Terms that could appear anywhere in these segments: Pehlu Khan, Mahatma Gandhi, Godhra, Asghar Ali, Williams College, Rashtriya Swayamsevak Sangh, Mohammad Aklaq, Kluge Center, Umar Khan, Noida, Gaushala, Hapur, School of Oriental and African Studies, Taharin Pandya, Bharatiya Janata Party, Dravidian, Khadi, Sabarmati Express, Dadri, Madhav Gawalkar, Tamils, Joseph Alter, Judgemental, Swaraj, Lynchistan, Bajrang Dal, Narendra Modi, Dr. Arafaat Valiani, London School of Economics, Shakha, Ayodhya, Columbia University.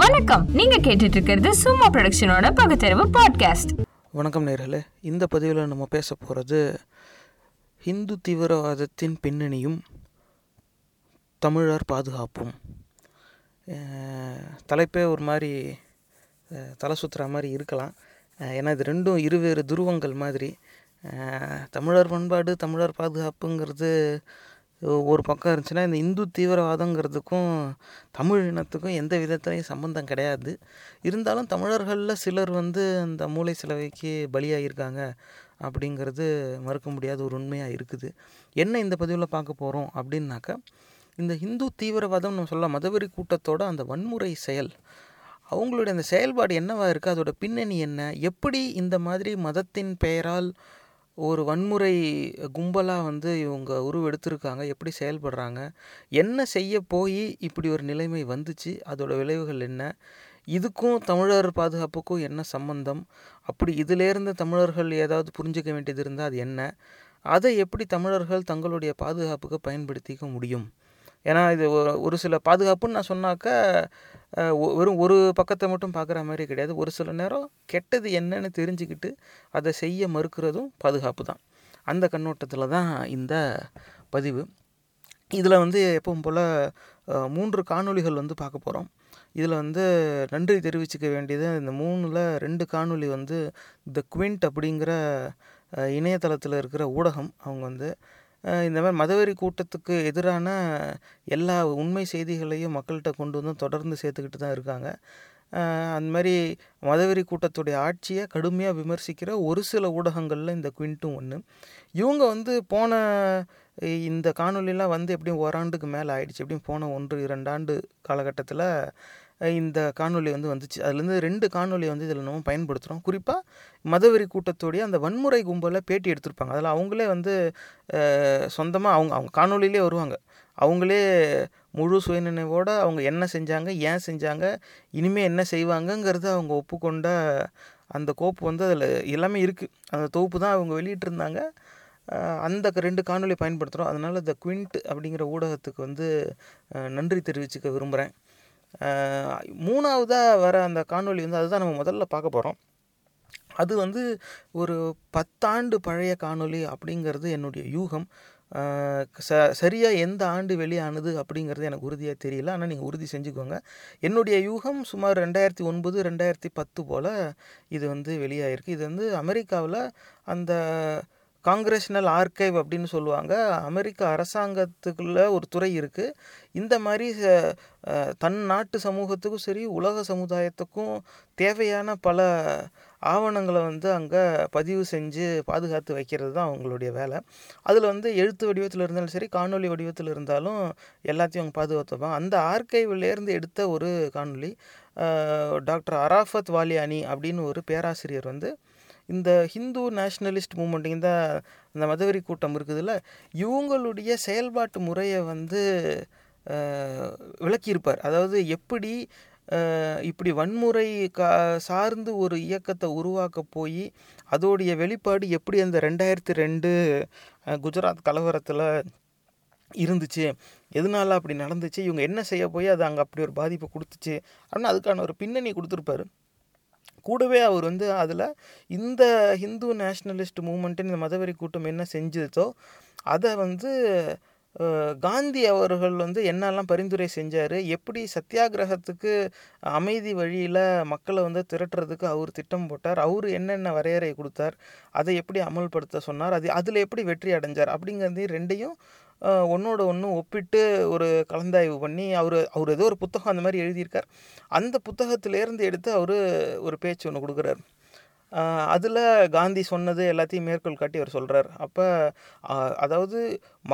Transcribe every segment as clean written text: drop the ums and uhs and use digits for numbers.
வணக்கம், நீங்க கேட்டுட்டு இருக்கிறது சும்மா ப்ரொடக்ஷனோட பகுத்தறிவு பாட்காஸ்ட். வணக்கம் நேயர்களே, இந்த பதிவில் நம்ம பேச போகிறது ஹிந்து தீவிரவாதத்தின் பின்னணியும் தமிழர் பாதுகாப்பும். தலைப்பே ஒரு மாதிரி தலை சுற்றுற மாதிரி இருக்கலாம். ஏன்னா இது ரெண்டும் இருவேறு துருவங்கள் மாதிரி. தமிழர் பண்பாடு, தமிழர் பாதுகாப்புங்கிறது ஒரு பக்கம் இருந்துச்சுன்னா, இந்த இந்து தீவிரவாதங்கிறதுக்கும் தமிழ் இனத்துக்கும் எந்த விதத்துலையும் சம்பந்தம் கிடையாது. இருந்தாலும் தமிழர்களில் சிலர் அந்த மூளை சிலவைக்கு பலியாகியிருக்காங்க அப்படிங்கிறது மறுக்க முடியாத ஒரு உண்மையாக இருக்குது. என்ன இந்த பதிவில் பார்க்க போகிறோம் அப்படின்னாக்கா, இந்த இந்து தீவிரவாதம் நம்ம சொல்லலாம், மதவெறி கூட்டத்தோட அந்த வன்முறை செயல், அவங்களுடைய அந்த செயல்பாடு என்னவாக இருக்குது, அதோட பின்னணி என்ன, எப்படி இந்த மாதிரி மதத்தின் பெயரால் ஒரு வன்முறை கும்பலாக இவங்க உருவெடுத்திருக்காங்க, எப்படி செயல்படுறாங்க, என்ன செய்ய போய் இப்படி ஒரு நிலைமை வந்துச்சு, அதோட விளைவுகள் என்ன, இதுக்கும் தமிழர் பாதுகாப்புக்கும் என்ன சம்பந்தம், அப்படி இதிலேருந்து தமிழர்கள் ஏதாவது புரிஞ்சிக்க வேண்டியது இருந்தால் அது என்ன, அதை எப்படி தமிழர்கள் தங்களுடைய பாதுகாப்புக்கு பயன்படுத்திக்க முடியும். ஏன்னா இது ஒரு சில பாதுகாப்புன்னு நான் சொன்னாக்கா வெறும் ஒரு பக்கத்தை மட்டும் பார்க்குற மாதிரி கிடையாது. ஒரு சில நேரம் கெட்டது என்னன்னு தெரிஞ்சுக்கிட்டு அதை செய்ய மறுக்கிறதும் பாதுகாப்பு தான். அந்த கண்ணோட்டத்தில் தான் இந்த பதிவு. இதில் எப்பவும் போல் 3 காணொளிகள் பார்க்க போகிறோம். இதில் நன்றி தெரிவிச்சுக்க வேண்டியது, இந்த 3ல் 2 காணொளி இந்த குவிண்ட் அப்படிங்கிற இணையதளத்தில் இருக்கிற ஊடகம், அவங்க இந்த மாதிரி மதவெறி கூட்டத்துக்கு எதிரான எல்லா உண்மை செய்திகளையும் மக்கள்கிட்ட கொண்டு தொடர்ந்து சேர்த்துக்கிட்டு தான் இருக்காங்க. அந்த மாதிரி மதவெறி கூட்டத்துடைய ஆட்சியை கடுமையாக விமர்சிக்கிற ஒரு சில ஊடகங்களில் இந்த குவிண்ட்டும் ஒன்று. இவங்க போன இந்த காணொலிலாம் எப்படியும் ஓராண்டுக்கு மேலே ஆயிடுச்சு. எப்படியும் போன 1-2 ஆண்டு காலகட்டத்தில் இந்த காணொலி வந்துச்சு. அதுலேருந்து 2 காணொலி இதில் நம்ம பயன்படுத்துகிறோம். குறிப்பாக மதவெறி கூட்டத்தோடைய அந்த வன்முறை கும்பலில் பேட்டி எடுத்திருப்பாங்க. அதில் அவங்களே சொந்தமாக அவங்க காணொலியிலே வருவாங்க. அவங்களே முழு சுயநினைவோடு அவங்க என்ன செஞ்சாங்க, ஏன் செஞ்சாங்க, இனிமேல் என்ன செய்வாங்கங்கிறத அவங்க ஒப்புக்கொண்ட அந்த கோப்பு அதில் எல்லாமே இருக்குது. அந்த தொகுப்பு தான் அவங்க வெளியிட்டிருந்தாங்க. அந்த 2 காணொலி பயன்படுத்துகிறோம். அதனால் த குவிண்ட் அப்படிங்கிற ஊடகத்துக்கு நன்றி தெரிவிச்சுக்க விரும்புகிறேன். 3ஆவதாக வர அந்த காணொலி அதுதான் நம்ம முதல்ல பார்க்க போகிறோம். அது ஒரு 10 ஆண்டு பழைய காணொலி அப்படிங்கிறது என்னுடைய யூகம். சரியாக எந்த ஆண்டு வெளியானது அப்படிங்கிறது எனக்கு உறுதியாக தெரியல, ஆனால் நீங்கள் உறுதி செஞ்சுக்கோங்க. என்னுடைய யூகம் சுமார் 2009-2010 போல் இது வெளியாகிருக்கு. இது அமெரிக்காவில் அந்த காங்கிரஷனல் ஆர்கைவ் அப்படின்னு சொல்லுவாங்க. அமெரிக்க அரசாங்கத்துக்குள்ளே ஒரு துறை இருக்குது. இந்த மாதிரி தன் நாட்டு சமூகத்துக்கும் சரி உலக சமுதாயத்துக்கும் தேவையான பல ஆவணங்களை அங்கே பதிவு செஞ்சு பாதுகாத்து வைக்கிறது தான் அவங்களுடைய வேலை. அதில் எழுத்து வடிவத்தில் இருந்தாலும் சரி, காணொலி வடிவத்தில் இருந்தாலும் எல்லாத்தையும் அவங்க பாதுகாத்து வைப்பாங்க. அந்த ஆர்கைவ்லேருந்து எடுத்த ஒரு காணொலி, டாக்டர் அராஃபத் வாலியானி அப்படின்னு ஒரு பேராசிரியர் இந்த ஹிந்து நேஷ்னலிஸ்ட் மூமெண்ட், இந்த மதவெறி கூட்டம் இருக்குதுல்ல, இவங்களுடைய செயல்பாட்டு முறையை விளக்கியிருப்பார். அதாவது எப்படி இப்படி வன்முறை சார்ந்து ஒரு இயக்கத்தை உருவாக்க போய் அதோடைய வெளிப்பாடு எப்படி அந்த 2002 குஜராத் கலவரத்தில் இருந்துச்சு, எதனால அப்படி நடந்துச்சு, இவங்க என்ன செய்ய போய் அது அங்கே அப்படி ஒரு பாதிப்பு கொடுத்துச்சு அப்படின்னா அதுக்கான ஒரு பின்னணி கொடுத்துருப்பார். கூடவே அவர் அதில் இந்த ஹிந்து நேஷ்னலிஸ்ட் மூமெண்ட்டு, இந்த மதவெறி கூட்டம் என்ன செஞ்சதோ அதை காந்தி அவர்கள் என்னெல்லாம் பரிந்துரை செஞ்சார், எப்படி சத்தியாகிரகத்துக்கு அமைதி வழியில் மக்களை திரட்டுறதுக்கு அவர் திட்டம் போட்டார், அவர் என்னென்ன வரையறை கொடுத்தார், அதை எப்படி அமல்படுத்த சொன்னார், அதில் எப்படி வெற்றி அடைஞ்சார் அப்படிங்கிறதையும் 2ஐயும் ஒன்றோட ஒன்று ஒப்பிட்டு ஒரு கலந்தாய்வு பண்ணி அவர் ஏதோ ஒரு புத்தகம் அந்த மாதிரி எழுதியிருக்கார். அந்த புத்தகத்திலேருந்து எடுத்து அவர் ஒரு பேச்சு ஒன்று கொடுக்குறார். அதில் காந்தி சொன்னது எல்லாத்தையும் மேற்கோள் காட்டி அவர் சொல்கிறார். அப்போ அதாவது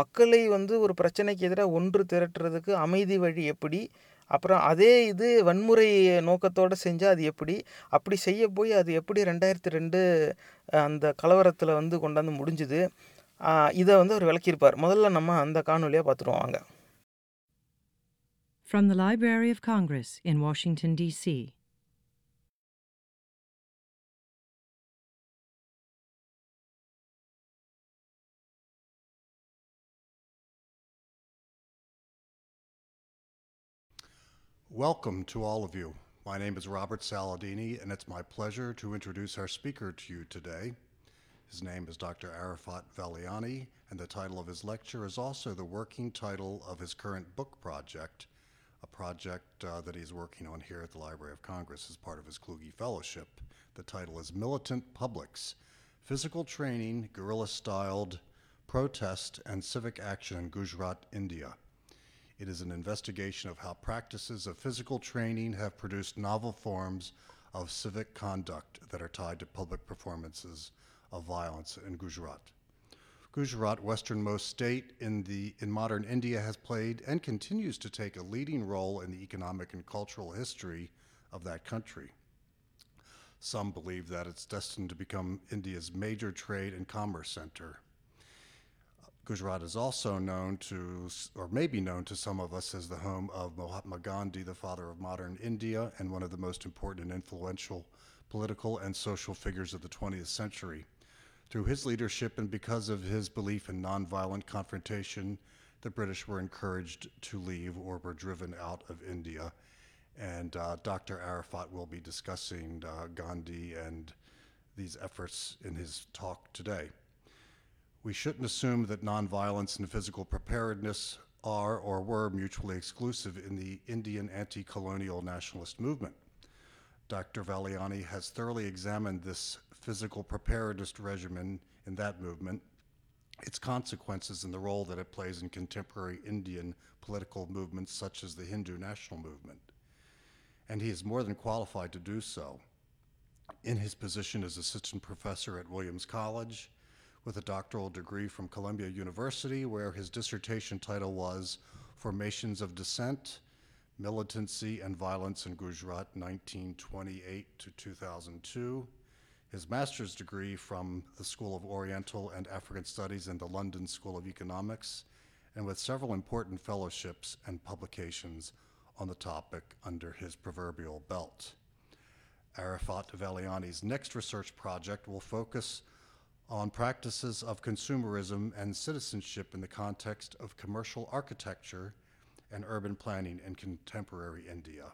மக்களை ஒரு பிரச்சனைக்கு எதிராக ஒன்று திரட்டுறதுக்கு அமைதி வழி எப்படி, அப்புறம் அதே இது வன்முறை நோக்கத்தோடு செஞ்சால் அது எப்படி, அப்படி செய்ய போய் அது எப்படி 2002 அந்த கலவரத்தில் கொண்டாந்து முடிஞ்சுது, இதை அவர் விளக்கியிருப்பார். முதல்ல நம்ம அந்த காணொலியை பார்த்துருவோம் வாங்க. From the Library of Congress in Washington, D.C. Welcome to all of you My name is Robert Saladini, and it's my pleasure to introduce our speaker to you today. His name is Dr. Arafaat Valiani, and the title of his lecture is also the working title of his current book project, a project that he's working on here at the Library of Congress as part of his Kluge Fellowship. The title is Militant Publics, Physical Training, Guerrilla-Styled Protest and Civic Action in Gujarat, India. It is an investigation of how practices of physical training have produced novel forms of civic conduct that are tied to public performances of violence in Gujarat. Gujarat, westernmost state in modern India, has played and continues to take a leading role in the economic and cultural history of that country. Some believe that it's destined to become India's major trade and commerce center. Gujarat is also known to, or may be known to some of us, as the home of Mahatma Gandhi, the father of modern India, and one of the most important and influential political and social figures of the 20th century. Through his leadership and because of his belief in nonviolent confrontation, the British were encouraged to leave or were driven out of India. And Dr. Arafaat will be discussing Gandhi and these efforts in his talk today. We shouldn't assume that nonviolence and physical preparedness are or were mutually exclusive in the Indian anti-colonial nationalist movement. Dr. Valiani has thoroughly examined this physical preparedness regimen in that movement, its consequences, and the role that it plays in contemporary Indian political movements such as the Hindu national movement. And he is more than qualified to do so. In his position as assistant professor at Williams College, with a doctoral degree from Columbia University, where his dissertation title was Formations of Dissent, Militancy and Violence in Gujarat, 1928 to 2002. His master's degree from the School of Oriental and African Studies and the London School of Economics, and with several important fellowships and publications on the topic under his proverbial belt. Arafaat Valiani's next research project will focus on practices of consumerism and citizenship in the context of commercial architecture and urban planning in contemporary India.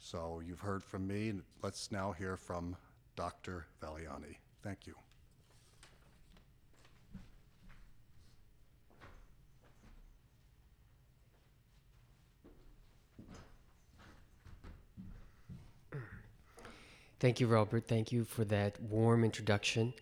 So you've heard from me. Let's now hear from Dr. Valiani. Thank you. Thank you, Robert. Thank you for that warm introduction.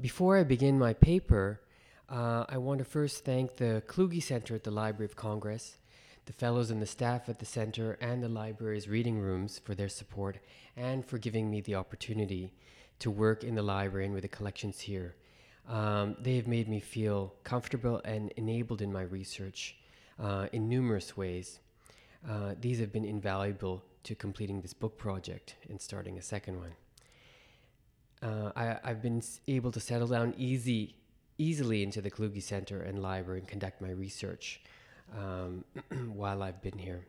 Before I begin my paper, I want to first thank the Kluge Center at the Library of Congress, the fellows and the staff at the center, and the library's reading rooms for their support and for giving me the opportunity to work in the library and with the collections here. They have made me feel comfortable and enabled in my research in numerous ways. These have been invaluable to completing this book project and starting a second one. I've been able to settle down easily into the Kluge Center and Library and conduct my research while I've been here.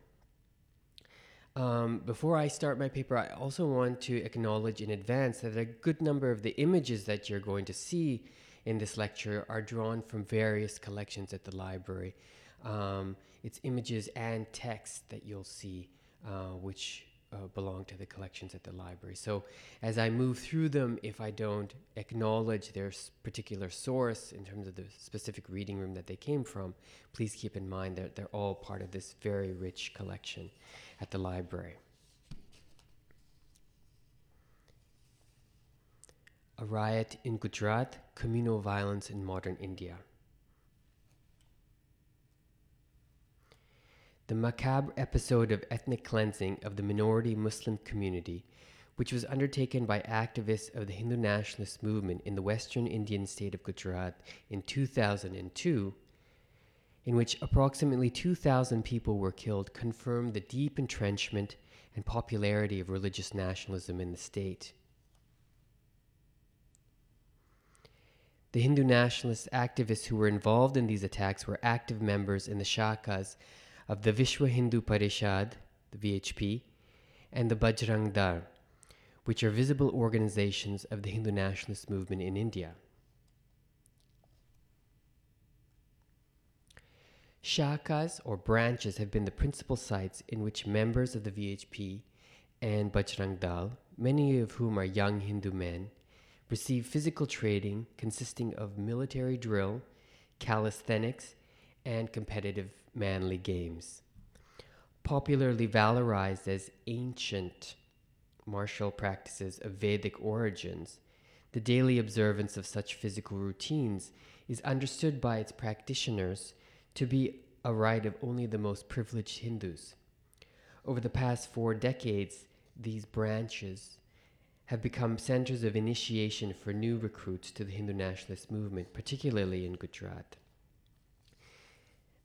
Before I start my paper, I also want to acknowledge in advance that a good number of the images that you're going to see in this lecture are drawn from various collections at the library. It's images and text that you'll see, which belong to the collections at the library. So as I move through them, if I don't acknowledge their particular source in terms of the specific reading room that they came from, please keep in mind that they're all part of this very rich collection at the library. A riot in Gujarat, communal violence in modern India. The macabre episode of ethnic cleansing of the minority Muslim community, which was undertaken by activists of the Hindu nationalist movement in the western Indian state of Gujarat in 2002, in which approximately 2,000 people were killed, confirmed the deep entrenchment and popularity of religious nationalism in the state. The Hindu nationalist activists who were involved in these attacks were active members in the Shakhas of the Vishwa Hindu Parishad, the VHP, and the Bajrang Dal, which are visible organizations of the Hindu nationalist movement in India. Shakhas, or branches, have been the principal sites in which members of the VHP and Bajrang Dal, many of whom are young Hindu men, receive physical training consisting of military drill, calisthenics, and competitive manly games. Popularly valorized as ancient martial practices of Vedic origins, the daily observance of such physical routines is understood by its practitioners to be a rite of only the most privileged Hindus. Over the past 4 decades, these branches have become centers of initiation for new recruits to the Hindu nationalist movement, particularly in Gujarat.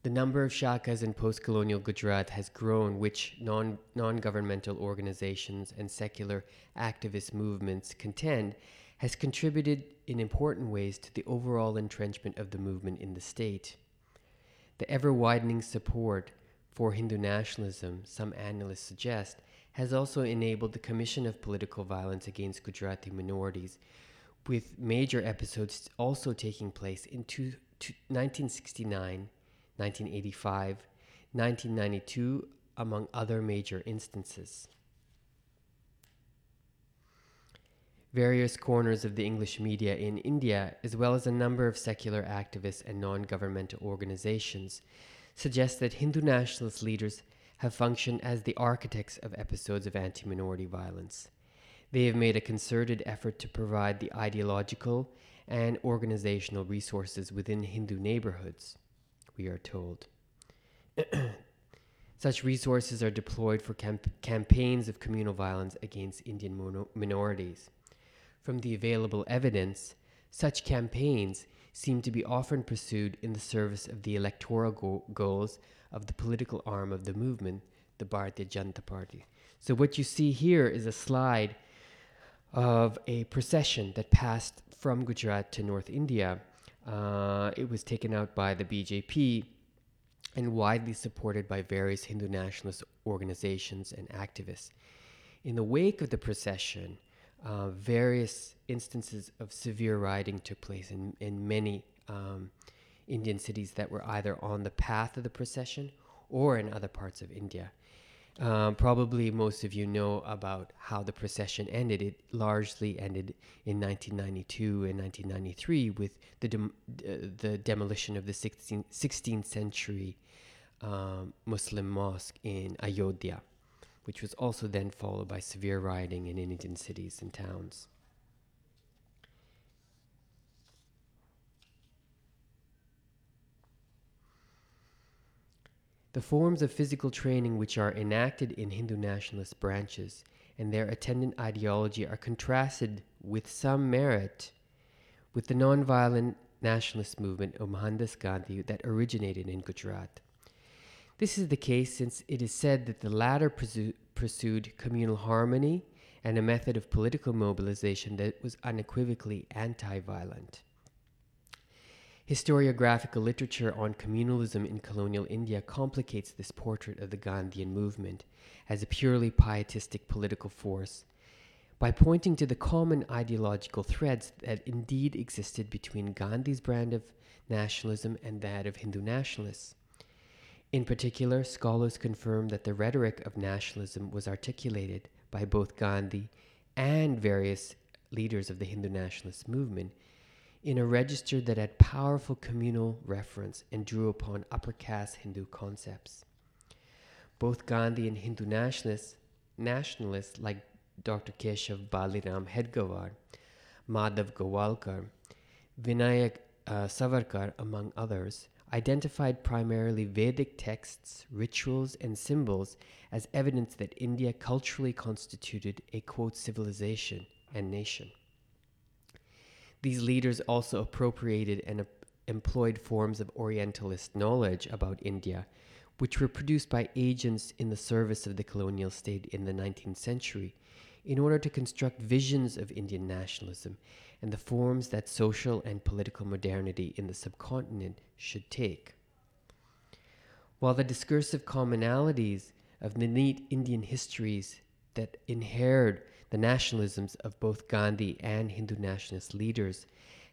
The number of shakas in post-colonial Gujarat has grown, which non-governmental organizations and secular activist movements contend has contributed in important ways to the overall entrenchment of the movement in the state. The ever-widening support for Hindu nationalism, some analysts suggest, has also enabled the commission of political violence against Gujarati minorities, with major episodes also taking place in 1969, 1985, 1992, among other major instances. Various corners of the English media in India, as well as a number of secular activists and non-governmental organizations, suggest that Hindu nationalist leaders have functioned as the architects of episodes of anti-minority violence. They have made a concerted effort to provide the ideological and organizational resources within Hindu neighborhoods, we are told. Such resources are deployed for campaigns of communal violence against Indian minorities. From the available evidence, such campaigns seem to be often pursued in the service of the electoral goals of the political arm of the movement, the Bharatiya Janata Party. So what you see here is a slide of a procession that passed from Gujarat to North India. It was taken out by the BJP and widely supported by various Hindu nationalist organizations and activists. In the wake of the procession, various instances of severe rioting took place in many Indian cities that were either on the path of the procession or in other parts of India. Probably most of you know about how the procession ended. It largely ended in 1992 and 1993 with the demolition of the 16th century Muslim mosque in Ayodhya, which was also then followed by severe rioting in Indian cities and towns. The forms of physical training which are enacted in Hindu nationalist branches and their attendant ideology are contrasted with some merit with the nonviolent nationalist movement of Mahatma Gandhi that originated in Gujarat. This is the case since it is said that the latter pursued communal harmony and a method of political mobilization that was unequivocally anti-violent. Historiographical literature on communalism in colonial India complicates this portrait of the Gandhian movement as a purely pietistic political force by pointing to the common ideological threads that indeed existed between Gandhi's brand of nationalism and that of Hindu nationalists. In particular, scholars confirm that the rhetoric of nationalism was articulated by both Gandhi and various leaders of the Hindu nationalist movement in a register that had powerful communal reference and drew upon upper-caste Hindu concepts. Both Gandhi and Hindu nationalists like Dr. Keshav Baliram Hedgewar, Madhav Gawalkar, Vinayak Savarkar, among others, identified primarily Vedic texts, rituals, and symbols as evidence that India culturally constituted a, quote, civilization and nation. These leaders also appropriated and employed forms of Orientalist knowledge about India, which were produced by agents in the service of the colonial state in the 19th century, in order to construct visions of Indian nationalism and the forms that social and political modernity in the subcontinent should take. While the discursive commonalities of the neat Indian histories that inhered the nationalisms of both Gandhi and Hindu nationalist leaders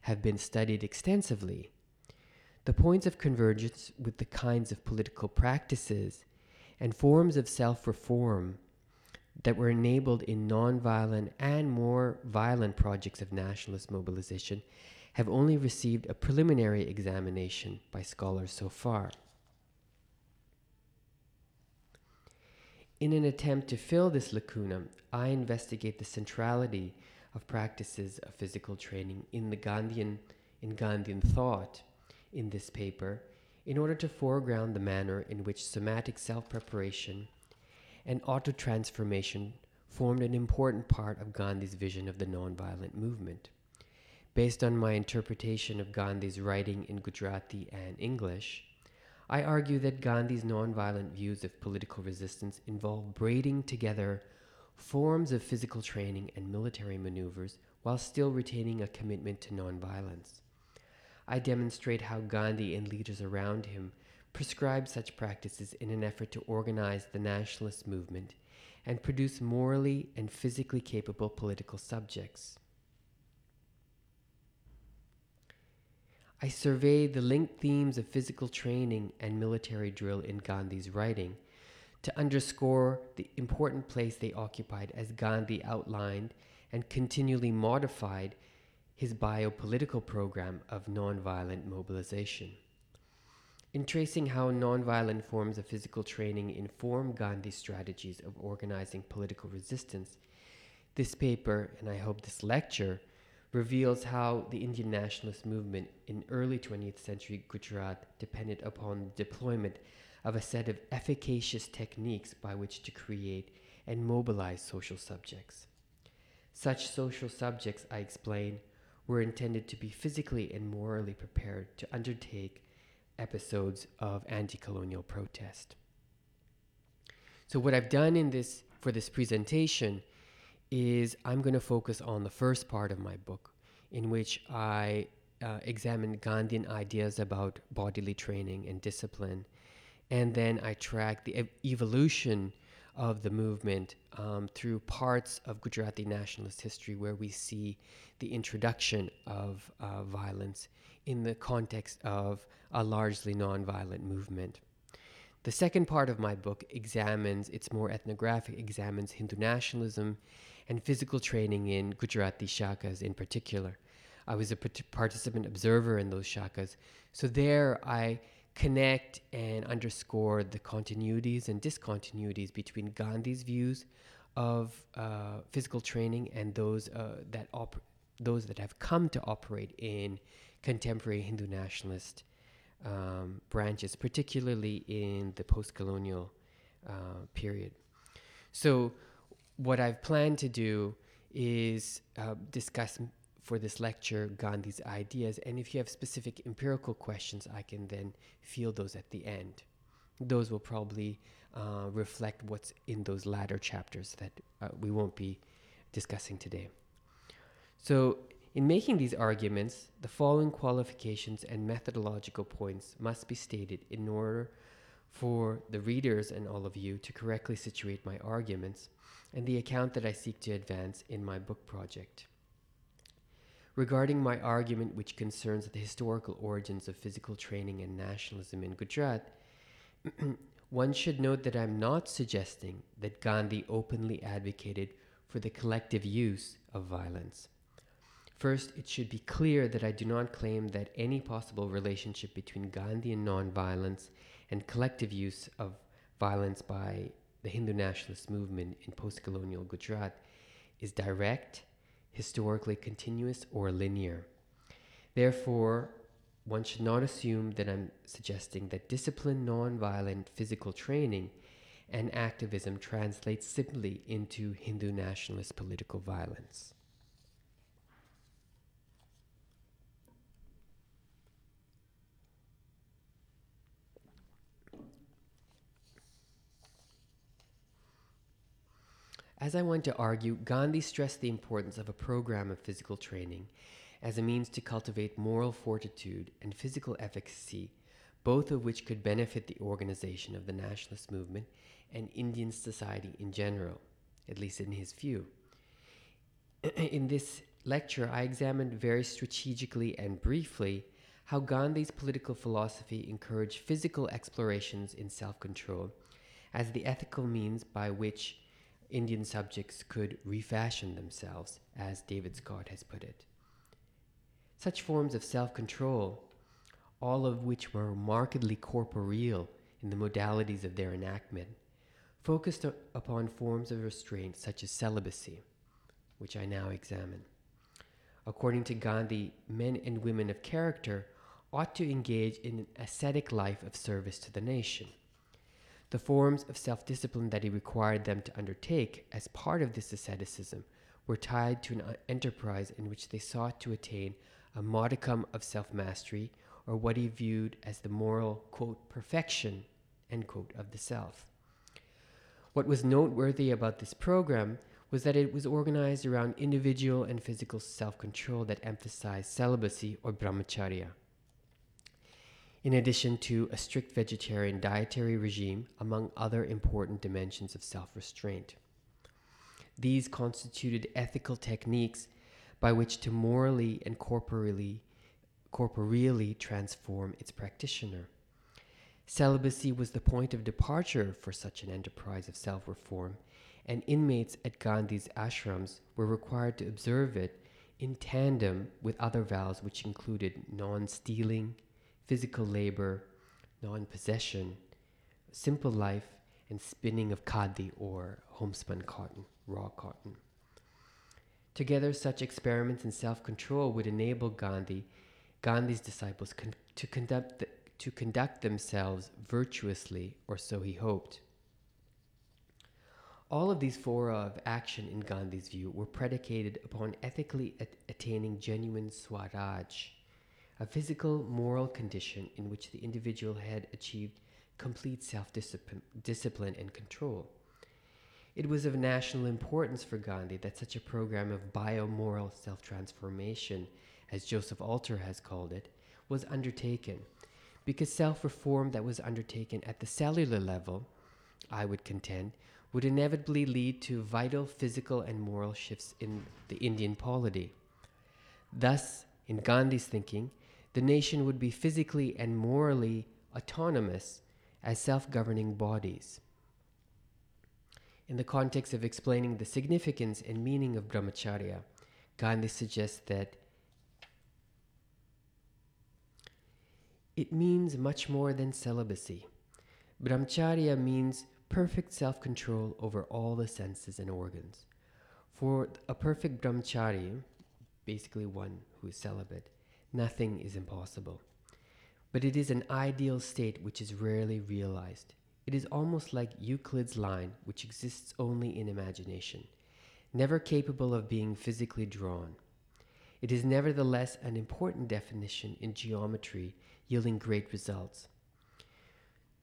have been studied extensively, the points of convergence with the kinds of political practices and forms of self-reform that were enabled in nonviolent and more violent projects of nationalist mobilization have only received a preliminary examination by scholars so far. In an attempt to fill this lacuna, I investigate the centrality of practices of physical training in Gandhian thought in this paper, in order to foreground the manner in which somatic self-preparation and auto-transformation formed an important part of Gandhi's vision of the nonviolent movement. Based on my interpretation of Gandhi's writing in Gujarati and English, I argue that Gandhi's nonviolent views of political resistance involve braiding together forms of physical training and military maneuvers while still retaining a commitment to nonviolence. I demonstrate how Gandhi and leaders around him prescribed such practices in an effort to organize the nationalist movement and produce morally and physically capable political subjects. I survey the linked themes of physical training and military drill in Gandhi's writing to underscore the important place they occupied as Gandhi outlined and continually modified his biopolitical program of nonviolent mobilization. In tracing how nonviolent forms of physical training inform Gandhi's strategies of organizing political resistance, this paper, and I hope this lecture, reveals how the Indian nationalist movement in early 20th century Gujarat depended upon the deployment of a set of efficacious techniques by which to create and mobilize social subjects. Such social subjects, I explain, were intended to be physically and morally prepared to undertake episodes of anti-colonial protest. So what I've done for this presentation is I'm going to focus on the first part of my book, in which I examine Gandhian ideas about bodily training and discipline, and then I track the evolution of the movement through parts of Gujarati nationalist history where we see the introduction of violence in the context of a largely nonviolent movement. The second part of my book examines Hindu nationalism and physical training in Gujarati shakas in particular. I was a participant observer in those shakas, so there I connect and underscore the continuities and discontinuities between Gandhi's views of physical training and those that have come to operate in contemporary Hindu nationalist branches, particularly in the post-colonial period. So what I've planned to do is discuss for this lecture Gandhi's ideas, and if you have specific empirical questions, I can then field those at the end. Those will probably reflect what's in those latter chapters that we won't be discussing today. So in making these arguments, the following qualifications and methodological points must be stated in order for the readers and all of you to correctly situate my arguments and the account that I seek to advance in my book project. Regarding my argument, which concerns the historical origins of physical training and nationalism in Gujarat, one should note that I'm not suggesting that Gandhi openly advocated for the collective use of violence. First, it should be clear that I do not claim that any possible relationship between Gandhian nonviolence and collective use of violence by the Hindu nationalist movement in post-colonial Gujarat is direct, historically continuous, or linear. Therefore, one should not assume that I'm suggesting that disciplined nonviolent physical training and activism translates simply into Hindu nationalist political violence. As I want to argue, Gandhi stressed the importance of a program of physical training as a means to cultivate moral fortitude and physical efficacy, both of which could benefit the organization of the nationalist movement and Indian society in general, at least in his view. In this lecture, I examined very strategically and briefly how Gandhi's political philosophy encouraged physical explorations in self-control as the ethical means by which Indian subjects could refashion themselves, as David Scott has put it. Such forms of self-control, all of which were markedly corporeal in the modalities of their enactment, focused upon forms of restraint such as celibacy, which I now examine. According to Gandhi, men and women of character ought to engage in an ascetic life of service to the nation. The forms of self-discipline that he required them to undertake as part of this asceticism were tied to an enterprise in which they sought to attain a modicum of self-mastery, or what he viewed as the moral, quote, perfection, end quote, of the self. What was noteworthy about this program was that it was organized around individual and physical self-control that emphasized celibacy or brahmacharya. In addition to a strict vegetarian dietary regime, among other important dimensions of self-restraint. These constituted ethical techniques by which to morally and corporeally transform its practitioner. Celibacy was the point of departure for such an enterprise of self-reform, and inmates at Gandhi's ashrams were required to observe it in tandem with other vows which included non-stealing, physical labor, non-possession, simple life, and spinning of khadi or homespun cotton, raw cotton. Together, such experiments in self-control would enable Gandhi's disciples to conduct themselves virtuously, or so he hoped. All of these fora of action in Gandhi's view were predicated upon ethically attaining genuine swaraj, a physical, moral condition in which the individual had achieved complete self-discipline and control. It was of national importance for Gandhi that such a program of biomoral self-transformation, as Joseph Alter has called it, was undertaken, because self-reform that was undertaken at the cellular level, I would contend, would inevitably lead to vital physical and moral shifts in the Indian polity. Thus, in Gandhi's thinking, the nation would be physically and morally autonomous as self-governing bodies. In the context of explaining the significance and meaning of brahmacharya, Gandhi suggests that it means much more than celibacy. Brahmacharya means perfect self-control over all the senses and organs. For a perfect brahmachari, basically one who is celibate, nothing is impossible. But it is an ideal state which is rarely realized. It is almost like Euclid's line, which exists only in imagination, never capable of being physically drawn. It is nevertheless an important definition in geometry, yielding great results.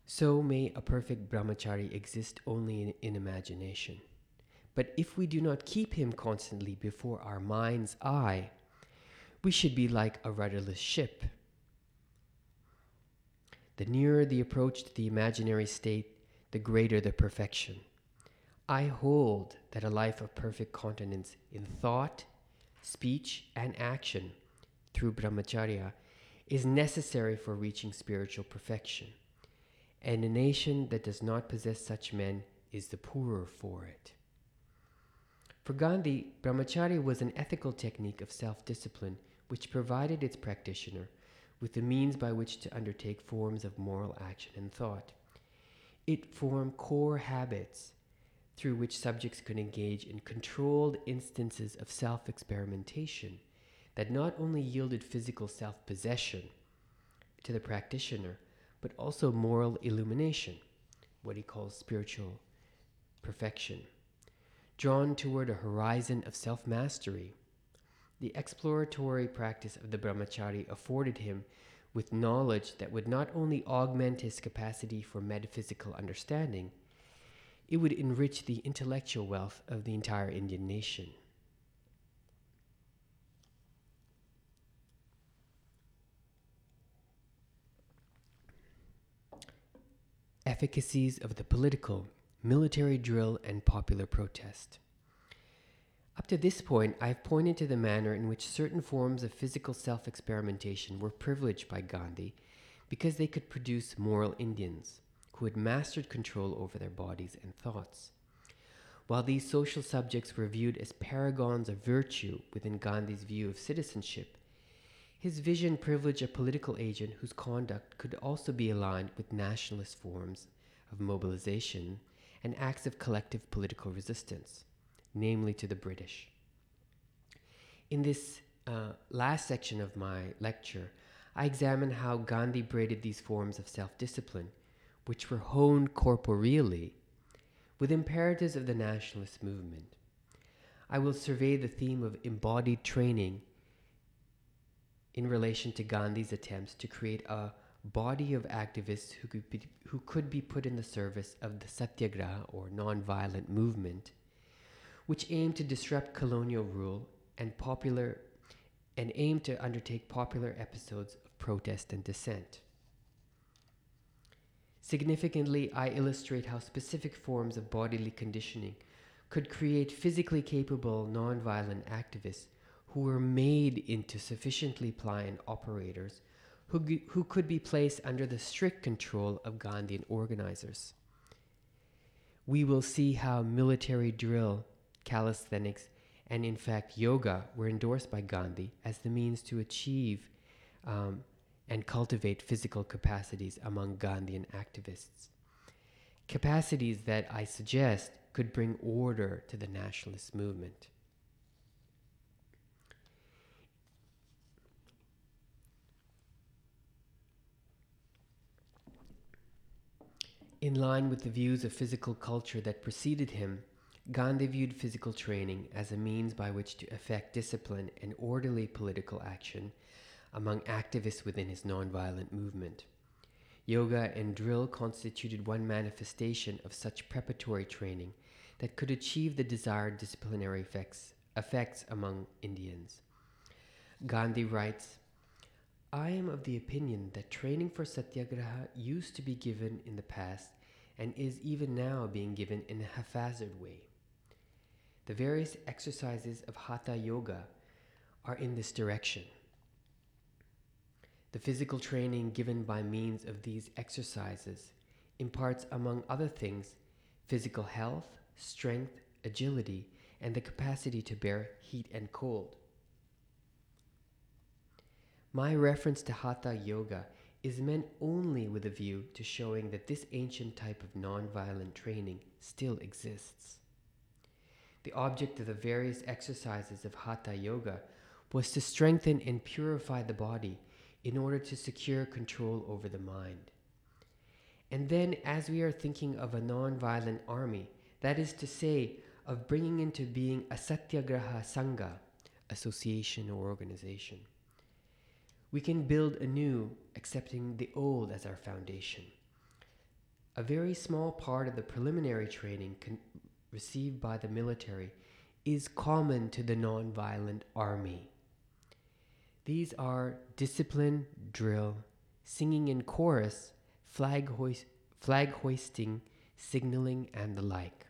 So may a perfect brahmachari exist only in imagination. But if we do not keep him constantly before our mind's eye, we should be like a rudderless ship. The nearer the approach to the imaginary state, the greater the perfection. I hold that a life of perfect continence in thought, speech, and action through brahmacharya is necessary for reaching spiritual perfection, and a nation that does not possess such men is the poorer for it. For Gandhi, brahmacharya was an ethical technique of self-discipline which provided its practitioner with the means by which to undertake forms of moral action and thought. It formed core habits through which subjects could engage in controlled instances of self-experimentation that not only yielded physical self-possession to the practitioner, but also moral illumination, what he calls spiritual perfection, drawn toward a horizon of self-mastery. The exploratory practice of the brahmachari afforded him with knowledge that would not only augment his capacity for metaphysical understanding, it would enrich the intellectual wealth of the entire Indian nation. Efficacies of the political, military drill, and popular protest. Up to this point, I have pointed to the manner in which certain forms of physical self-experimentation were privileged by Gandhi because they could produce moral Indians who had mastered control over their bodies and thoughts. While these social subjects were viewed as paragons of virtue within Gandhi's view of citizenship, his vision privileged a political agent whose conduct could also be aligned with nationalist forms of mobilization and acts of collective political resistance, namely to the British. In this last section of my lecture, I examine how Gandhi braided these forms of self-discipline, which were honed corporeally, with imperatives of the nationalist movement. I will survey the theme of embodied training in relation to Gandhi's attempts to create a body of activists who could be put in the service of the Satyagraha, or non-violent movement, which aimed to disrupt colonial rule and aimed to undertake popular episodes of protest and dissent. Significantly, I illustrate how specific forms of bodily conditioning could create physically capable nonviolent activists who were made into sufficiently pliant operators who could be placed under the strict control of Gandhian organizers. We will see how military drill, calisthenics, and in fact yoga were endorsed by Gandhi as the means to achieve and cultivate physical capacities among Gandhian activists. Capacities that I suggest could bring order to the nationalist movement. In line with the views of physical culture that preceded him, Gandhi viewed physical training as a means by which to effect discipline and orderly political action among activists within his nonviolent movement. Yoga and drill constituted one manifestation of such preparatory training that could achieve the desired disciplinary effects among Indians. Gandhi writes, "I am of the opinion that training for Satyagraha used to be given in the past and is even now being given in a haphazard way. The various exercises of Hatha Yoga are in this direction. The physical training given by means of these exercises imparts, among other things, physical health, strength, agility, and the capacity to bear heat and cold. My reference to Hatha Yoga is meant only with a view to showing that this ancient type of nonviolent training still exists. The object of the various exercises of Hatha Yoga was to strengthen and purify the body in order to secure control over the mind. And then, as we are thinking of a non-violent army, that is to say, of bringing into being a Satyagraha Sangha, association or organization, we can build anew, accepting the old as our foundation. A very small part of the preliminary training received by the military is common to the non-violent army. These are discipline, drill, singing in chorus, flag hoisting, signaling, and the like."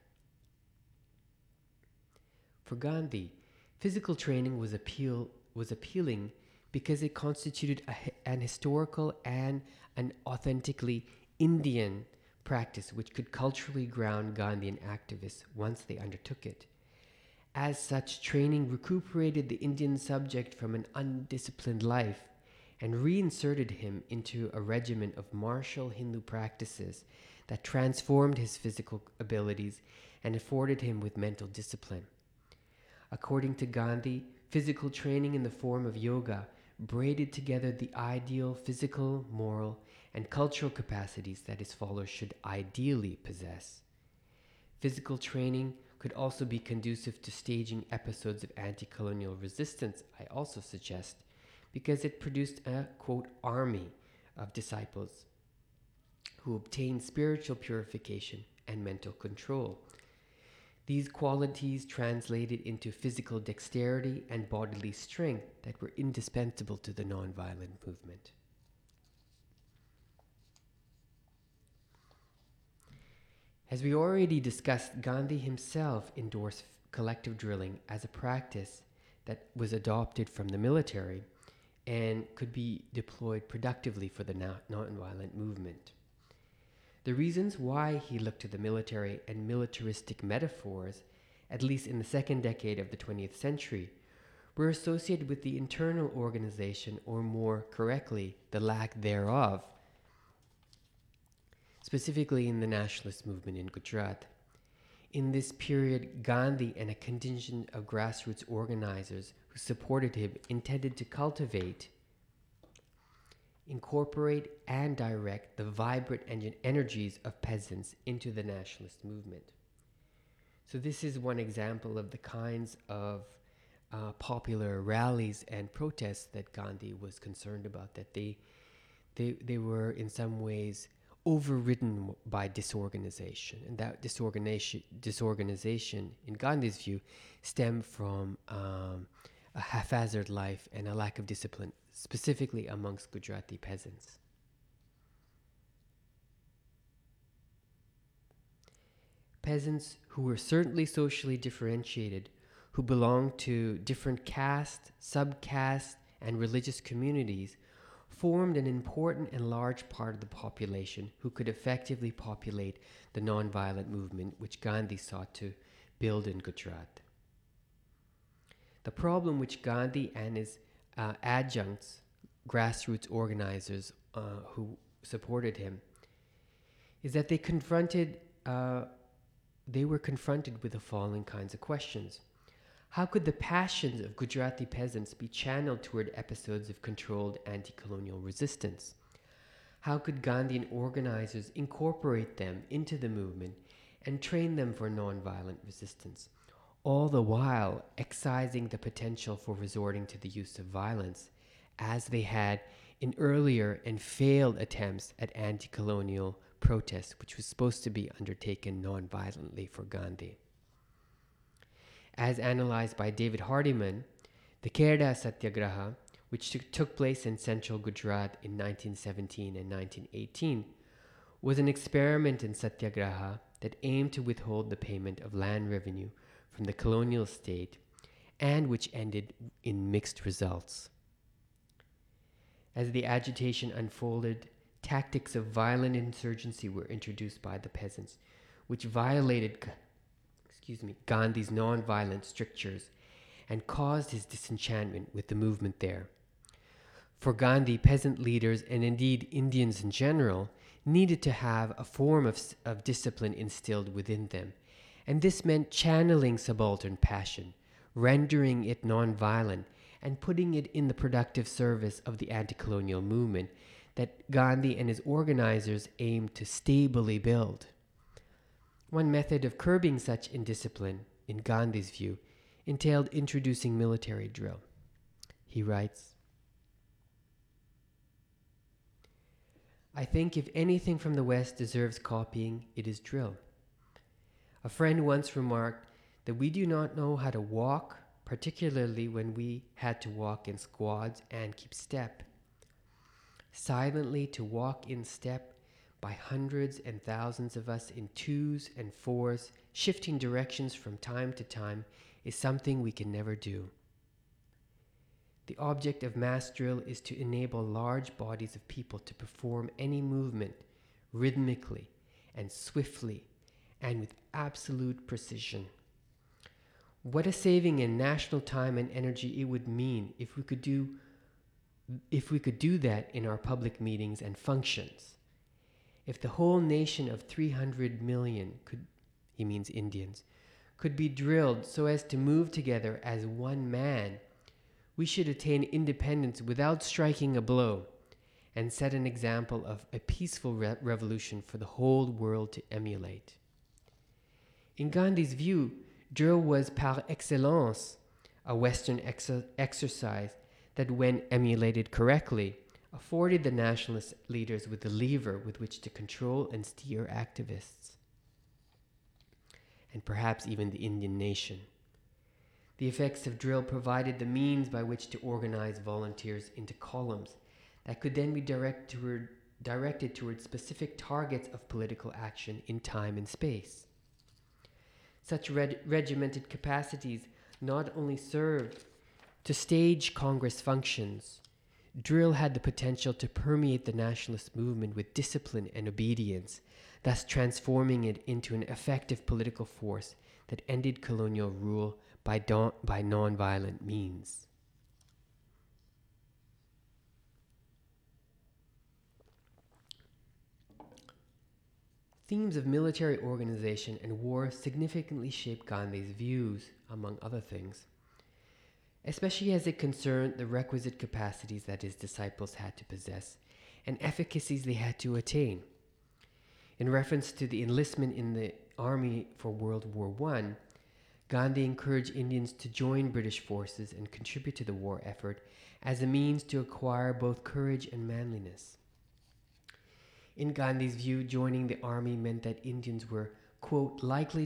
For Gandhi, physical training was appealing because it constituted an historical and an authentically Indian practice which could culturally ground Gandhian activists once they undertook it. As such, training recuperated the Indian subject from an undisciplined life and reinserted him into a regimen of martial Hindu practices that transformed his physical abilities and afforded him with mental discipline. According to Gandhi, physical training in the form of yoga braided together the ideal physical, moral, and cultural capacities that his followers should ideally possess. Physical training could also be conducive to staging episodes of anti-colonial resistance, I also suggest, because it produced a, quote, army of disciples who obtained spiritual purification and mental control. These qualities translated into physical dexterity and bodily strength that were indispensable to the nonviolent movement. As we already discussed, Gandhi himself endorsed collective drilling as a practice that was adopted from the military and could be deployed productively for the nonviolent movement. The reasons why he looked to the military and militaristic metaphors, at least in the second decade of the 20th century, were associated with the internal organization, or more correctly, the lack thereof, specifically in the nationalist movement in Gujarat. In this period, Gandhi and a contingent of grassroots organizers who supported him intended to cultivate, incorporate, and direct the vibrant energies of peasants into the nationalist movement. So this is one example of the kinds of popular rallies and protests that Gandhi was concerned about, that they were in some ways overridden by disorganization, and that disorganization, in Gandhi's view, stemmed from a haphazard life and a lack of discipline, specifically amongst Gujarati peasants. Peasants who were certainly socially differentiated, who belonged to different caste, subcaste, and religious communities, formed an important and large part of the population who could effectively populate the nonviolent movement which Gandhi sought to build in Gujarat. The problem which Gandhi and his adjuncts, grassroots organizers who supported him, is that they were confronted with the following kinds of questions. How could the passions of Gujarati peasants be channeled toward episodes of controlled anti-colonial resistance? How could Gandhian organizers incorporate them into the movement and train them for nonviolent resistance, all the while excising the potential for resorting to the use of violence, as they had in earlier and failed attempts at anti-colonial protest, which was supposed to be undertaken nonviolently for Gandhi? As analyzed by David Hardiman, the Khera Satyagraha, which took place in central Gujarat in 1917 and 1918, was an experiment in Satyagraha that aimed to withhold the payment of land revenue from the colonial state, and which ended in mixed results. As the agitation unfolded, tactics of violent insurgency were introduced by the peasants, which violated Gandhi's non-violent strictures and caused his disenchantment with the movement there. For Gandhi, peasant leaders, and indeed Indians in general, needed to have a form of discipline instilled within them, and this meant channeling subaltern passion, rendering it non-violent, and putting it in the productive service of the anti-colonial movement that Gandhi and his organizers aimed to stably build. One method of curbing such indiscipline, in Gandhi's view, entailed introducing military drill. He writes, "I think if anything from the West deserves copying, it is drill. A friend once remarked that we do not know how to walk, particularly when we had to walk in squads and keep step. Silently to walk in step by hundreds and thousands of us in twos and fours, shifting directions from time to time, is something we can never do. The object of mass drill is to enable large bodies of people to perform any movement rhythmically and swiftly and with absolute precision. What a saving in national time and energy it would mean if we could do that in our public meetings and functions. If the whole nation of 300 million, he means Indians, could be drilled so as to move together as one man, we should attain independence without striking a blow and set an example of a peaceful revolution for the whole world to emulate." In Gandhi's view, drill was par excellence a Western exercise that, when emulated correctly, afforded the nationalist leaders with the lever with which to control and steer activists, and perhaps even the Indian nation. The effects of drill provided the means by which to organize volunteers into columns that could then be directed toward specific targets of political action in time and space. Such regimented capacities not only served to stage Congress functions. Drill had the potential to permeate the nationalist movement with discipline and obedience thus transforming it into an effective political force that ended colonial rule by nonviolent means. Themes of military organization and war significantly shaped Gandhi's views, among other things, especially as it concerned the requisite capacities that his disciples had to possess and efficacies they had to attain. In reference to the enlistment in the army for World War I, Gandhi encouraged Indians to join British forces and contribute to the war effort as a means to acquire both courage and manliness. In Gandhi's view, joining the army meant that Indians were, quote, likely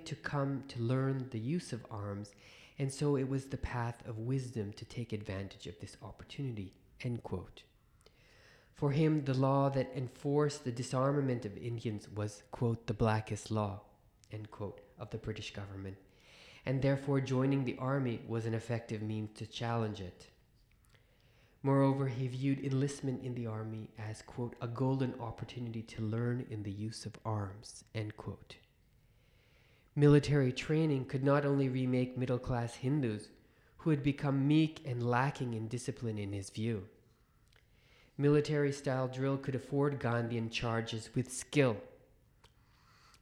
to come to learn the use of arms, and so it was the path of wisdom to take advantage of this opportunity, end quote. For him, the law that enforced the disarmament of Indians was, quote, the blackest law, end quote, of the British government, and therefore joining the army was an effective means to challenge it. Moreover, he viewed enlistment in the army as, quote, a golden opportunity to learn in the use of arms, end quote. Military training could not only remake middle-class Hindus, who had become meek and lacking in discipline in his view. Military-style drill could afford Gandhian charges with skill,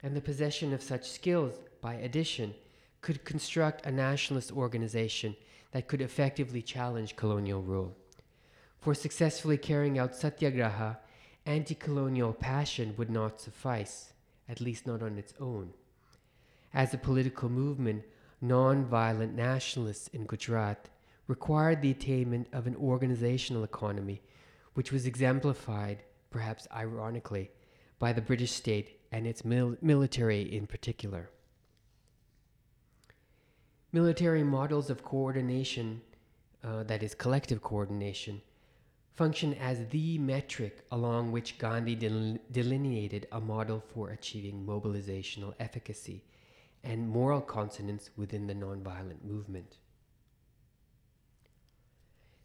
and the possession of such skills, by addition, could construct a nationalist organization that could effectively challenge colonial rule. For successfully carrying out Satyagraha, anti-colonial passion would not suffice, at least not on its own. As a political movement, non-violent nationalists in Gujarat required the attainment of an organizational economy, which was exemplified, perhaps ironically, by the British state and its military in particular. Military models of coordination, that is collective coordination, function as the metric along which Gandhi delineated a model for achieving mobilizational efficacy and moral consonance within the nonviolent movement.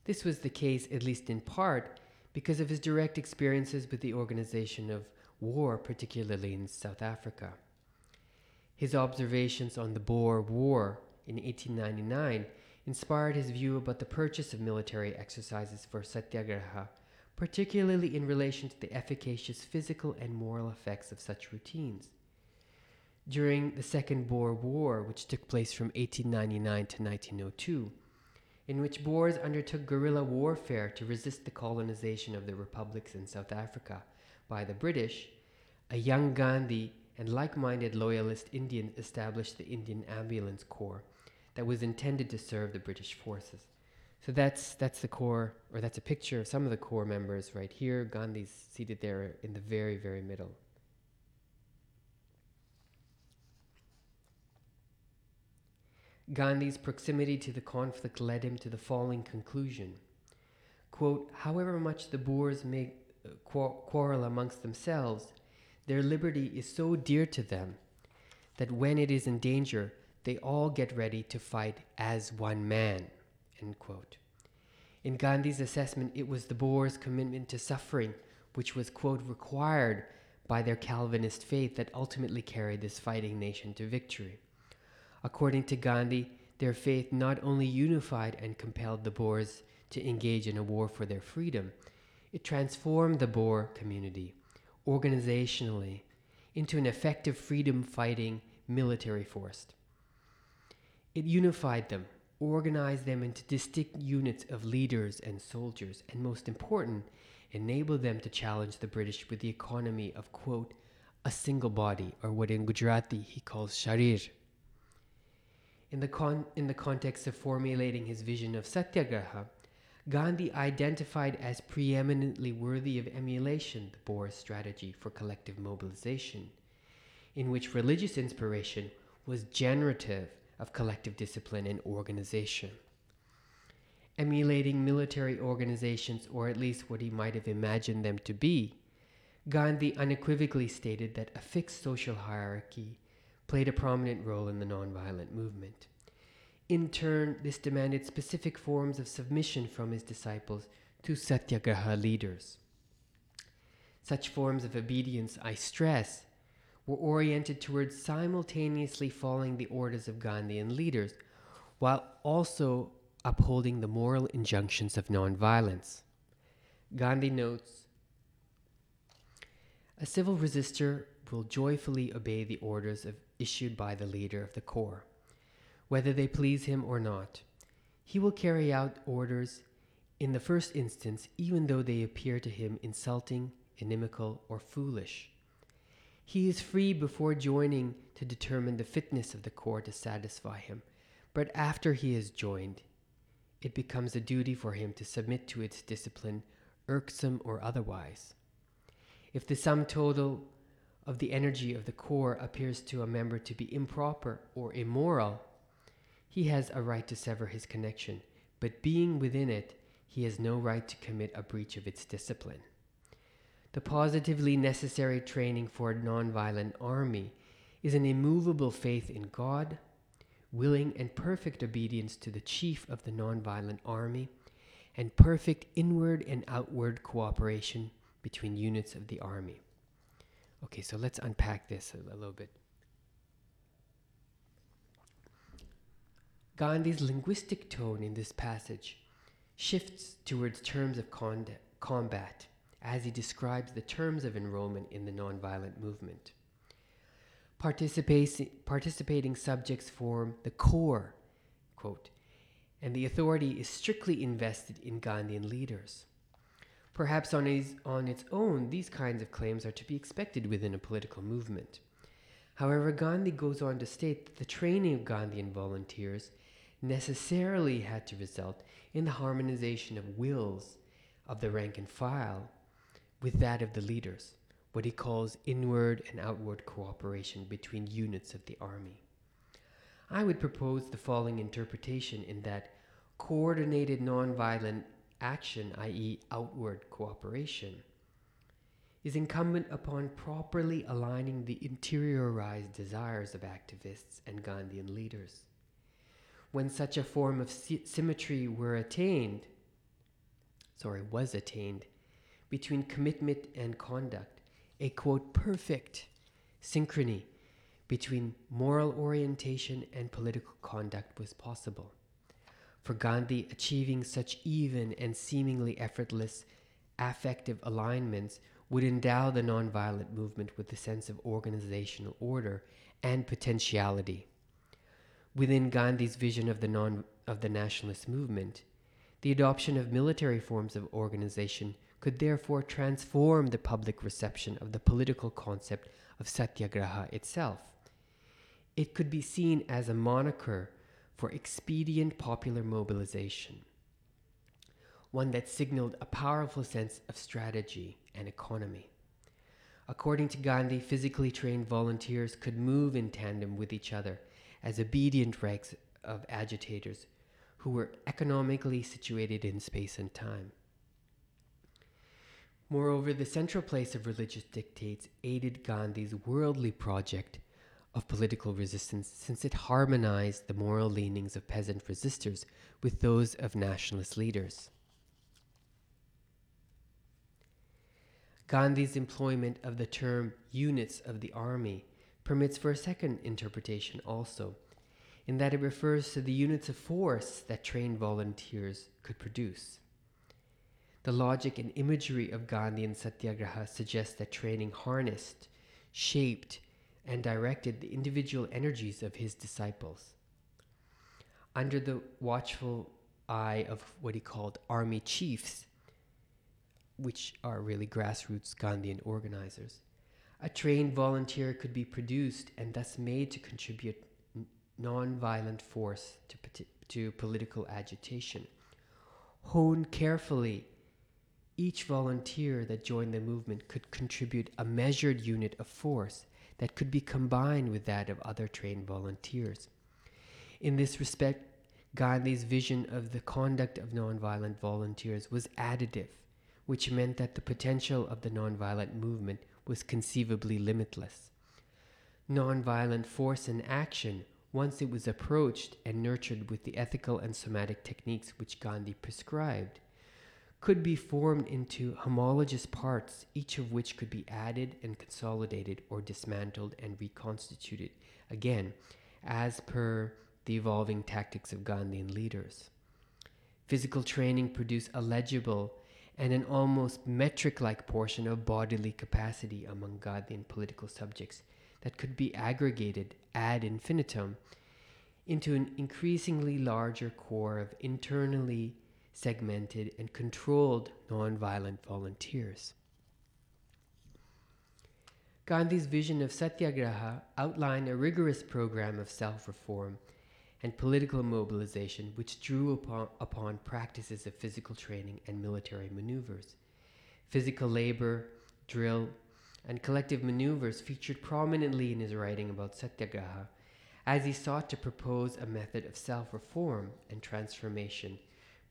This was the case, at least in part, because of his direct experiences with the organization of war, particularly in South Africa. His observations on the Boer War in 1899 inspired his view about the purchase of military exercises for Satyagraha, particularly in relation to the efficacious physical and moral effects of such routines. During the Second Boer War, which took place from 1899 to 1902, in which Boers undertook guerrilla warfare to resist the colonization of the republics in South Africa by the British, a young Gandhi and like-minded loyalist Indians established the Indian Ambulance Corps, that was intended to serve the British forces. So that's the corps, or that's a picture of some of the corps members right here. Gandhi's seated there in the very, very middle. Gandhi's proximity to the conflict led him to the following conclusion. Quote, however much the Boers may quarrel amongst themselves, their liberty is so dear to them that when it is in danger, they all get ready to fight as one man, end quote. In Gandhi's assessment, it was the Boers' commitment to suffering, which was, quote, required by their Calvinist faith that ultimately carried this fighting nation to victory. According to Gandhi, their faith not only unified and compelled the Boers to engage in a war for their freedom, it transformed the Boer community, organizationally, into an effective freedom-fighting military force. It unified them, organized them into distinct units of leaders and soldiers, and most important, enabled them to challenge the British with the economy of, quote, a single body, or what in Gujarati he calls sharir. In the context of formulating his vision of Satyagraha, Gandhi identified as preeminently worthy of emulation the Boer strategy for collective mobilization, in which religious inspiration was generative of collective discipline and organization. Emulating military organizations, or at least what he might have imagined them to be, Gandhi unequivocally stated that a fixed social hierarchy played a prominent role in the nonviolent movement. In turn, this demanded specific forms of submission from his disciples to Satyagraha leaders. Such forms of obedience, I stress, were oriented towards simultaneously following the orders of Gandhian leaders, while also upholding the moral injunctions of nonviolence. Gandhi notes, a civil resistor will joyfully obey the orders issued by the leader of the corps, whether they please him or not. He will carry out orders in the first instance, even though they appear to him insulting, inimical, or foolish. He is free before joining to determine the fitness of the corps to satisfy him, but after he has joined, it becomes a duty for him to submit to its discipline, irksome or otherwise. If the sum total of the energy of the corps appears to a member to be improper or immoral, he has a right to sever his connection, but being within it, he has no right to commit a breach of its discipline. The positively necessary training for a nonviolent army is an immovable faith in God, willing and perfect obedience to the chief of the nonviolent army, and perfect inward and outward cooperation between units of the army. Okay, so let's unpack this a little bit. Gandhi's linguistic tone in this passage shifts towards terms of combat as he describes the terms of enrollment in the nonviolent movement. Participating subjects form the core, quote, and the authority is strictly invested in Gandhian leaders. Perhaps on its own, these kinds of claims are to be expected within a political movement. However, Gandhi goes on to state that the training of Gandhian volunteers necessarily had to result in the harmonization of wills of the rank and file with that of the leaders, what he calls inward and outward cooperation between units of the army. I would propose the following interpretation in that coordinated nonviolent action, i.e. outward cooperation, is incumbent upon properly aligning the interiorized desires of activists and Gandhian leaders. When such a form of symmetry was attained between commitment and conduct, a quote perfect synchrony between moral orientation and political conduct was possible. For Gandhi, achieving such even and seemingly effortless affective alignments would endow the nonviolent movement with a sense of organizational order and potentiality. Within Gandhi's vision of the nationalist movement, the adoption of military forms of organization could therefore transform the public reception of the political concept of Satyagraha itself. It could be seen as a moniker for expedient popular mobilization, one that signaled a powerful sense of strategy and economy. According to Gandhi, physically trained volunteers could move in tandem with each other as obedient ranks of agitators who were economically situated in space and time. Moreover, the central place of religious dictates aided Gandhi's worldly project of political resistance, since it harmonized the moral leanings of peasant resistors with those of nationalist leaders. Gandhi's employment of the term units of the army permits for a second interpretation also, in that it refers to the units of force that trained volunteers could produce. The logic and imagery of Gandhian Satyagraha suggests that training harnessed, shaped, and directed the individual energies of his disciples. Under the watchful eye of what he called army chiefs, which are really grassroots Gandhian organizers, a trained volunteer could be produced and thus made to contribute non-violent force to political agitation. Honed carefully, each volunteer that joined the movement could contribute a measured unit of force that could be combined with that of other trained volunteers. In this respect, Gandhi's vision of the conduct of nonviolent volunteers was additive, which meant that the potential of the nonviolent movement was conceivably limitless. Nonviolent force in action, once it was approached and nurtured with the ethical and somatic techniques which Gandhi prescribed, could be formed into homologous parts, each of which could be added and consolidated or dismantled and reconstituted, again, as per the evolving tactics of Gandhian leaders. Physical training produced a legible and an almost metric-like portion of bodily capacity among Gandhian political subjects that could be aggregated ad infinitum into an increasingly larger core of internally segmented and controlled nonviolent volunteers. Gandhi's vision of Satyagraha outlined a rigorous program of self-reform and political mobilization which drew upon practices of physical training and military maneuvers. Physical labor, drill, and collective maneuvers featured prominently in his writing about Satyagraha, as he sought to propose a method of self-reform and transformation,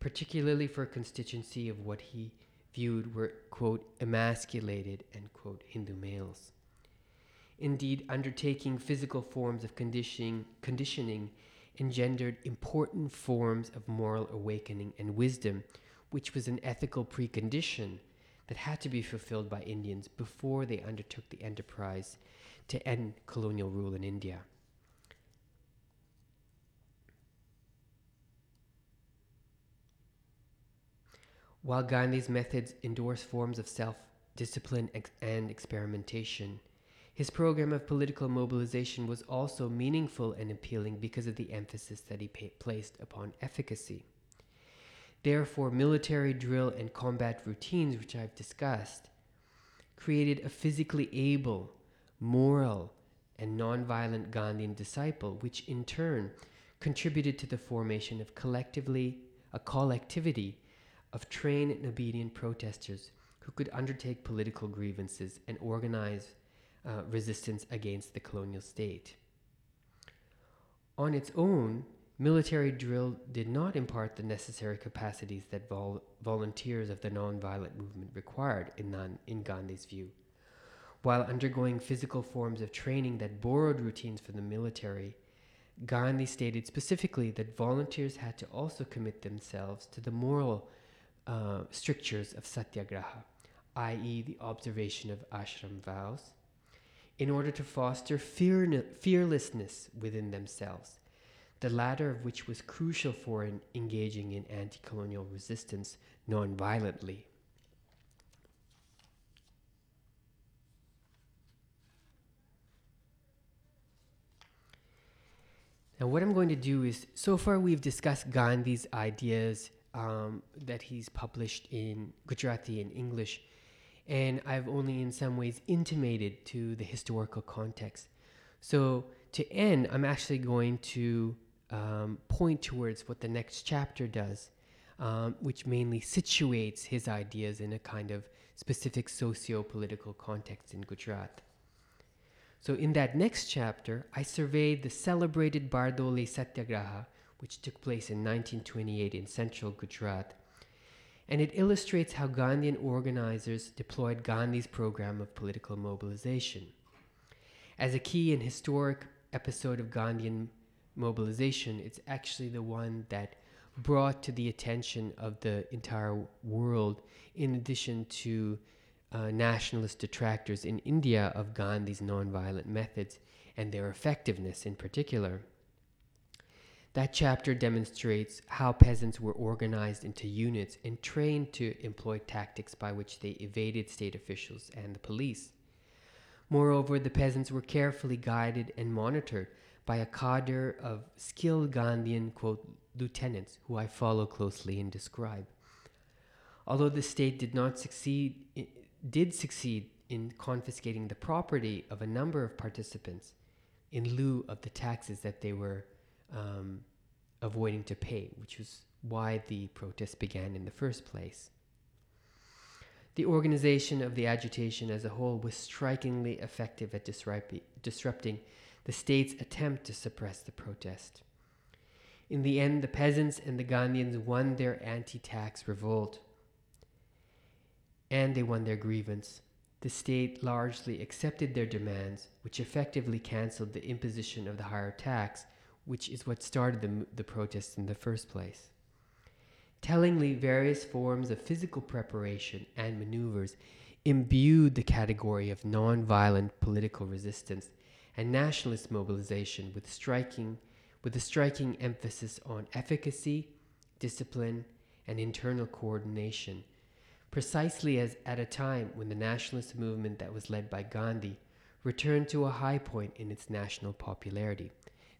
particularly for a constituency of what he viewed were, quote, emasculated, end quote, Hindu males. Indeed, undertaking physical forms of conditioning engendered important forms of moral awakening and wisdom, which was an ethical precondition that had to be fulfilled by Indians before they undertook the enterprise to end colonial rule in India. While Gandhi's methods endorse forms of self-discipline and experimentation, his program of political mobilization was also meaningful and appealing because of the emphasis that he placed upon efficacy. Therefore, military drill and combat routines, which I've discussed, created a physically able, moral, and nonviolent Gandhian disciple, which in turn contributed to the formation of a collectivity of trained and obedient protesters who could undertake political grievances and organize resistance against the colonial state. On its own, military drill did not impart the necessary capacities that volunteers of the nonviolent movement required in Gandhi's view, while undergoing physical forms of training that borrowed routines from the military. Gandhi stated specifically that volunteers had to also commit themselves to the moral strictures of Satyagraha, i.e. the observation of ashram vows, in order to foster fearlessness within themselves, the latter of which was crucial for engaging in anti-colonial resistance non-violently. Now what I'm going to do is, so far we've discussed Gandhi's ideas that he's published in Gujarati and English, and I've only in some ways intimated to the historical context. So to end, I'm actually going to point towards what the next chapter does, which mainly situates his ideas in a kind of specific socio-political context in Gujarat. So in that next chapter, I surveyed the celebrated Bardoli Satyagraha, which took place in 1928 in central Gujarat, and it illustrates how Gandhian organizers deployed Gandhi's program of political mobilization. As a key and historic episode of Gandhian mobilization, it's actually the one that brought to the attention of the entire world, in addition to nationalist detractors in India, of Gandhi's nonviolent methods and their effectiveness in particular. That chapter demonstrates how peasants were organized into units and trained to employ tactics by which they evaded state officials and the police. Moreover, the peasants were carefully guided and monitored by a cadre of skilled Gandhian, quote, lieutenants, who I follow closely and describe. Although the state did succeed in confiscating the property of a number of participants in lieu of the taxes that they were avoiding to pay, which was why the protests began in the first place. The organization of the agitation as a whole was strikingly effective at disrupting the state's attempt to suppress the protest. In the end, the peasants and the Gandhians won their anti-tax revolt, and they won their grievance. The state largely accepted their demands, which effectively canceled the imposition of the higher tax, which is what started the protests in the first place. Tellingly, various forms of physical preparation and maneuvers imbued the category of nonviolent political resistance and nationalist mobilization with a striking emphasis on efficacy, discipline, and internal coordination, precisely as at a time when the nationalist movement that was led by Gandhi returned to a high point in its national popularity.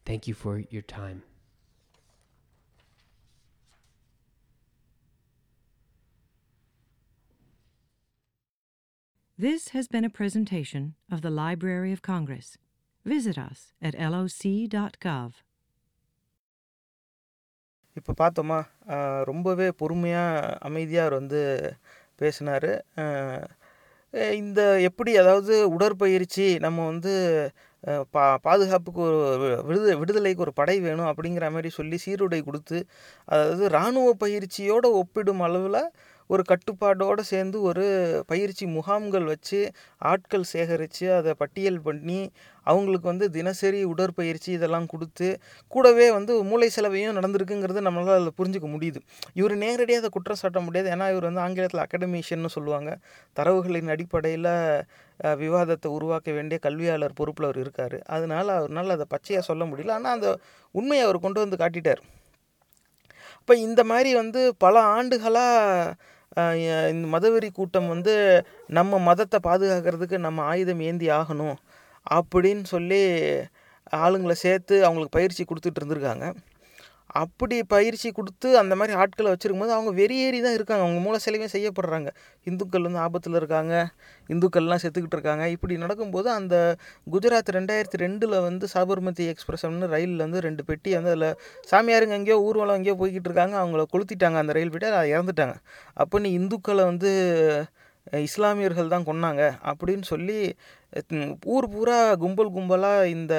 Thank you for your time. This has been a presentation of the Library of Congress. Visit us at loc.gov. இப்போ பார்த்தோமா, ரொம்பவே பொறுமையாக அமைதியாக அவர் வந்து பேசினார். இந்த எப்படி அதாவது உடற்பயிற்சி நம்ம வந்து பாதுகாப்புக்கு ஒரு விடுதலைக்கு ஒரு படை வேணும் அப்படிங்கிற மாதிரி சொல்லி சீருடை கொடுத்து, அதாவது இராணுவ பயிற்சியோடு ஒப்பிடும் அளவில் ஒரு கட்டுப்பாடோடு சேர்ந்து ஒரு பயிற்சி முகாம்கள் வச்சு ஆட்கள் சேகரித்து அதை பட்டியல் பண்ணி அவங்களுக்கு வந்து தினசரி உடற்பயிற்சி இதெல்லாம் கொடுத்து, கூடவே வந்து மூளை செலவையும் நடந்திருக்குங்கிறது நம்மளால் அதில் புரிஞ்சிக்க முடியுது. இவர் நேரடியாக அதை குற்றம் சாட்ட முடியாது, ஏன்னா இவர் வந்து ஆங்கிலத்தில் அகடமிஷியன்னு சொல்லுவாங்க, தரவுகளின் அடிப்படையில் விவாதத்தை உருவாக்க வேண்டிய கல்வியாளர் பொறுப்பில் அவர் இருக்கார். அதனால் அவரால் அதை பச்சையாக சொல்ல முடியல, ஆனால் அந்த உண்மையை அவர் கொண்டு வந்து காட்டிட்டார். இப்போ இந்த மாதிரி வந்து பல ஆண்டுகளாக இந்த மதவெறி கூட்டம் வந்து நம்ம மதத்தை பாதுகாக்கிறதுக்கு நம்ம ஆயுதம் ஏந்தி ஆகணும் அப்படின்னு சொல்லி ஆளுங்களை சேர்த்து அவங்களுக்கு பயிற்சி கொடுத்துட்டு இருந்திருக்காங்க. அப்படி பயிற்சி கொடுத்து அந்த மாதிரி ஆட்களை வச்சுருக்கும் போது அவங்க வெறியேறி தான் இருக்காங்க, அவங்க மூல சிலையும் செய்யப்படுறாங்க. இந்துக்கள் வந்து ஆபத்தில் இருக்காங்க, இந்துக்கள்லாம் செத்துக்கிட்டு இருக்காங்க. இப்படி நடக்கும்போது அந்த குஜராத் 2002 வந்து சபர்மதி எக்ஸ்பிரஸ் அப்படின்னு ரயிலில் வந்து 2 பெட்டி வந்து அதில் சாமியாருங்க எங்கேயோ ஊர்வலம் எங்கேயோ போய்கிட்டு இருக்காங்க, அவங்கள கொளுத்திட்டாங்க. அந்த ரயில் பெட்டி அதை இறந்துட்டாங்க. அப்போ நீ இந்துக்களை வந்து இஸ்லாமியர்கள் தான் கொன்னாங்க அப்படின்னு சொல்லி ஊர் பூரா கும்பலாக இந்த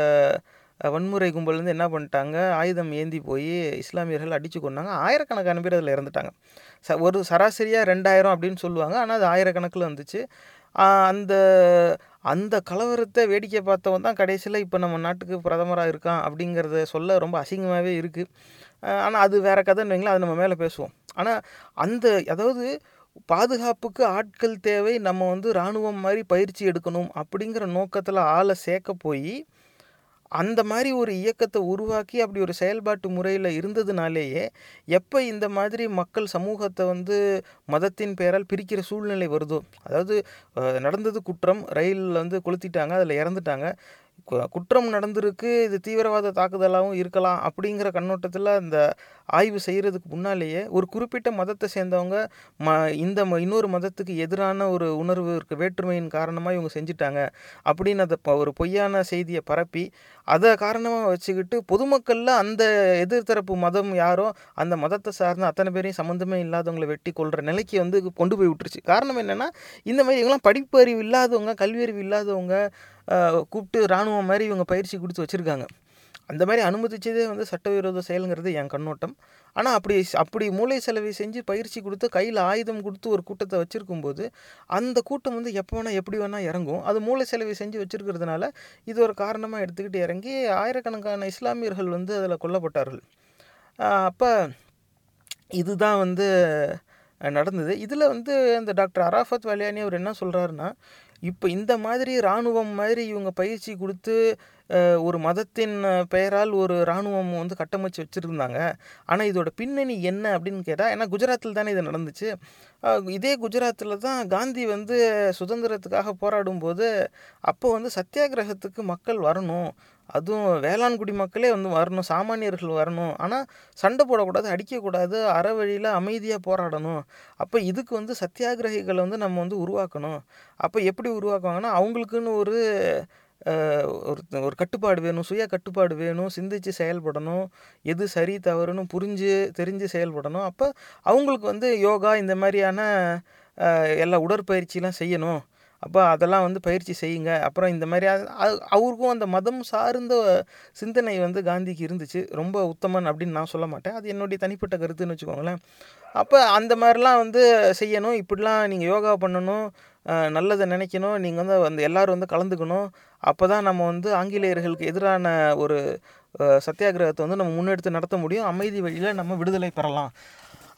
வன்முறை கும்பலேருந்து என்ன பண்ணிட்டாங்க, ஆயுதம் ஏந்தி போய் இஸ்லாமியர்கள் அடித்து கொண்டாங்க. ஆயிரக்கணக்கான பேர் அதில் இறந்துட்டாங்க. ஒரு சராசரியாக 2000 அப்படின்னு சொல்லுவாங்க, ஆனால் அது ஆயிரக்கணக்கில் வந்துச்சு. அந்த கலவரத்தை வேடிக்கை பார்த்தவன் தான் கடைசியில் இப்போ நம்ம நாட்டுக்கு பிரதமராக இருக்கான் அப்படிங்கிறத சொல்ல ரொம்ப அசிங்கமாகவே இருக்குது. ஆனால் அது வேறு கதைன்னு வைங்களா, அது நம்ம மேலே பேசுவோம். ஆனால் அந்த அதாவது பாதுகாப்புக்கு ஆட்கள் தேவை, நம்ம வந்து இராணுவம் மாதிரி பயிற்சி எடுக்கணும் அப்படிங்கிற நோக்கத்தில் ஆளை சேர்க்க போய் அந்த மாதிரி ஒரு இயக்கத்தை உருவாக்கி அப்படி ஒரு செயல்பாட்டு முறையில் இருந்ததுனாலேயே எப்போ இந்த மாதிரி மக்கள் சமூகத்தை வந்து மதத்தின் பெயரால் பிரிக்கிற சூழ்நிலை வருதோ, அதாவது நடந்தது குற்றம், ரயிலில் வந்து கொளுத்திட்டாங்க, அதில் இறந்துட்டாங்க, குற்றம் நடந்திருக்கு, இது தீவிரவாத தாக்குதலாகவும் இருக்கலாம் அப்படிங்கிற கண்ணோட்டத்தில் அந்த ஆய்வு செய்கிறதுக்கு முன்னாலேயே ஒரு குறிப்பிட்ட மதத்தை சேர்ந்தவங்க இந்த இன்னொரு மதத்துக்கு எதிரான ஒரு உணர்வு இருக்க வேற்றுமையின் காரணமாக இவங்க செஞ்சிட்டாங்க அப்படின்னு அதை ஒரு பொய்யான செய்தியை பரப்பி அதை காரணமாக வச்சுக்கிட்டு பொதுமக்களில் அந்த எதிர்த்தரப்பு மதம் யாரோ அந்த மதத்தை சார்ந்த அத்தனை பேரையும் சம்மந்தமே இல்லாதவங்களை வெட்டி கொள்கிற நிலைக்கு வந்து கொண்டு போய் விட்டுருச்சு. காரணம் என்னென்னா, இந்த மாதிரி இவங்களாம் படிப்பு அறிவு இல்லாதவங்க, கல்வியறிவு இல்லாதவங்க கூப்பிட்டு இராணுவம் மாதிரி இவங்க பயிற்சி கொடுத்து வச்சுருக்காங்க. அந்த மாதிரி அனுமதிச்சதே வந்து சட்டவிரோத செயலுங்கிறது என் கண்ணோட்டம். ஆனால் அப்படி மூளை செலவை செஞ்சு பயிற்சி கொடுத்து கையில் ஆயுதம் கொடுத்து ஒரு கூட்டத்தை வச்சுருக்கும்போது அந்த கூட்டம் வந்து எப்போ வேணால் எப்படி வேணால் இறங்கும். அது மூளை செலவை செஞ்சு வச்சுருக்கிறதுனால இது ஒரு காரணமாக எடுத்துக்கிட்டு இறங்கி ஆயிரக்கணக்கான இஸ்லாமியர்கள் வந்து அதில் கொல்லப்பட்டார்கள். அப்போ இதுதான் வந்து நடந்தது. இதில் வந்து இந்த டாக்டர் அராஃபத் வலியானி அவர் என்ன சொல்கிறாருன்னா, இப்போ இந்த மாதிரி இராணுவம் மாதிரி இவங்க பயிற்சி கொடுத்து ஒரு மதத்தின் பெயரால் ஒரு இராணுவம் வந்து கட்டமைச்சு வச்சுருந்தாங்க. ஆனால் இதோட பின்னணி என்ன அப்படின்னு கேட்டால், ஏன்னா குஜராத்தில் தானே இது நடந்துச்சு, இதே குஜராத்தில் தான் காந்தி வந்து சுதந்திரத்துக்காக போராடும்போது அப்போ வந்து சத்தியாகிரகத்துக்கு மக்கள் வரணும், அதுவும் வேளாண் குடிமக்களே வந்து வரணும், சாமானியர்கள் வரணும், ஆனால் சண்டை போடக்கூடாது, அடிக்கக்கூடாது, அற வழியில் அமைதியாக போராடணும். அப்போ இதுக்கு வந்து சத்தியாகிரகிகளை வந்து நம்ம வந்து உருவாக்கணும். அப்போ எப்படி உருவாக்குவாங்கன்னா, அவங்களுக்குன்னு ஒரு கட்டுப்பாடு வேணும், சுய கட்டுப்பாடு வேணும், சிந்தித்து செயல்படணும், எது சரி தவறுன்னு புரிஞ்சு தெரிஞ்சு செயல்படணும். அப்போ அவங்களுக்கு வந்து யோகா இந்த மாதிரியான எல்லா உடற்பயிற்சியெலாம் செய்யணும். அப்போ அதெல்லாம் வந்து பயிற்சி செய்யுங்க. அப்புறம் இந்த மாதிரி அவருக்கும் அந்த மதம் சார்ந்த சிந்தனை வந்து காந்திக்கு இருந்துச்சு. ரொம்ப உத்தமன் அப்படின்னு நான் சொல்ல மாட்டேன், அது என்னுடைய தனிப்பட்ட கருத்துன்னு வச்சுக்கோங்களேன். அப்போ அந்த மாதிரிலாம் வந்து செய்யணும், இப்படிலாம் நீங்கள் யோகா பண்ணணும், நல்லதை நினைக்கணும், நீங்கள் வந்து அந்த எல்லோரும் வந்து கலந்துக்கணும், அப்போ தான் நம்ம வந்து ஆங்கிலேயர்களுக்கு எதிரான ஒரு சத்தியாகிரகத்தை வந்து நம்ம முன்னெடுத்து நடத்த முடியும், அமைதி வழியில் நம்ம விடுதலை பெறலாம்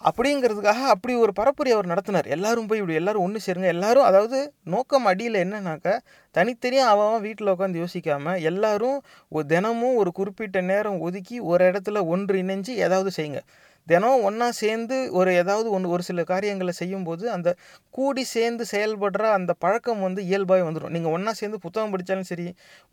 அப்படிங்கிறதுக்காக அப்படி ஒரு பரப்புரை அவர் நடத்தினார். எல்லோரும் போய் இப்படி எல்லோரும் ஒன்று சேருங்க எல்லோரும், அதாவது நோக்கம் அடியில் என்னன்னாக்கா தனித்தனியாக அவன் வீட்டில் உட்காந்து யோசிக்காமல் எல்லோரும் தினமும் ஒரு குறிப்பிட்ட நேரம் ஒதுக்கி ஒரு இடத்துல ஒன்று இணைஞ்சு ஏதாவது செய்யுங்க. தினம் ஒன்றா சேர்ந்து ஒரு ஏதாவது ஒன்று ஒரு சில காரியங்களை செய்யும்போது அந்த கூடி சேர்ந்து செயல்படுற அந்த பழக்கம் வந்து இயல்பாகவே வந்துடும். நீங்கள் ஒன்றா சேர்ந்து புத்தகம் படித்தாலும் சரி,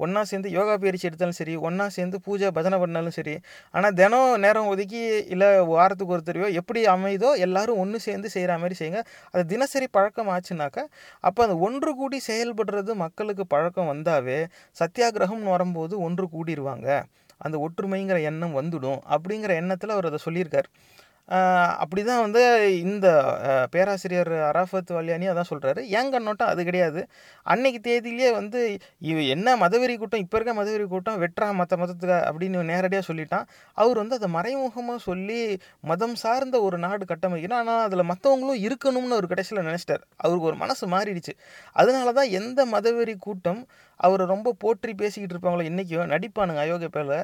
ஒன்றா சேர்ந்து யோகா பயிற்சி எடுத்தாலும் சரி, ஒன்றா சேர்ந்து பூஜை பஜனை பண்ணாலும் சரி, ஆனால் தினம் நேரம் ஒதுக்கி இல்லை வாரத்துக்கு ஒரு தடவையோ எப்படி அமைதோ எல்லோரும் ஒன்று சேர்ந்து செய்கிற மாதிரி செய்யுங்க. அது தினசரி பழக்கம் ஆச்சுனாக்கா அப்போ அந்த ஒன்று கூடி செயல்படுறது மக்களுக்கு பழக்கம் வந்தாவே சத்தியாகிரகம்னு வரும்போது ஒன்று கூடிடுவாங்க, அந்த ஒற்றுமைங்கிற எண்ணம் வந்துடும் அப்படிங்கிற எண்ணத்தில் அவர் அதை சொல்லியிருக்கார். அப்படி தான் வந்து இந்த பேராசிரியர் அராஃபத் வலியானி அதான் சொல்கிறாரு. ஏன் கண்ணோட்டம் அது கிடையாது. அன்னைக்கு தேதியிலே வந்து என்ன மதவெறி கூட்டம், இப்போ இருக்க மதவெறி கூட்டம் வெற்றா மற்ற மதத்துக்கு அப்படின்னு நேரடியாக சொல்லிட்டான். அவர் வந்து அதை மறைமுகமாக சொல்லி மதம் சார்ந்த ஒரு நாடு கட்டமைக்கணும், ஆனால் அதில் மற்றவங்களும் இருக்கணும்னு ஒரு கடைசியில் நினச்சிட்டார். அவருக்கு ஒரு மனசு மாறிடுச்சு. அதனால தான் எந்த மதவெறி கூட்டம் அவரை ரொம்ப போற்றி பேசிக்கிட்டு இருப்பாங்களோ இன்றைக்கும் நடிப்பானுங்க அயோக்கிய பேரில்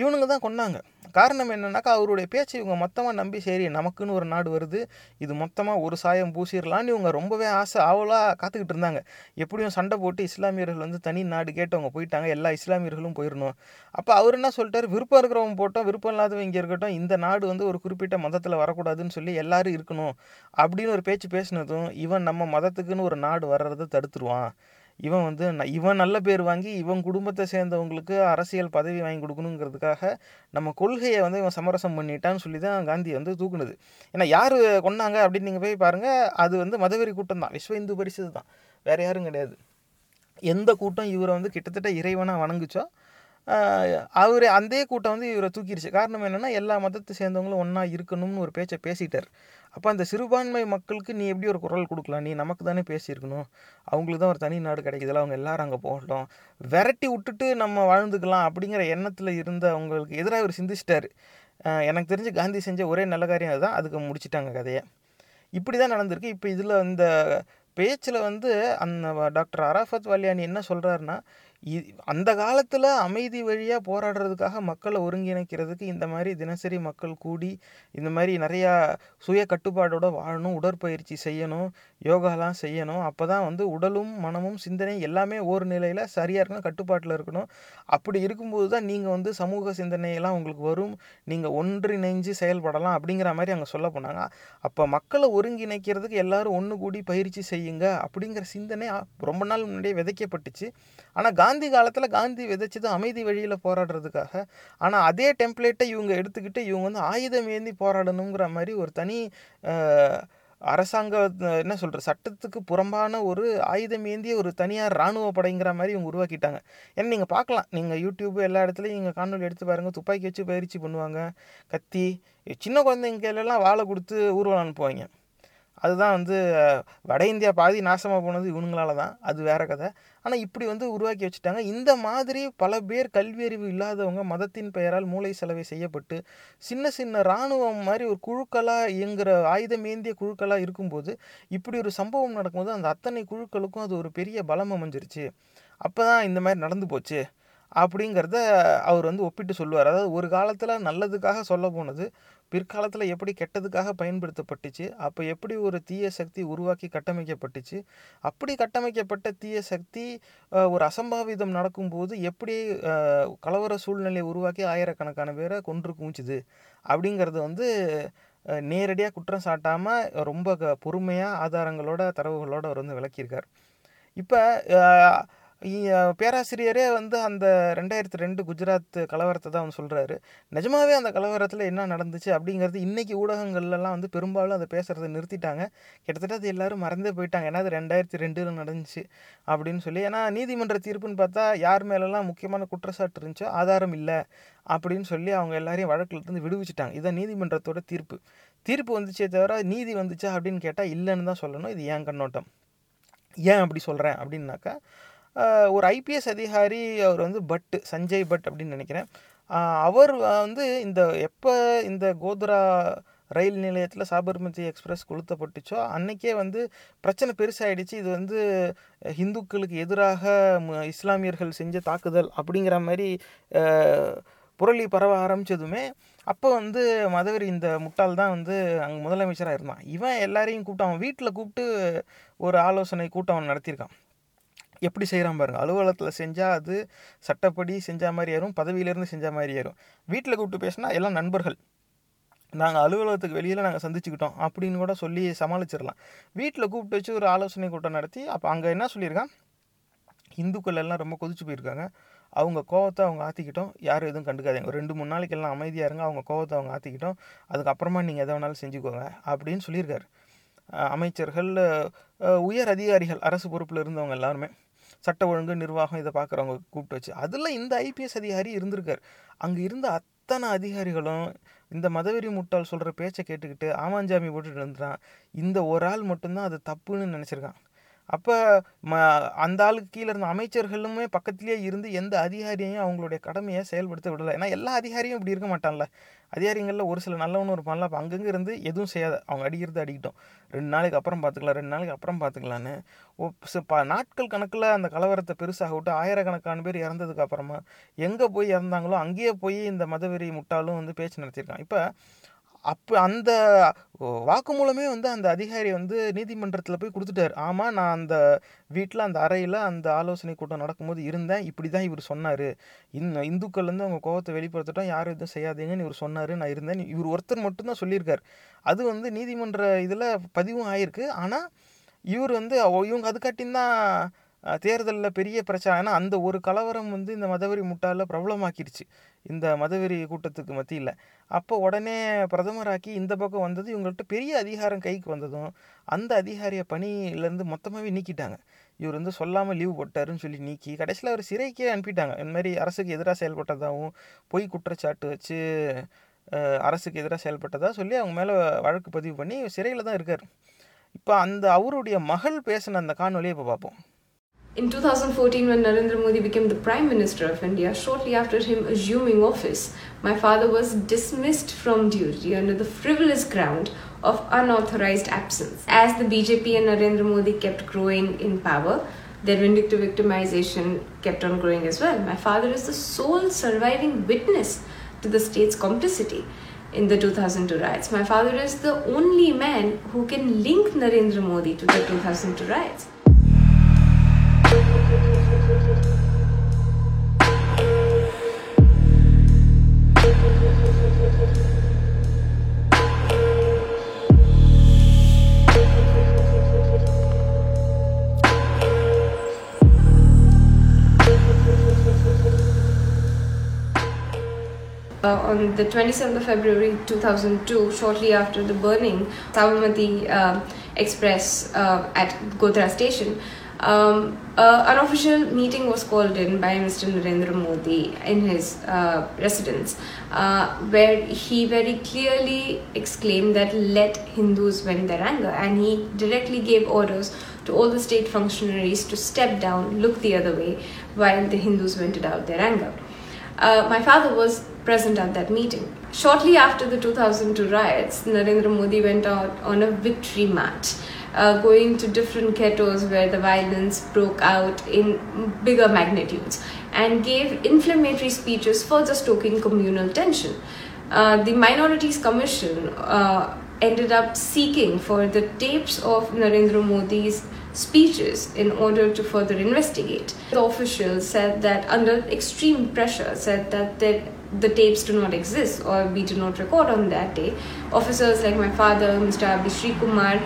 இவனுங்க தான் கொண்டாங்க. காரணம் என்னன்னாக்கா அவருடைய பேச்சு இவங்க மொத்தமாக நம்பி சரி நமக்குன்னு ஒரு நாடு வருது இது மொத்தமாக ஒரு சாயம் பூசிடலான்னு இவங்க ரொம்பவே ஆசை ஆவலாக காத்துக்கிட்டு இருந்தாங்க. எப்படியும் சண்டை போட்டு இஸ்லாமியர்கள் வந்து தனி நாடு கேட்டவங்க போயிட்டாங்க, எல்லா இஸ்லாமியர்களும் போயிடணும். அப்போ அவர் என்ன சொல்லிட்டார், விருப்பம் இருக்கிறவங்க போட்டோம் விருப்பம் இல்லாதவங்க இங்கே இருக்கட்டும், இந்த நாடு வந்து ஒரு குறிப்பிட்ட மதத்தில் வரக்கூடாதுன்னு சொல்லி எல்லோரும் இருக்கணும் அப்படின்னு ஒரு பேச்சு பேசினதும் இவன் நம்ம மதத்துக்குன்னு ஒரு நாடு வர்றதை தடுத்துருவான், இவன் வந்து இவன் நல்ல பேர் வாங்கி இவன் குடும்பத்தை சேர்ந்தவங்களுக்கு அரசியல் பதவி வாங்கி கொடுக்கணுங்கிறதுக்காக நம்ம கொள்கையை வந்து இவன் சமரசம் பண்ணிட்டான்னு சொல்லி தான் காந்தி வந்து தூக்குனது. ஏன்னா யார் கொண்டாங்க அப்படின்னு நீங்கள் போய் பாருங்கள், அது வந்து மதவெறி கூட்டம் தான், விஸ்வ இந்து பரிஷத் தான், வேறு யாரும் கிடையாது. எந்த கூட்டம் இவரை வந்து கிட்டத்தட்ட இறைவனாக வணங்குச்சோ அவர் அந்த கூட்டம் வந்து இவரை தூக்கிடுச்சு. காரணம் என்னென்னா எல்லா மதத்தை சேர்ந்தவங்களும் ஒன்றா இருக்கணும்னு ஒரு பேச்சை பேசிட்டார். அப்போ அந்த சிறுபான்மை மக்களுக்கு நீ எப்படி ஒரு குரல் கொடுக்கலாம், நீ நமக்கு தானே பேசியிருக்கணும், அவங்களுக்கு தான் ஒரு தனி நாடு கிடைக்குதுல, அவங்க எல்லாரும் அங்கே போகட்டும் விரட்டி விட்டுட்டு நம்ம வாழ்ந்துக்கலாம் அப்படிங்கிற எண்ணத்தில் இருந்த அவங்களுக்கு எதிராக இவர் சிந்திச்சிட்டார். எனக்கு தெரிஞ்சு காந்தி செஞ்ச ஒரே நல்ல காரியம் அதுதான், அதுக்கு முடிச்சுட்டாங்க கதையை. இப்படி தான் நடந்திருக்கு. இப்போ இதில் இந்த பேச்சில் வந்து அந்த டாக்டர் அராஃபத் வலியானி என்ன சொல்கிறாருன்னா, அந்த காலத்தில் அமைதி வழியாக போராடுறதுக்காக மக்களை ஒருங்கிணைக்கிறதுக்கு இந்த மாதிரி தினசரி மக்கள் கூடி இந்த மாதிரி நிறையா சுய கட்டுப்பாடோடு வாழணும், உடற்பயிற்சி செய்யணும், யோகாலாம் செய்யணும், அப்போ தான் வந்து உடலும் மனமும் சிந்தனை எல்லாமே ஒரு நிலையில் சரியாக இருக்கணும், கட்டுப்பாட்டில் இருக்கணும். அப்படி இருக்கும்போது தான் நீங்கள் வந்து சமூக சிந்தனையெல்லாம் உங்களுக்கு வரும், நீங்கள் ஒன்றிணைஞ்சு செயல்படலாம் அப்படிங்கிற மாதிரி அங்கே சொல்ல போனாங்க. அப்போ மக்களை ஒருங்கிணைக்கிறதுக்கு எல்லோரும் ஒன்று கூடி பயிற்சி செய்யுங்க அப்படிங்கிற சிந்தனை ரொம்ப நாள் முன்னாடியே விதைக்கப்பட்டுச்சு. ஆனால் காந்தி காலத்தில் காந்தி விதைச்சது அமைதி வழியில் போராடுறதுக்காக. ஆனால் அதே டெம்ப்ளேட்டை இவங்க எடுத்துக்கிட்டு இவங்க வந்து ஆயுதம் ஏந்தி போராடணுங்கிற மாதிரி ஒரு தனி அரசாங்க என்ன சொல்கிற சட்டத்துக்கு புறம்பான ஒரு ஆயுதம் ஏந்திய ஒரு தனியார் இராணுவ படைங்கிற மாதிரி இவங்க உருவாக்கிட்டாங்க. ஏன்னா நீங்கள் பார்க்கலாம், நீங்கள் யூடியூப் எல்லா இடத்துலையும் நீங்கள் காணொலி எடுத்து பாருங்கள், துப்பாக்கி வச்சு பயிற்சி பண்ணுவாங்க, கத்தி, சின்ன குழந்தைங்க கையிலலாம் வாழை கொடுத்து ஊர்வலம் அனுப்புவாங்க. அதுதான் வந்து வட இந்தியா பாதி நாசமாக போனது இவனுங்களால தான், அது வேறு கதை. ஆனால் இப்படி வந்து உருவாக்கி வச்சுட்டாங்க. இந்த மாதிரி பல பேர் கல்வியறிவு இல்லாதவங்க மதத்தின் பெயரால் மூளை செலவை செய்யப்பட்டு சின்ன சின்ன இராணுவம் மாதிரி ஒரு குழுக்களாக இயங்குகிற ஆயுதம் ஏந்திய குழுக்களாக இருக்கும்போது இப்படி ஒரு சம்பவம் நடக்கும்போது அந்த அத்தனை குழுக்களுக்கும் அது ஒரு பெரிய பலம் அமைஞ்சிருச்சு. அப்போ தான் இந்த மாதிரி நடந்து போச்சு அப்படிங்கிறத அவர் வந்து ஒப்பிட்டு சொல்லுவார். அதாவது ஒரு காலத்தில் நல்லதுக்காக சொல்ல போனது பிற்காலத்தில் எப்படி கெட்டதுக்காக பயன்படுத்தப்பட்டுச்சு, அப்போ எப்படி ஒரு தீய சக்தி உருவாக்கி கட்டமைக்கப்பட்டுச்சு, அப்படி கட்டமைக்கப்பட்ட தீய சக்தி ஒரு அசம்பாவிதம் நடக்கும்போது எப்படி கலவர சூழ்நிலையை உருவாக்கி ஆயிரக்கணக்கான பேரை கொன்று குமிச்சுது அப்படிங்கிறது வந்து நேரடியாக குற்றம் சாட்டாமல் ரொம்ப பொறுமையாக ஆதாரங்களோட தரவுகளோடு அவர் வந்து விளக்கியிருக்கார். இப்போ பேராசிரியரே வந்து அந்த 2002 குஜராத் கலவரத்தை தான் வந்து சொல்கிறாரு. நிஜமாகவே அந்த கலவரத்தில் என்ன நடந்துச்சு அப்படிங்கிறது இன்றைக்கி ஊடகங்கள்லாம் வந்து பெரும்பாலும் அதை பேசுகிறத நிறுத்திட்டாங்க. கிட்டத்தட்ட அது எல்லோரும் மறந்தே போயிட்டாங்க, ஏன்னா அது 2002 நடந்துச்சு அப்படின்னு சொல்லி. ஏன்னா நீதிமன்ற தீர்ப்புன்னு பார்த்தா யார் மேலெல்லாம் முக்கியமான குற்றச்சாட்டு இருந்துச்சோ ஆதாரம் இல்லை அப்படின்னு சொல்லி அவங்க எல்லாரையும் வழக்கிலிருந்து விடுவிச்சிட்டாங்க. இதுதான் நீதிமன்றத்தோட தீர்ப்பு வந்துச்சே தவிர நீதி வந்துச்சா அப்படின்னு கேட்டால் இல்லைன்னு தான் சொல்லணும். இது ஏன் கண்ணோட்டம். ஏன் அப்படி சொல்கிறேன் அப்படின்னாக்கா, ஒரு IPS அதிகாரி, அவர் வந்து சஞ்சய் பட் அப்படின்னு நினைக்கிறேன், அவர் வந்து இந்த கோத்ரா ரயில் நிலையத்தில் சாபர்மதி எக்ஸ்பிரஸ் கொளுத்தப்பட்டுச்சோ அன்றைக்கே வந்து பிரச்சனை பெருசாகிடுச்சு. இது வந்து ஹிந்துக்களுக்கு எதிராக இஸ்லாமியர்கள் செஞ்ச தாக்குதல் அப்படிங்கிற மாதிரி புரளி பரவ ஆரம்பித்ததுமே அப்போ வந்து மதவெறி இந்த முட்டாள் தான் வந்து அங்கே முதலமைச்சராக இருந்தான். இவன் எல்லாரையும் கூப்பிட்டு அவன் வீட்டில் கூப்பிட்டு ஒரு ஆலோசனை கூட்டம் அவன் நடத்தியிருக்கான். எப்படி செய்கிறான் பாருங்கள். அலுவலகத்தில் செஞ்சால் அது சட்டப்படி செஞ்ச மாதிரி ஏறும், பதவியிலேருந்து செஞ்ச மாதிரி ஏறும். வீட்டில் கூப்பிட்டு பேசினா எல்லாம் நண்பர்கள், நாங்கள் அலுவலகத்துக்கு வெளியில் நாங்கள் சந்திச்சுக்கிட்டோம் அப்படின்னு கூட சொல்லி சமாளிச்சிடலாம். வீட்டில் கூப்பிட்டு வச்சு ஒரு ஆலோசனை கூட்டம் நடத்தி அப்போ அங்கே என்ன சொல்லியிருக்கான், இந்துக்கள் எல்லாம் ரொம்ப கொதிச்சு போயிருக்காங்க, அவங்க கோவத்தை அவங்க ஆற்றிக்கிட்டோம், யாரும் எதுவும் கண்டுக்காதீங்க, ஒரு 2-3 நாளைக்கு எல்லாம் அமைதியாக இருங்க, அவங்க கோவத்தை அவங்க ஆற்றிக்கிட்டோம், அதுக்கப்புறமா நீங்கள் எதை வேணாலும் செஞ்சுக்கோங்க அப்படின்னு சொல்லியிருக்காரு. அமைச்சர்கள், உயர் அதிகாரிகள், அரசு பொறுப்பில் இருந்தவங்க எல்லாருமே, சட்ட ஒழுங்கு நிர்வாகம் இதை பார்க்குறவங்க கூப்பிட்டு வச்சு, அதில் இந்த IPS அதிகாரி இருந்திருக்கார். அங்கே இருந்த அத்தனை அதிகாரிகளும் இந்த மதவெறி முட்டால் சொல்கிற பேச்சை கேட்டுக்கிட்டு ஆமாஞ்சாமி போட்டுட்டு இருந்தான். இந்த ஒரு ஆள் மட்டும்தான் அது தப்புன்னு நினச்சிருக்கான். அப்போ அந்த ஆளுக்கு கீழே இருந்த அமைச்சர்களுமே பக்கத்துலேயே இருந்து எந்த அதிகாரியையும் அவங்களுடைய கடமையை செயல்படுத்த விடலை. ஏன்னா எல்லா அதிகாரியும் இப்படி இருக்க மாட்டான்ல, அதிகாரிகளில் ஒரு சில நல்லவனும் இருப்பான்ல. அப்போ அங்கங்கே இருந்து எதுவும் செய்யாத, அவங்க அடிக்கிறது அடிக்கிட்டோம், 2 நாளைக்கு அப்புறம் பார்த்துக்கலான்னு நாட்கள் கணக்கில் அந்த கலவரத்தை பெருசாக விட்டு ஆயிரக்கணக்கான பேர் இறந்ததுக்கு அப்புறமா எங்கே போய் இறந்தாங்களோ அங்கேயே போய் இந்த மதவெறி முட்டாலும் வந்து பேச்சு நடத்தியிருக்கான். இப்போ அப்போ அந்த வாக்குமூலமே வந்து அந்த அதிகாரி வந்து நீதிமன்றத்தில் போய் கொடுத்துட்டார். ஆமாம், நான் அந்த வீட்டில் அந்த அறையில் அந்த ஆலோசனை கூட்டம் நடக்கும்போது இருந்தேன், இப்படி தான் இவர் சொன்னார், இந்துக்கள் வந்து அவங்க கோவத்தை வெளிப்படுத்திட்டோம், யாரும் எதுவும் செய்யாதீங்கன்னு இவர் சொன்னார், நான் இருந்தேன், இவர் ஒருத்தர் மட்டும்தான் சொல்லியிருக்கார். அது வந்து நீதிமன்ற இதில் பதிவும் ஆகிருக்கு. ஆனால் இவர் வந்து இவங்க அதுக்காட்டின் தான் தேர்தலில் பெரிய பிரச்சனை. ஏன்னா அந்த ஒரு கலவரம் வந்து இந்த மதவெறி முட்டால பிரபலமாக்கிடுச்சு இந்த மதவெறி கூட்டத்துக்கு மத்தியில். அப்போ உடனே பிரதமராக்கி இந்த பக்கம் வந்தது, இவங்கள்ட்ட பெரிய அதிகாரம் கைக்கு வந்ததும் அந்த அதிகாரிய பணியிலேருந்து மொத்தமாகவே நீக்கிட்டாங்க. இவர் வந்து சொல்லாமல் லீவ் போட்டாருன்னு சொல்லி நீக்கி கடைசியில் அவர் சிறைக்கே அனுப்பிட்டாங்க. இந்தமாதிரி அரசுக்கு எதிராக செயல்பட்டதாகவும் பொய் குற்றச்சாட்டு வச்சு அரசுக்கு எதிராக செயல்பட்டதாக சொல்லி அவங்க மேலே வழக்கு பதிவு பண்ணி சிறையில் தான் இருக்கார். இப்போ அந்த அவருடைய மகள் பேசின அந்த காணொலியை இப்போ பார்ப்போம். In 2014, when Narendra Modi became the Prime Minister of India, shortly after him assuming office, my father was dismissed from duty under the frivolous ground of unauthorized absence. As the BJP and Narendra Modi kept growing in power, their vindictive victimization kept on growing as well. My father is the sole surviving witness to the state's complicity in the 2002 riots. My father is the only man who can link Narendra Modi to the 2002 riots. On the 27th of February 2002, shortly after the burning, Sabarmati Express at Godhra station, an official meeting was called in by Mr. Narendra Modi in his residence, where he very clearly exclaimed that let Hindus vent their anger, and he directly gave orders to all the state functionaries to step down, look the other way, while the Hindus vented out their anger. My father was present at that meeting. Shortly after the 2002 riots, Narendra Modi went out on a victory march, going to different ghettos where the violence broke out in bigger magnitudes, and gave inflammatory speeches, further stoking communal tension. The Minorities Commission ended up seeking for the tapes of Narendra Modi's speeches in order to further investigate. The officials said that under extreme pressure, said that the tapes do not exist or we do not record on that day. Officers like my father, Mr. Abhishri Kumar,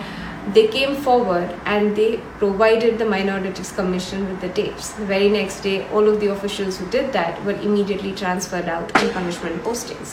they came forward and they provided the Minorities Commission with the tapes. The very next day, all of the officials who did that were immediately transferred out on punishment postings.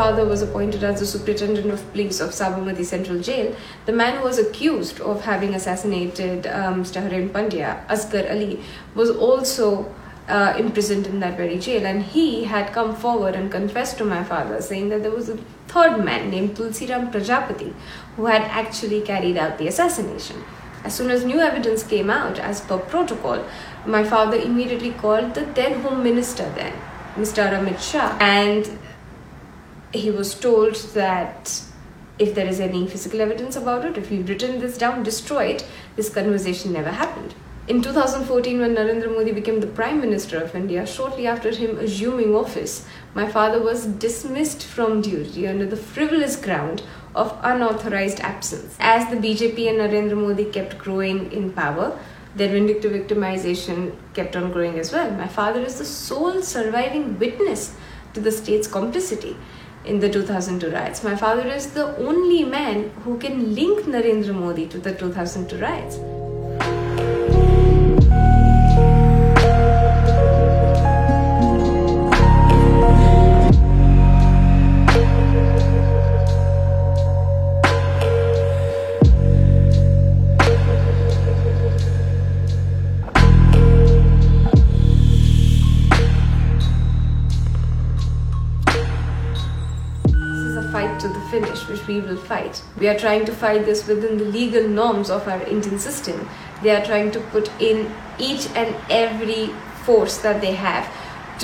father was appointed as the superintendent of police of Sabarmati Central Jail, the man who was accused of having assassinated Taharin Pandya, Asghar Ali, was also imprisoned in that very jail, and he had come forward and confessed to my father, saying that there was a third man named Tulsiram Prajapati who had actually carried out the assassination. As soon as new evidence came out, as per protocol, my father immediately called the then Home Minister then, Mr. Amit Shah, and he was told that if there is any physical evidence about it, if you've written this down, destroy it. This conversation never happened. In 2014, when Narendra Modi became the Prime Minister of India, shortly after him assuming office, my father was dismissed from duty under the frivolous ground of unauthorized absence. As the BJP and Narendra Modi kept growing in power, their vindictive victimization kept on growing as well. My father is the sole surviving witness to the state's complicity in the 2002 riots. My father is the only man who can link Narendra Modi to the 2002 riots. Which we will fight. We are trying to fight this within the legal norms of our Indian system. They are trying to put in each and every force that they have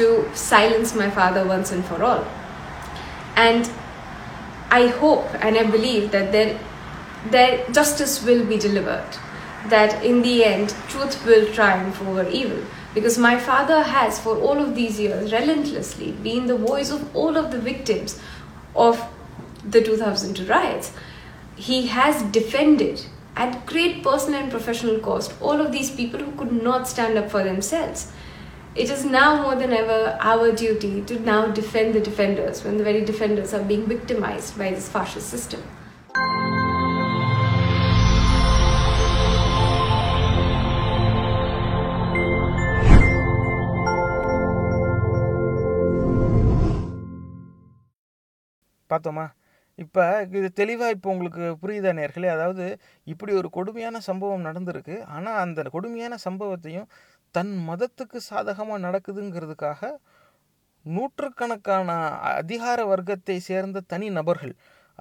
to silence my father once and for all. And I hope and I believe that their justice will be delivered, that in the end truth will triumph over evil. Because my father has for all of these years relentlessly been the voice of all of the victims of the 2002 riots. He has defended at great personal and professional cost all of these people who could not stand up for themselves. It is now more than ever our duty to now defend the defenders when the very defenders are being victimized by this fascist system. பார்த்தோமா, இப்போ இது தெளிவாக இப்போ உங்களுக்கு புரியுதா நேர்களே? அதாவது இப்படி ஒரு கொடுமையான சம்பவம் நடந்திருக்கு, ஆனால் அந்த கொடுமையான சம்பவத்தையும் தன் மதத்துக்கு சாதகமாக நடக்குதுங்கிறதுக்காக நூற்றுக்கணக்கான அதிகார வர்க்கத்தை சேர்ந்த தனி நபர்கள்,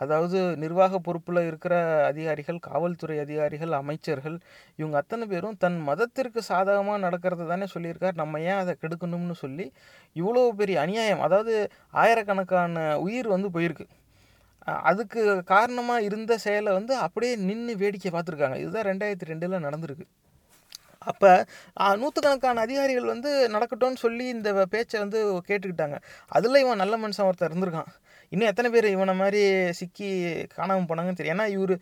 அதாவது நிர்வாக பொறுப்பில் இருக்கிற அதிகாரிகள், காவல்துறை அதிகாரிகள், அமைச்சர்கள், இவங்க அத்தனை பேரும் தன் மதத்திற்கு சாதகமாக நடக்கிறது தானே சொல்லியிருக்கார், நம்ம ஏன் அதை கெடுக்கணும்னு சொல்லி இவ்வளோ பெரிய அநியாயம், அதாவது ஆயிரக்கணக்கான உயிர் போயிருக்கு, அதுக்கு காரணமாக இருந்த செயலை அப்படியே நின்று வேடிக்கை பார்த்துருக்காங்க. இதுதான் 2002 நடந்திருக்கு. அப்போ நூற்றுக்கணக்கான அதிகாரிகள் நடக்கட்டும்னு சொல்லி இந்த பேச்சை கேட்டுக்கிட்டாங்க. அதில் இவன் நல்ல மனுஷன் ஒருத்தர் இருந்திருக்கான். இன்னும் எத்தனை பேர் இவனை மாதிரி சிக்கி காணாமல் போனாங்கன்னு தெரியும். ஏன்னா இவர்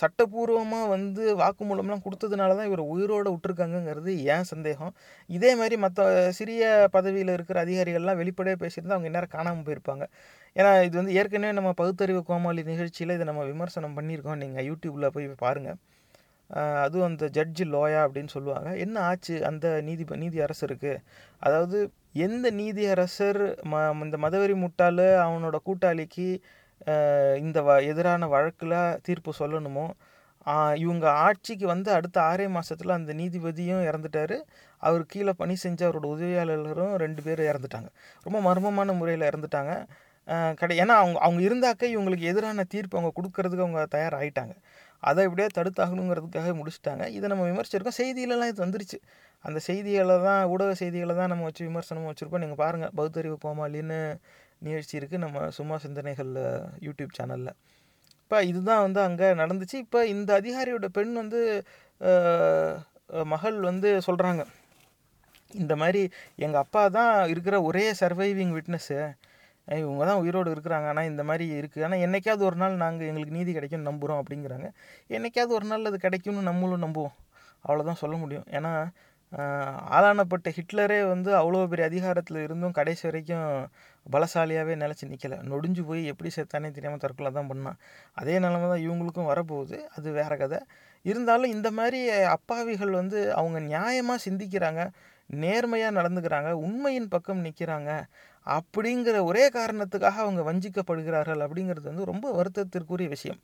சட்டப்பூர்வமாக வாக்குமூலம்லாம் கொடுத்ததுனால தான் இவர் உயிரோடு விட்டுருக்காங்கங்கிறது ஏன் சந்தேகம். இதே மாதிரி மற்ற சிறிய பதவியில் இருக்கிற அதிகாரிகள்லாம் வெளிப்படையாக பேசியிருந்தால் அவங்க இந்நேரம் காணாமல் போயிருப்பாங்க. ஏன்னா இது ஏற்கனவே நம்ம பகுத்தறிவு கோமாளி நிகழ்ச்சியில் இதை நம்ம விமர்சனம் பண்ணியிருக்கோம், நீங்கள் யூடியூப்பில் போய் பாருங்கள். அதுவும் அந்த ஜட்ஜு லோயா அப்படின்னு சொல்லுவாங்க. என்ன ஆச்சு அந்த நீதியரசருக்கு? அதாவது எந்த நீதியரசர் இந்த மதவெறி முட்டால் அவனோட கூட்டாளிக்கு இந்த எதிரான வழக்கில் தீர்ப்பு சொல்லணுமோ, இவங்க ஆட்சிக்கு அடுத்த 6 மாதத்தில் அந்த நீதிபதியும் இறந்துட்டார், அவர் கீழே பணி செஞ்ச அவரோட உதவியாளரும் 2 பேர் இறந்துட்டாங்க, ரொம்ப மர்மமான முறையில் இறந்துட்டாங்க. ஏன்னா அவங்க இருந்தாக்க இவங்களுக்கு எதிரான தீர்ப்பு அவங்க கொடுக்கறதுக்கு அவங்க தயாராகிட்டாங்க. அதை இப்படியே தடுத்தாகணுங்கிறதுக்காக முடிச்சுட்டாங்க. இதை நம்ம விமர்சிச்சிருக்கோம், செய்தியிலலாம் இது வந்துருச்சு. அந்த செய்திகளை தான், ஊடக செய்திகளை தான் நம்ம விமர்சனமாக வச்சுருக்கோம். நீங்கள் பாருங்கள், பகுத்தறிவு கோமாளின்னு நிகழ்ச்சி இருக்குது நம்ம சும்மா சிந்தனைகள் யூடியூப் சேனலில். இப்போ இதுதான் அங்கே நடந்துச்சு. இப்போ இந்த அதிகாரியோட பெண் மகள் சொல்கிறாங்க, இந்த மாதிரி எங்கள் அப்பா தான் இருக்கிற ஒரே சர்வைவிங் விட்னஸ்ஸு, இவங்க தான் உயிரோடு இருக்கிறாங்க, ஆனால் இந்த மாதிரி இருக்குது, ஆனால் என்றைக்காவது ஒரு நாள் நாங்கள் எங்களுக்கு நீதி கிடைக்கும்னு நம்புகிறோம் அப்படிங்கிறாங்க. என்றைக்காவது ஒரு நாள் அது கிடைக்கும்னு நம்மளும் நம்புவோம், அவ்வளோதான் சொல்ல முடியும். ஏன்னா ஆளானப்பட்ட ஹிட்லரே அவ்வளோ பெரிய அதிகாரத்தில் இருந்தும் கடைசி வரைக்கும் பலசாலியாகவே நிலச்சி நிற்கலை, நொடிஞ்சு போய் எப்படி சேர்த்தானே தெரியாமல் தற்கொலை தான் பண்ணான். அதே நிலமை தான் இவங்களுக்கும் வரப்போகுது, அது வேறு கதை. இருந்தாலும் இந்த மாதிரி அப்பாவிகள் அவங்க நியாயமாக சிந்திக்கிறாங்க, நேர்மையாக நடந்துக்கிறாங்க, உண்மையின் பக்கம் நிற்கிறாங்க அப்படிங்கிற ஒரே காரணத்துக்காக அவங்க வஞ்சிக்கப்படுகிறார்கள் அப்படிங்கிறது வந்து ரொம்ப வருத்தத்திற்குரிய விஷயம்.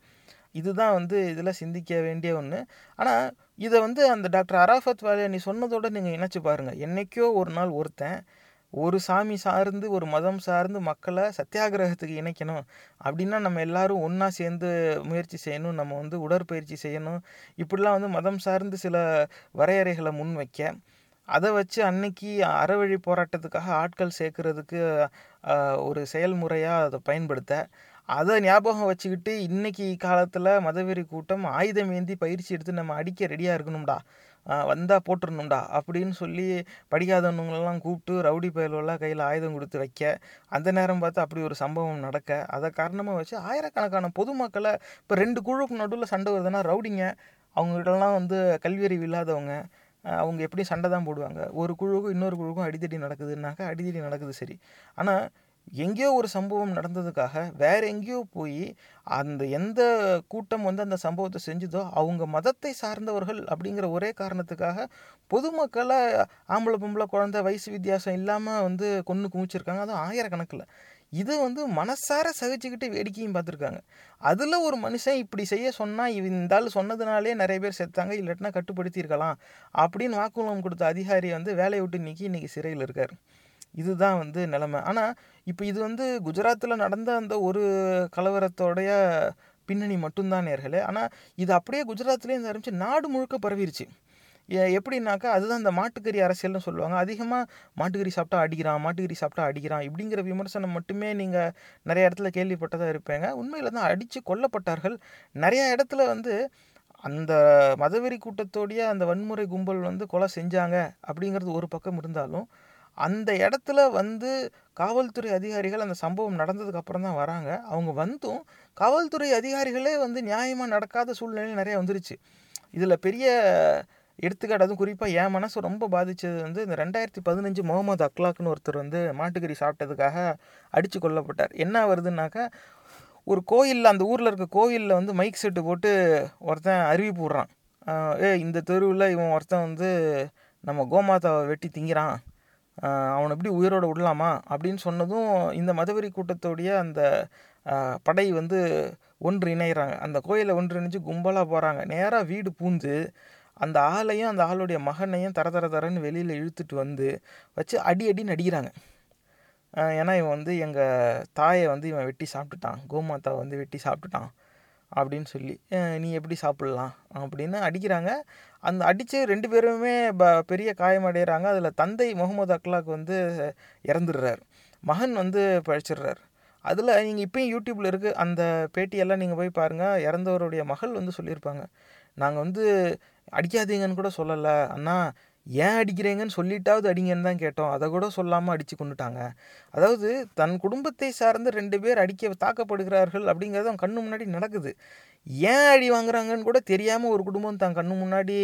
இதுதான் வந்து இதில் சிந்திக்க வேண்டிய ஒன்று. ஆனால் இதை வந்து அந்த டாக்டர் அராஃபத் வாலியானி சொன்னதோடு நீங்கள் இணைச்சி பாருங்கள். என்றைக்கோ ஒரு நாள் ஒருத்தன் ஒரு சாமி சார்ந்து ஒரு மதம் சார்ந்து மக்களை சத்தியாகிரகத்துக்கு இணைக்கணும் அப்படின்னா நம்ம எல்லாரும் ஒன்றா சேர்ந்து முயற்சி செய்யணும், நம்ம வந்து உடற்பயிற்சி செய்யணும், இப்படிலாம் வந்து மதம் சார்ந்து சில வரையறைகளை முன்வைக்க, அதை வச்சு அன்னைக்கு அறவழி போராட்டத்துக்காக ஆட்கள் சேர்க்கறதுக்கு ஒரு செயல்முறையாக அதை பயன்படுத்த, அதை ஞாபகம் வச்சுக்கிட்டு இன்றைக்கி காலத்தில் மதவெறி கூட்டம் ஆயுதம் ஏந்தி பயிற்சி எடுத்து நம்ம அடிக்க ரெடியாக இருக்கணும்டா, வந்தால் போட்டுடணும்டா அப்படின்னு சொல்லி படிக்காதவங்களெல்லாம் கூப்பிட்டு ரவுடி பயலெல்லாம் கையில் ஆயுதம் கொடுத்து வைக்க, அந்த நேரம் பார்த்து அப்படி ஒரு சம்பவம் நடக்க, அதை காரணமாக வச்சு ஆயிரக்கணக்கான பொதுமக்களை, இப்போ 2 குழுவுக்கு நடுவில் சண்டை வருதுன்னா ரவுடிங்க அவங்ககிட்டலாம் வந்து கல்வியறிவு இல்லாதவங்க அவங்க எப்படி சண்டை தான் போடுவாங்க, ஒரு குழுவுக்கும் இன்னொரு குழுவுக்கும் அடிதடி நடக்குதுன்னாக்கா அடிதடி நடக்குது சரி. ஆனால் எங்கேயோ ஒரு சம்பவம் நடந்ததுக்காக வேற எங்கேயோ போய் அந்த எந்த கூட்டம் வந்து அந்த சம்பவத்தை செஞ்சதோ அவங்க மதத்தை சார்ந்தவர்கள் அப்படிங்கிற ஒரே காரணத்துக்காக பொதுமக்களை ஆம்பளை பொம்பளை குழந்தை வயசு வித்தியாசம் இல்லாமல் வந்து கொன்று குமிச்சிருக்காங்க, அதுவும் ஆயிரக்கணக்கில். இது வந்து மனசார சகிச்சுக்கிட்டு வேடிக்கையும் பார்த்துருக்காங்க. அதில் ஒரு மனுஷன் இப்படி செய்ய சொன்னால் இந்த ஆள் சொன்னதுனாலே நிறைய பேர் செத்தாங்க, இல்லட்டினா கட்டுப்படுத்தியிருக்கலாம் அப்படின்னு வாக்குமூலம் கொடுத்த அதிகாரி வந்து வேலையை விட்டு நீக்கி இன்றைக்கி சிறையில் இருக்கார். இதுதான் வந்து நிலைமை. ஆனால் இப்போ இது வந்து குஜராத்தில் நடந்த அந்த ஒரு கலவரத்தோடைய பின்னணி மட்டும்தான் நேர்களே. ஆனால் இது அப்படியே குஜராத்லேருந்து ஆரம்பித்து நாடு முழுக்க பரவிருச்சு. எப்படின்னாக்கா அதுதான் இந்த மாட்டுக்கறி அரசியல்னு சொல்லுவாங்க. அதிகமாக மாட்டுக்கறி சாப்பிட்டா அடிக்கிறான், மாட்டுக்கறி சாப்பிட்டா அடிக்கிறான் இப்படிங்கிற விமர்சனம் மட்டுமே நீங்கள் நிறைய இடத்துல கேள்விப்பட்டதாக இருப்பீங்க. உண்மையில் தான் அடித்து கொல்லப்பட்டார்கள். நிறையா இடத்துல வந்து அந்த மதவெறி கூட்டத்தோடைய அந்த வன்முறை கும்பல் வந்து கொலை செஞ்சாங்க அப்படிங்கிறது ஒரு பக்கம் இருந்தாலும் அந்த இடத்துல வந்து காவல்துறை அதிகாரிகள் அந்த சம்பவம் நடந்ததுக்கு அப்புறம் தான் வராங்க. அவங்க வந்தும் காவல்துறை அதிகாரிகளே வந்து நியாயமாக நடக்காத சூழ்நிலையில் நிறையா வந்துருச்சு. இதில் பெரிய எடுத்துக்காட்டு, அதுவும் குறிப்பாக என் மனசு ரொம்ப பாதித்தது வந்து இந்த 2015 முகமது அக்லாக்னு ஒருத்தர் வந்து மாட்டுக்கறி சாப்பிட்டதுக்காக அடித்து கொல்லப்பட்டார். என்ன வருதுன்னாக்கா ஒரு கோயிலில், அந்த ஊரில் இருக்க கோயிலில் வந்து மைக் செட்டு போட்டு ஒருத்தன் அறிவிப்பு விடுறான், இந்த தெருவில் இவன் ஒருத்தன் வந்து நம்ம கோமாதாவை வெட்டி திங்கிறான், அவனை எப்படி உயிரோடு விடலாமா அப்படின்னு சொன்னதும் இந்த மதவெறி கூட்டத்தோடைய அந்த படை வந்து ஒன்று இணைகிறாங்க. அந்த கோயிலை ஒன்று இணைஞ்சு கும்பலாக போகிறாங்க. நேராக வீடு பூந்து அந்த ஆளையும் அந்த ஆளுடைய மகனையும் தரன்னு வெளியில் இழுத்துட்டு வந்து வச்சு அடின்னு அடிக்கிறாங்க. ஏன்னா இவன் வந்து எங்கள் தாயை வந்து இவன் வெட்டி சாப்பிட்டுட்டான், கோமாதாவை வந்து வெட்டி சாப்பிட்டுட்டான் அப்படின்னு சொல்லி நீ எப்படி சாப்பிட்லாம் அப்படின்னு அடிக்கிறாங்க. அந்த அடித்து 2 பேருமே பெரிய காயமடைகிறாங்க. அதில் தந்தை முகமது அக்லாக் வந்து இறந்துடுறார், மகன் வந்து பிழைச்சிடுறார். அதில் நீங்கள் இப்போயும் யூடியூப்பில் இருக்குது அந்த பேட்டியெல்லாம் நீங்கள் போய் பாருங்கள். இறந்தவருடைய மகள் வந்து சொல்லியிருப்பாங்க, நாங்கள் வந்து அடிக்காதீங்கன்னு கூட சொல்லலை அண்ணா, ஏன் அடிக்கிறீங்கன்னு சொல்லிட்டாவது அடிங்கன்னு தான் கேட்டோம், அதை கூட சொல்லாமல் அடித்து கொண்டுட்டாங்க. அதாவது தன் குடும்பத்தை சார்ந்து 2 பேர் அடிக்க தாக்கப்படுகிறார்கள் அப்படிங்கிறது அவன் கண்ணு முன்னாடி நடக்குது. ஏன் அடி வாங்குறாங்கன்னு கூட தெரியாமல் ஒரு குடும்பம் தான் கண்ணு முன்னாடி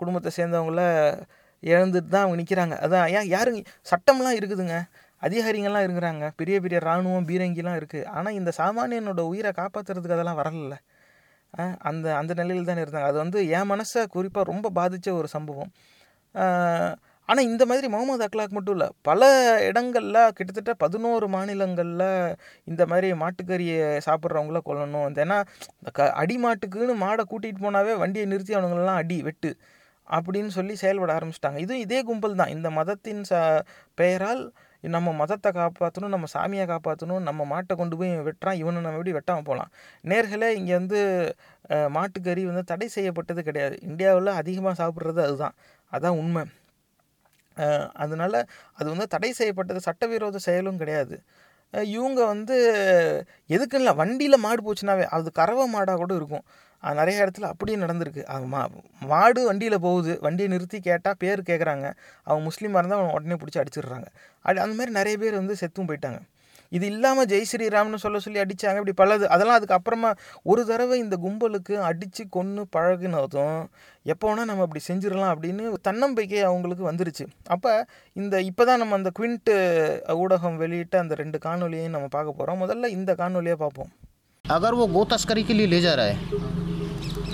குடும்பத்தை சேர்ந்தவங்கள இழந்துட்டு தான் அவங்க நிற்கிறாங்க. அதான் ஏன் யாருங்க சட்டம்லாம் இருக்குதுங்க, அதிகாரிங்கள்லாம் இருக்கிறாங்க, பெரிய பெரிய இராணுவம் பீரங்கிலாம் இருக்குது. ஆனால் இந்த சாமானியனோட உயிரை காப்பாற்றுறதுக்கு அதெல்லாம் வரல, அந்த நிலையில் தான் இருந்தாங்க. அது வந்து என் மனசை குறிப்பாக ரொம்ப பாதித்த ஒரு சம்பவம். ஆனால் இந்த மாதிரி முகமது அக்லாக் மட்டும் இல்லை, பல இடங்களில் கிட்டத்தட்ட 11 மாநிலங்களில் இந்த மாதிரி மாட்டுக்கறியை சாப்பிட்றவங்கள கொல்லணும். இந்த ஏன்னா அடி மாட்டுக்குன்னு மாடை கூட்டிகிட்டு போனாவே வண்டியை நிறுத்தி அவனுங்களெல்லாம் அடி வெட்டு அப்படின்னு சொல்லி செயல்பட ஆரம்பிச்சிட்டாங்க. இதுவும் இதே கும்பல் தான். இந்த மதத்தின் பெயரால் நம்ம மதத்தை காப்பாற்றணும், நம்ம சாமியை காப்பாற்றணும், நம்ம மாட்டை கொண்டு போய் வெட்டுறான், இவனை நம்ம எப்படி வெட்டாமல் போகலாம். நேர்களே, இங்கே வந்து மாட்டுக்கறி வந்து தடை செய்யப்பட்டது கிடையாது. இந்தியாவில் அதிகமாக சாப்பிட்றது அதுதான் உண்மை. அதனால் அது வந்து தடை செய்யப்பட்டது, சட்டவிரோத செயலும் கிடையாது. இவங்க வந்து எதுக்குன்னா வண்டியில் மாடு போச்சுனாவே அது கறவை மாடாக கூட இருக்கும், நிறைய இடத்துல அப்படியே நடந்திருக்கு. மாடு வண்டியில் போகுது, வண்டியை நிறுத்தி கேட்டால் பேர் கேட்குறாங்க, அவன் முஸ்லீமாக இருந்தால் அவன் உடனே பிடிச்சி அடிச்சிடுறாங்க. அந்த மாதிரி நிறைய பேர் வந்து செத்தும் போயிட்டாங்க. இது இல்லாமல் ஜெய் ஸ்ரீராம்னு சொல்லி அடித்தாங்க, இப்படி பலது. அதெல்லாம் அதுக்கப்புறமா ஒரு தடவை இந்த கும்பலுக்கு அடித்து கொன்று பழகினதும் எப்போனா நம்ம அப்படி செஞ்சிடலாம் அப்படின்னு தன்னம்பிக்கை அவங்களுக்கு வந்துருச்சு. அப்போ இப்போ தான் நம்ம அந்த குவிண்ட் ஊடகம் வெளியிட்ட அந்த 2 காணொலியையும் நம்ம பார்க்க போகிறோம். முதல்ல இந்த காணொலியை பார்ப்போம். அகர் वो गो तस्करी के लिए ले जा रहा है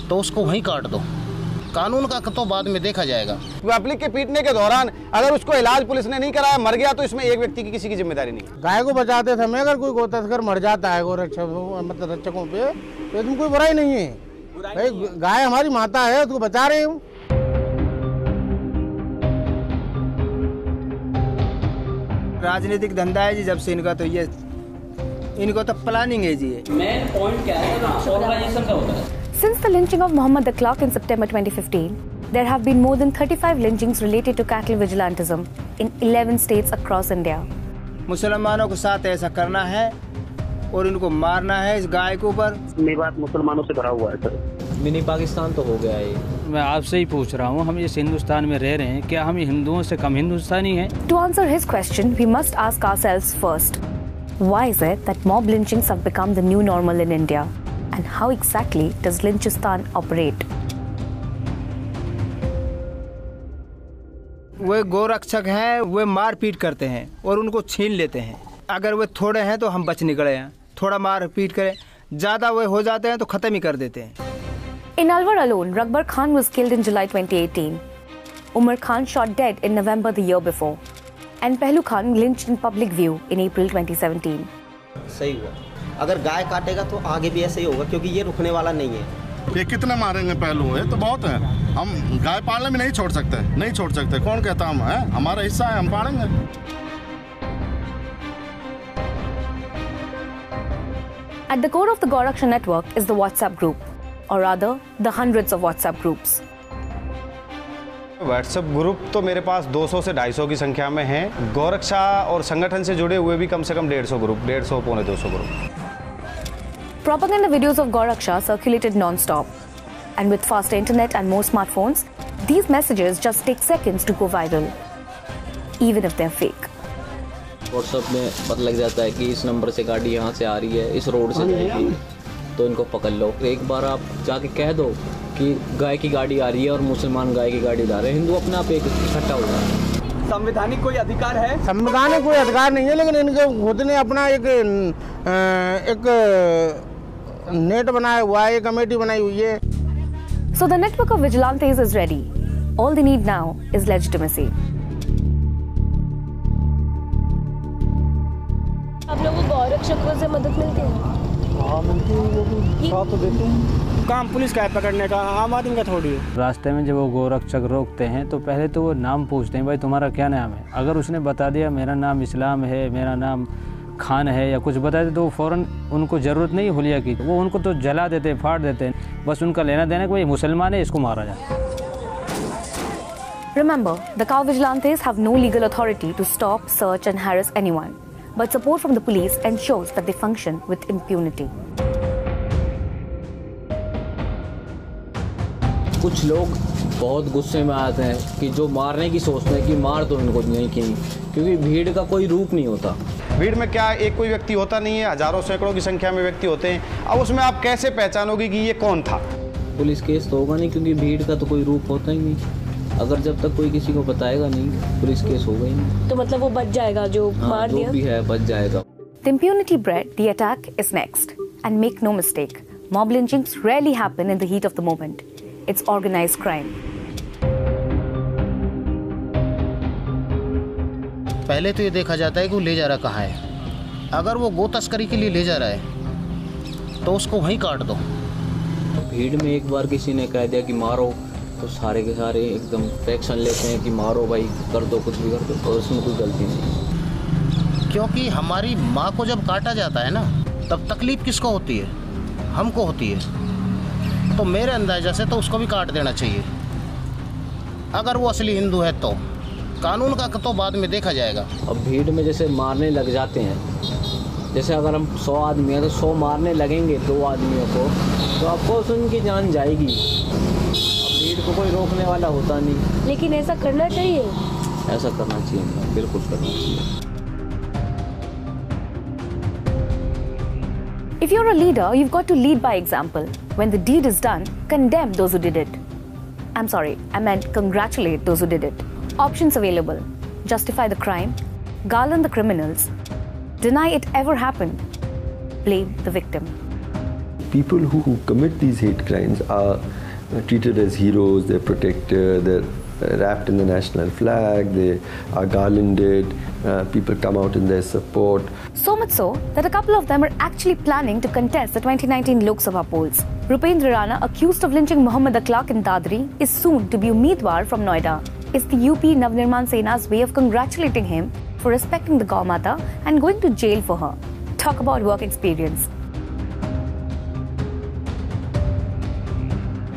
तो उसको वहीं काट दो, कानून का तो बाद में देखा जाएगा। पब्लिक के पीटने के दौरान अगर उसको इलाज पुलिस ने नहीं कराया, मर गया, तो इसमें एक व्यक्ति की किसी की जिम्मेदारी नहीं। गाय को बचाते समय अगर कोई गोतस्कर मर जाता है मतलब रक्षकों पे, तो इसमें कोई बुराई नहीं है। भाई गाय हमारी माता है, उसको बचा रहे हूँ। राजनीतिक धंधा है जी जब से इनका, तो ये इनको तो प्लानिंग है जी। मेन पॉइंट क्या है ना, ऑर्गेनाइजेशन का होता है। Since the lynching of Mohammad Aklaq in September 2015, there have been more than 35 lynchings related to cattle vigilantism in 11 states across India. मुसलमानों के साथ ऐसा करना है और इनको मारना है इस गाय के ऊपर। मेवात मुसलमानों से भरा हुआ है सर। मिनी पाकिस्तान तो हो गया है। मैं आपसे ही पूछ रहा हूँ, हम इस हिंदुस्तान में रह रहे हैं, क्या हम हिंदुओं से कम हिंदुस्तानी हैं? To answer his question, we must ask ourselves first, why is it that mob lynchings have become the new normal in India? And how exactly does Lynchistan operate? वे गोरक्षक हैं, वे मारपीट करते हैं और उनको छीन लेते हैं। अगर वे थोड़े हैं तो हम बच निकले हैं, थोड़ा मारपीट करें, ज़्यादा वे हो जाते हैं तो खत्म ही कर देते हैं। In Alwar alone, Raghbir Khan was killed in July 2018. Umar Khan shot dead in November the year before, and Pehlu Khan lynched in public view in April 2017. सही हुआ। अगर गाय काटेगा तो आगे भी ऐसे ही होगा, क्योंकि ये रुकने वाला नहीं है। ये कितना मारेंगे पहलू है तो बहुत है। हम गाय पालने में नहीं छोड़ सकते, नहीं छोड़ सकते। कौन कहता हम है, हमारा हिस्सा है, हम पालेंगे। At the core of the Goraksha network is the WhatsApp group, or rather, the hundreds of WhatsApp groups. WhatsApp group तो मेरे पास 200 से 250 की संख्या में हैं। गोरक्षा और संगठन से जुड़े हुए भी कम से कम 150 ग्रुप, 150 पौने 200 group. Propaganda videos of Goraksha circulated non-stop, and with faster internet and more smartphones, these messages just take seconds to go viral, even if they're fake. WhatsApp में पता लग जाता है कि इस नंबर से गाड़ी यहाँ से आ रही है, इस रोड से जाएगी, तो इनको पकड़ लो। एक बार आप जाके कह दो कि गाय की गाड़ी आ रही है और मुसलमान गाय की गाड़ी ला रहे हैं, हिंदू अपना आप एक इकट्ठा हो रहा है। संवैधानिक कोई अधिकार है? संवैधानिक कोई अधिकार नहीं है, लेकिन इनके खुद ने अपना एक नेट बनाया हुआ है, एक कमेटी बनाई हुई है। So the network of vigilantes is ready. All they need now is legitimacy. आप लोगों को गोरक्षकों से मदद मिलती है? हाँ मिलती है, साथ तो देते हैं। काम पुलिस का है पकड़ने का, आम आदमी का थोड़ी है। रास्ते में जब वो गोरक्षक रोकते हैं तो पहले तो वो नाम पूछते हैं, भाई तुम्हारा क्या नाम है। अगर उसने बता दिया मेरा नाम इस्लाम है, मेरा नाम खान है या कुछ बता दे, तो वो फ़ौरन उनको ज़रूरत नहीं हुलिया की, वो उनको तो जला देते, फाड़ देते हैं। बस उनका लेना देना कि भाई मुसलमान है, इसको मारा जाए। Remember, the cow vigilantes have no legal authority to stop, search and harass anyone. But support from the police ensures that they function with impunity. कुछ लोग बहुत गुस्से में आते हैं कि जो मारने की सोचते हैं कि मार दो इनको, नहीं की, क्योंकि भीड़ का कोई रूप नहीं होता। भीड़ में क्या एक कोई व्यक्ति होता नहीं है, हजारों सैकड़ों की संख्या में व्यक्ति होते हैं। अब उसमें आप कैसे पहचानोगे कि ये कौन था? पुलिस केस तो होगा नहीं, क्योंकि भीड़ का तो कोई रूप होता ही नहीं। अगर जब तक कोई किसी को बताएगा नहीं, पुलिस केस होगा ही नहीं। तो मतलब वो बच जाएगा, जो मार दिया जो भी है बच जाएगा। The impunity bred the attack is next, and make no mistake, mob lynchings rarely happen in the heat of the moment. It's organized crime. पहले तो ये देखा जाता है कि वो ले जा रहा कहाँ है। अगर वो गोतस्करी के लिए ले जा रहा है तो उसको वहीं काट दो। भीड़ में एक बार किसी ने कह दिया कि मारो, तो सारे के सारे एकदम एक्शन लेते हैं कि मारो भाई, कर दो, कुछ भी कर दो, तो उसमें कोई गलती नहीं। क्योंकि हमारी माँ को जब काटा जाता है ना, तब तकलीफ किसको होती है? हमको होती है। तो मेरे अंदाजा से तो उसको भी काट देना चाहिए, अगर वो असली हिंदू है तो। कानून का तो बाद में देखा जाएगा। अब भीड़ में जैसे मारने लग जाते हैं, जैसे अगर हम 100 आदमी हैं तो 100 मारने लगेंगे 2 आदमियों को, तो आपको उनकी जान जाएगी। तो कोई रोकने वाला होता नहीं, लेकिन ऐसा करना चाहिए, ऐसा करना चाहिए, बिल्कुल करना चाहिए। If you're a leader, you've got to lead by example. When the deed is done, condemn those who did it. I'm sorry, I meant congratulate those who did it. Options available: justify the crime, garland the criminals, deny it ever happened, blame the victim. People who commit these hate crimes are are treated as heroes, they're protected, they're wrapped in the national flag, they are garlanded, people come out in their support. So much so that a couple of them are actually planning to contest the 2019 Lok Sabha polls. Rupendra Rana, accused of lynching Mohammad Aklaq in Dadri, is soon to be Umidwar from Noida. It's the UP Navnirman Sena's way of congratulating him for respecting the Gaumata and going to jail for her. Talk about work experience.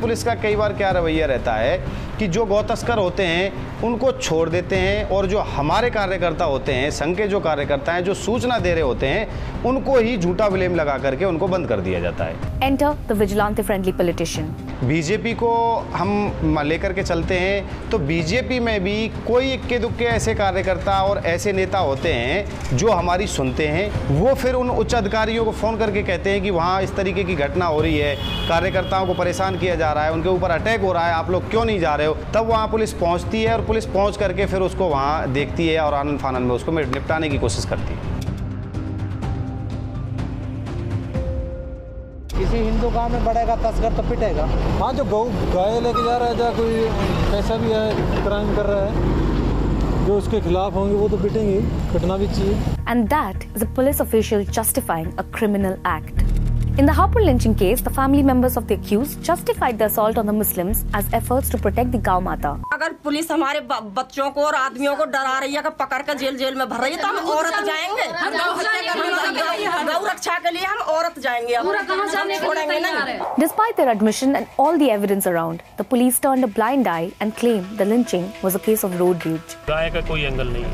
Police का कई बार क्या रवैया रहता है कि जो गौ तस्कर होते हैं उनको छोड़ देते हैं और जो हमारे कार्यकर्ता होते हैं, संघ के जो कार्यकर्ता हैं, जो सूचना दे रहे होते हैं, उनको ही झूठा ब्लेम लगा करके उनको बंद कर दिया जाता है. Enter the vigilante friendly politician. BJP को हम लेकर के चलते हैं तो बीजेपी में भी कोई इक्के दुक्के ऐसे कार्यकर्ता और ऐसे नेता होते हैं जो हमारी सुनते हैं. वो फिर उन उच्च अधिकारियों को फ़ोन करके कहते हैं कि वहाँ इस तरीके की घटना हो रही है, कार्यकर्ताओं को परेशान किया जा रहा है, उनके ऊपर अटैक हो रहा है, आप लोग क्यों नहीं जा रहे हो. तब वहाँ पुलिस पहुँचती है और पुलिस पहुँच करके फिर उसको वहाँ देखती है और आनंद फानंद में उसको निपटाने की कोशिश करती है. किसी हिंदू गांव में बढ़ेगा तस्कर तो पिटेगा. हाँ, जो गौ गाय लेके जा रहा है, जहाँ कोई पैसा भी है, क्राइम कर रहा है, जो उसके खिलाफ होंगे वो तो पिटेंगे, कटना भी चाहिए. And that is a police official justifying a criminal act. In the Hapur lynching case, the family members of the accused justified the assault on the Muslims as efforts to protect the Gau Mata. अगर police हमारे बच्चों को और आदमियों को डरा रही है कि पकड़ कर जेल में भर रही है तो हम औरत जाएंगे. गौ रक्षा के लिए हम औरत जाएंगे. Despite their admission and all the evidence around, the police turned a blind eye and claimed the lynching was a case of road rage. गाय का कोई एंगल नहीं है.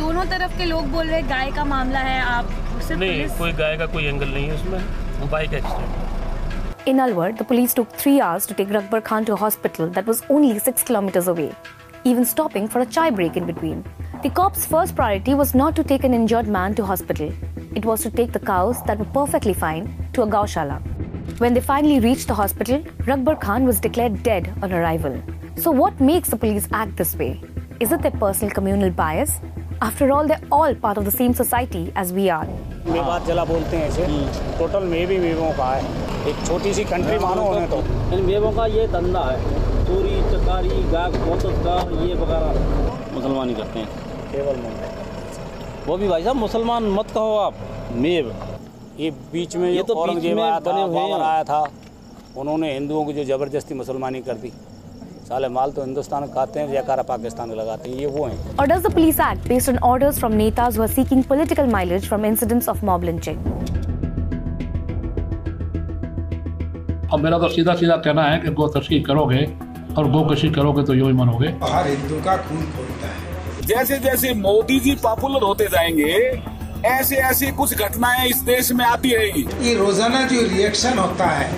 दोनों तरफ के लोग बोल रहे हैं गाय का मामला है. आप नहीं, कोई गाय का कोई एंगल नहीं है उसमें. In Alwar, the police took 3 hours to take Raghbir Khan to a hospital that was only 6 kilometers away, even stopping for a chai break in between. The cops' first priority was not to take an injured man to hospital. It was to take the cows that were perfectly fine to a gaushala. When they finally reached the hospital, Raghbir Khan was declared dead on arrival. So what makes the police act this way? Is it their personal communal bias? After all, they're all part of the same society as we are. ये बात जला बोलते हैं ऐसे. Total में भी मेवों का है, एक छोटी सी कंट्री मानो होने तो इन मेवों का ये धंधा है. चोरी चकारी गाग मोतकार ये वगैरह मुसलमान ही करते हैं केवल. वो भी भाई साहब मुसलमान मत कहो आप. मेव ये बीच में ये तो बाबर आया था, उन्होंने हिंदुओं को जो जबरदस्ती मुसलमानी कर दी. साले माल तो हिंदुस्तान खाते हैं, जयकारा पाकिस्तान में लगाते हैं, ये वो हैं. Or does the police act based on orders from netas who are seeking political mileage from incidents of mob lynching? अब मेरा तो सीधा कहना है कि गोतस्करी करोगे और गोकशी करोगे तो यूं ही मनोगे. हर हिंदू का खून खोलता है. जैसे जैसे मोदी जी पॉपुलर होते जाएंगे ऐसे ऐसे कुछ घटनाएं इस देश में आती रहेगी. ये रोजाना जो रिएक्शन होता है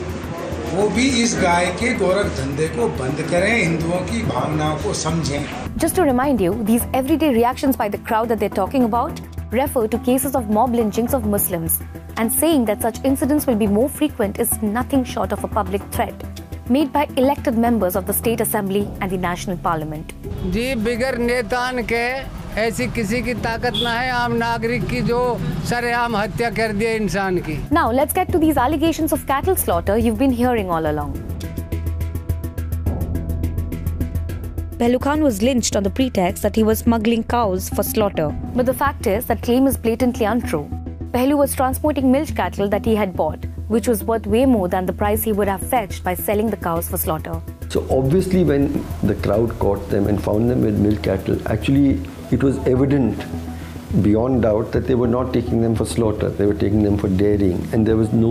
वो भी इस गाय के गोरख धंधे को बंद करें, हिंदुओं की भावनाओं को समझें. Just to remind you, these everyday reactions by the crowd that they're talking about refer to cases of mob lynchings of Muslims, and saying that such incidents will be more frequent is nothing short of a public threat made by elected members of the state assembly and the national parliament. जी बिगर नेतान के ऐसी किसी की ताकत ना है आम नागरिक की जो सरेआम हत्या कर दिए इंसान की. Now let's get to these allegations of cattle slaughter you've been hearing all along. Pehlu Khan was lynched on the pretext that he was smuggling cows for slaughter. But the fact is that claim is blatantly untrue. Pehlu was transporting milch cattle that he had bought, which was worth way more than the price he would have fetched by selling the cows for slaughter. So obviously when the crowd caught them and found them with milch cattle, actually it was evident beyond doubt that they were not taking them for slaughter, they were taking them for dairying, and there was no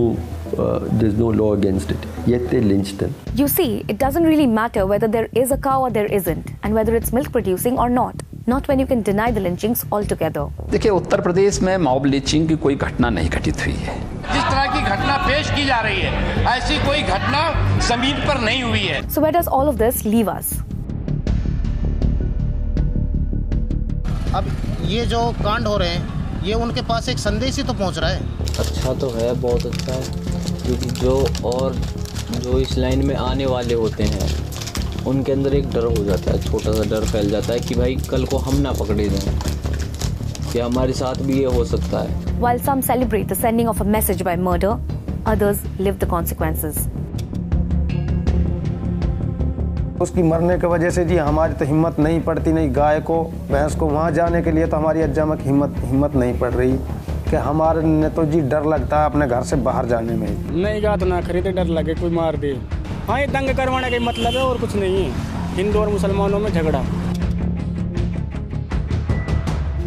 there's no law against it, yet they lynched them. You see, it doesn't really matter whether there is a cow or there isn't, and whether it's milk producing or not. Not when you can deny the lynchings altogether. देखिए उत्तर प्रदेश में mob lynching की कोई घटना नहीं घटित हुई है. जिस तरह की घटना पेश की जा रही है ऐसी कोई घटना जमीन पर नहीं हुई है. So where does all of this leave us? अब ये जो कांड हो रहे हैं ये उनके पास एक संदेश ही तो पहुंच रहा है. अच्छा तो है, बहुत अच्छा है, क्योंकि जो और जो इस लाइन में आने वाले होते हैं उनके अंदर एक डर हो जाता है, छोटा सा डर फैल जाता है कि भाई कल को हम ना पकड़े जाएं, कि हमारे साथ भी ये हो सकता है. While some celebrate the sending of a message by murder, others live the consequences. उसकी मरने की वजह से जी हमारी तो हिम्मत नहीं पड़ती, नहीं गाय को भैंस को वहाँ जाने के लिए तो हमारी अज्जामक हिम्मत नहीं पड़ रही कि हमारे ने तो जी डर लगता है अपने घर से बाहर जाने में। नहीं गात ना खरीदे, डर लगे कोई मार दे। हाँ ये दंग करवाने का मतलब है और कुछ नहीं है। हिंदू और मुसलमानों में झगड़ा।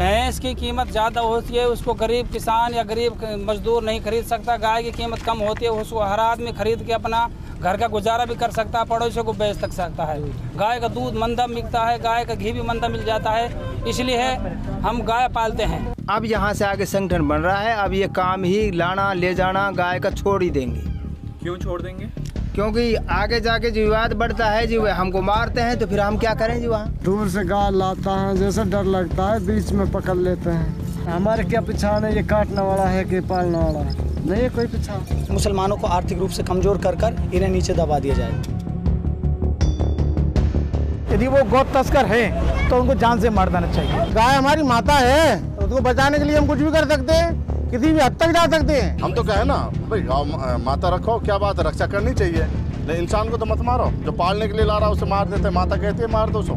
भैंस की कीमत ज़्यादा होती है, उसको गरीब किसान या गरीब मजदूर नहीं खरीद सकता। गाय की कीमत कम होती है, उसको हर आदमी खरीद के अपना घर का गुजारा भी कर सकता है, पड़ोसियों को बेच तक सकता है। गाय का दूध मंदा मिलता है, गाय का घी भी मंदा मिल जाता है, इसलिए हम गाय पालते हैं। अब यहाँ से आगे संगठन बन रहा है, अब ये काम ही लाना ले जाना गाय का छोड़ ही देंगे। क्यों छोड़ देंगे? क्योंकि आगे जाके जो विवाद बढ़ता है जी, वह हमको मारते हैं तो फिर हम क्या करें जी। वहाँ दूर से गाय लाता है, जैसे डर लगता है बीच में पकड़ लेते हैं। हमारे क्या पहचान है ये काटने वाला है कि पालने वाला है? नहीं कोई पहचान। मुसलमानों को आर्थिक रूप से कमजोर कर इन्हें नीचे दबा दिया जाए। यदि वो गौ तस्कर हैं तो उनको जान से मार देना चाहिए। गाय हमारी माता है, उसको बचाने के लिए हम कुछ भी कर सकते हैं, किसी भी हद तक जा सकते हैं। हम तो कहे ना भाई गाय माता रखो, क्या बात है, रक्षा करनी चाहिए। नहीं इंसान को तो मत मारो, जो पालने के लिए ला रहा उसे मार देते। माता कहती है मार दो सो।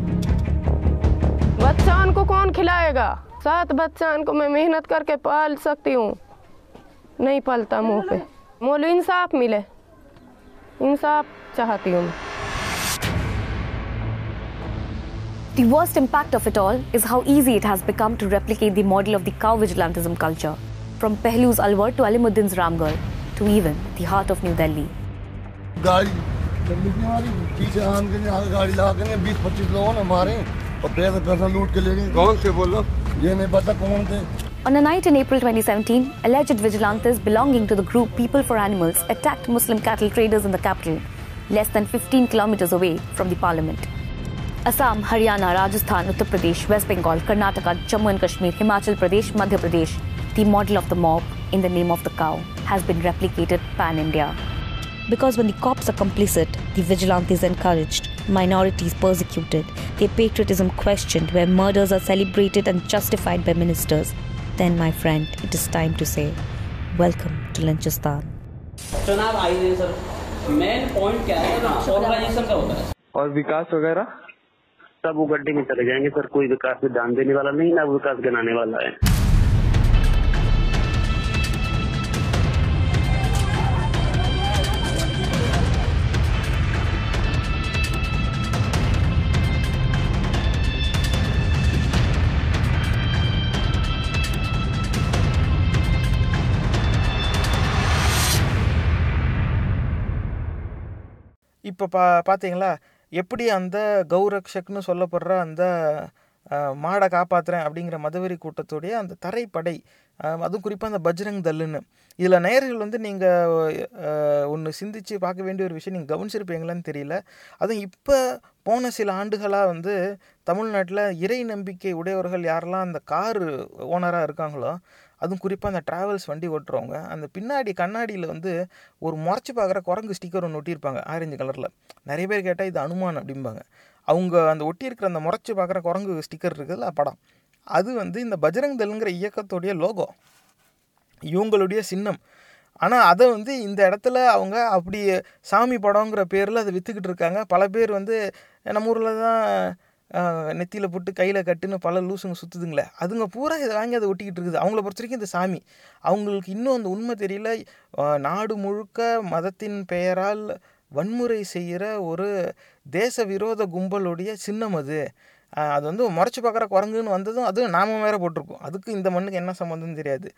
बच्चों को कौन खिलाएगा? 7 बच्चों को मैं मेहनत करके पाल सकती हूँ, नहीं पलता मुँह पे। मोलो इंसाफ मिले, इंसाफ चाहती हूँ। The worst impact of it all is how easy it has become to replicate the model of the cow vigilantism culture, from Pehlu's Alwar to Alimuddin's Ramgarh to even the heart of New Delhi. गाड़ी चलने वाली पीछे आन के यहाँ गाड़ी ला के 20-25 लोग हमारे और पैसा लूट के ले गए। कौन से बोलो? ये नहीं पता कौन थे। On a night in April 2017, alleged vigilantes belonging to the group People for Animals attacked Muslim cattle traders in the capital, less than 15 kilometers away from the parliament. Assam, Haryana, Rajasthan, Uttar Pradesh, West Bengal, Karnataka, Jammu and Kashmir, Himachal Pradesh, Madhya Pradesh, the model of the mob in the name of the cow has been replicated pan-India. Because when the cops are complicit, the vigilante is encouraged, minorities persecuted, their patriotism questioned, where murders are celebrated and justified by ministers. Then, my friend, it is time to say, welcome to Lynchistan. चुनाव आयोग है sir, main point क्या है ना, organisation का होता है और विकास वगैरह सब वो गड्ढे में चले जाएंगे सर। कोई विकास पे ध्यान देने वाला नहीं, ना विकास गिनाने वाला है। இப்போ பார்த்தீங்களா எப்படி அந்த கௌரக்ஷக்னு சொல்லப்படுற அந்த மாடை காப்பாற்றுறேன் அப்படிங்கிற மதவெறி கூட்டத்துடைய அந்த தரைப்படை, அதுவும் குறிப்பாக அந்த பஜ்ரங் தல்லுன்னு. இதில் நேயர்கள் வந்து நீங்கள் ஒன்று சிந்தித்து பார்க்க வேண்டிய ஒரு விஷயம், நீங்கள் கவனிச்சிருப்பீங்களான்னு தெரியல. அதுவும் இப்போ போன சில ஆண்டுகளாக வந்து தமிழ்நாட்டில் இறை நம்பிக்கை உடையவர்கள் யாரெல்லாம் அந்த கார் ஓனராக இருக்காங்களோ, அதுவும் குறிப்பாக அந்த ட்ராவல்ஸ் வண்டி ஓட்டுறவங்க, அந்த பின்னாடி கண்ணாடியில் வந்து ஒரு முறைச்சி பார்க்குற குரங்கு ஸ்டிக்கர் ஒன்று ஒட்டியிருப்பாங்க ஆரஞ்சு கலரில். நிறைய பேர் கேட்டால் இது அனுமான் அப்படிம்பாங்க. அவங்க அந்த ஒட்டியிருக்கிற அந்த முறைச்சி பார்க்குற குரங்கு ஸ்டிக்கர் இருக்குதுல்ல படம், அது வந்து இந்த பஜ்ரங் தல்ங்கிற இயக்கத்துடைய லோகோ, இவங்களுடைய சின்னம். ஆனால் அதை வந்து இந்த இடத்துல அவங்க அப்படி சாமி படங்கிற பேரில் அதை விற்றுக்கிட்டு இருக்காங்க. பல பேர் வந்து நம்ம ஊரில் தான் நெத்தியில் போட்டு கையில் கட்டுன்னு பல லூசுங்க சுற்றுதுங்களே, அதுங்க பூரா இதை வாங்கி அதை ஒட்டிக்கிட்டு இருக்குது. அவங்கள பொறுத்த வரைக்கும் இந்த சாமி, அவங்களுக்கு இன்னும் அந்த உண்மை தெரியல. நாடு முழுக்க மதத்தின் பெயரால் வன்முறை செய்கிற ஒரு தேச விரோத கும்பலுடைய சின்னம் அது. அது வந்து முறைச்சி பார்க்குற குரங்குன்னு வந்ததும் அதுவும் நாம வேறு போட்டிருக்கோம், அதுக்கு இந்த மண்ணுக்கு என்ன சம்மந்தம்னு தெரியாது.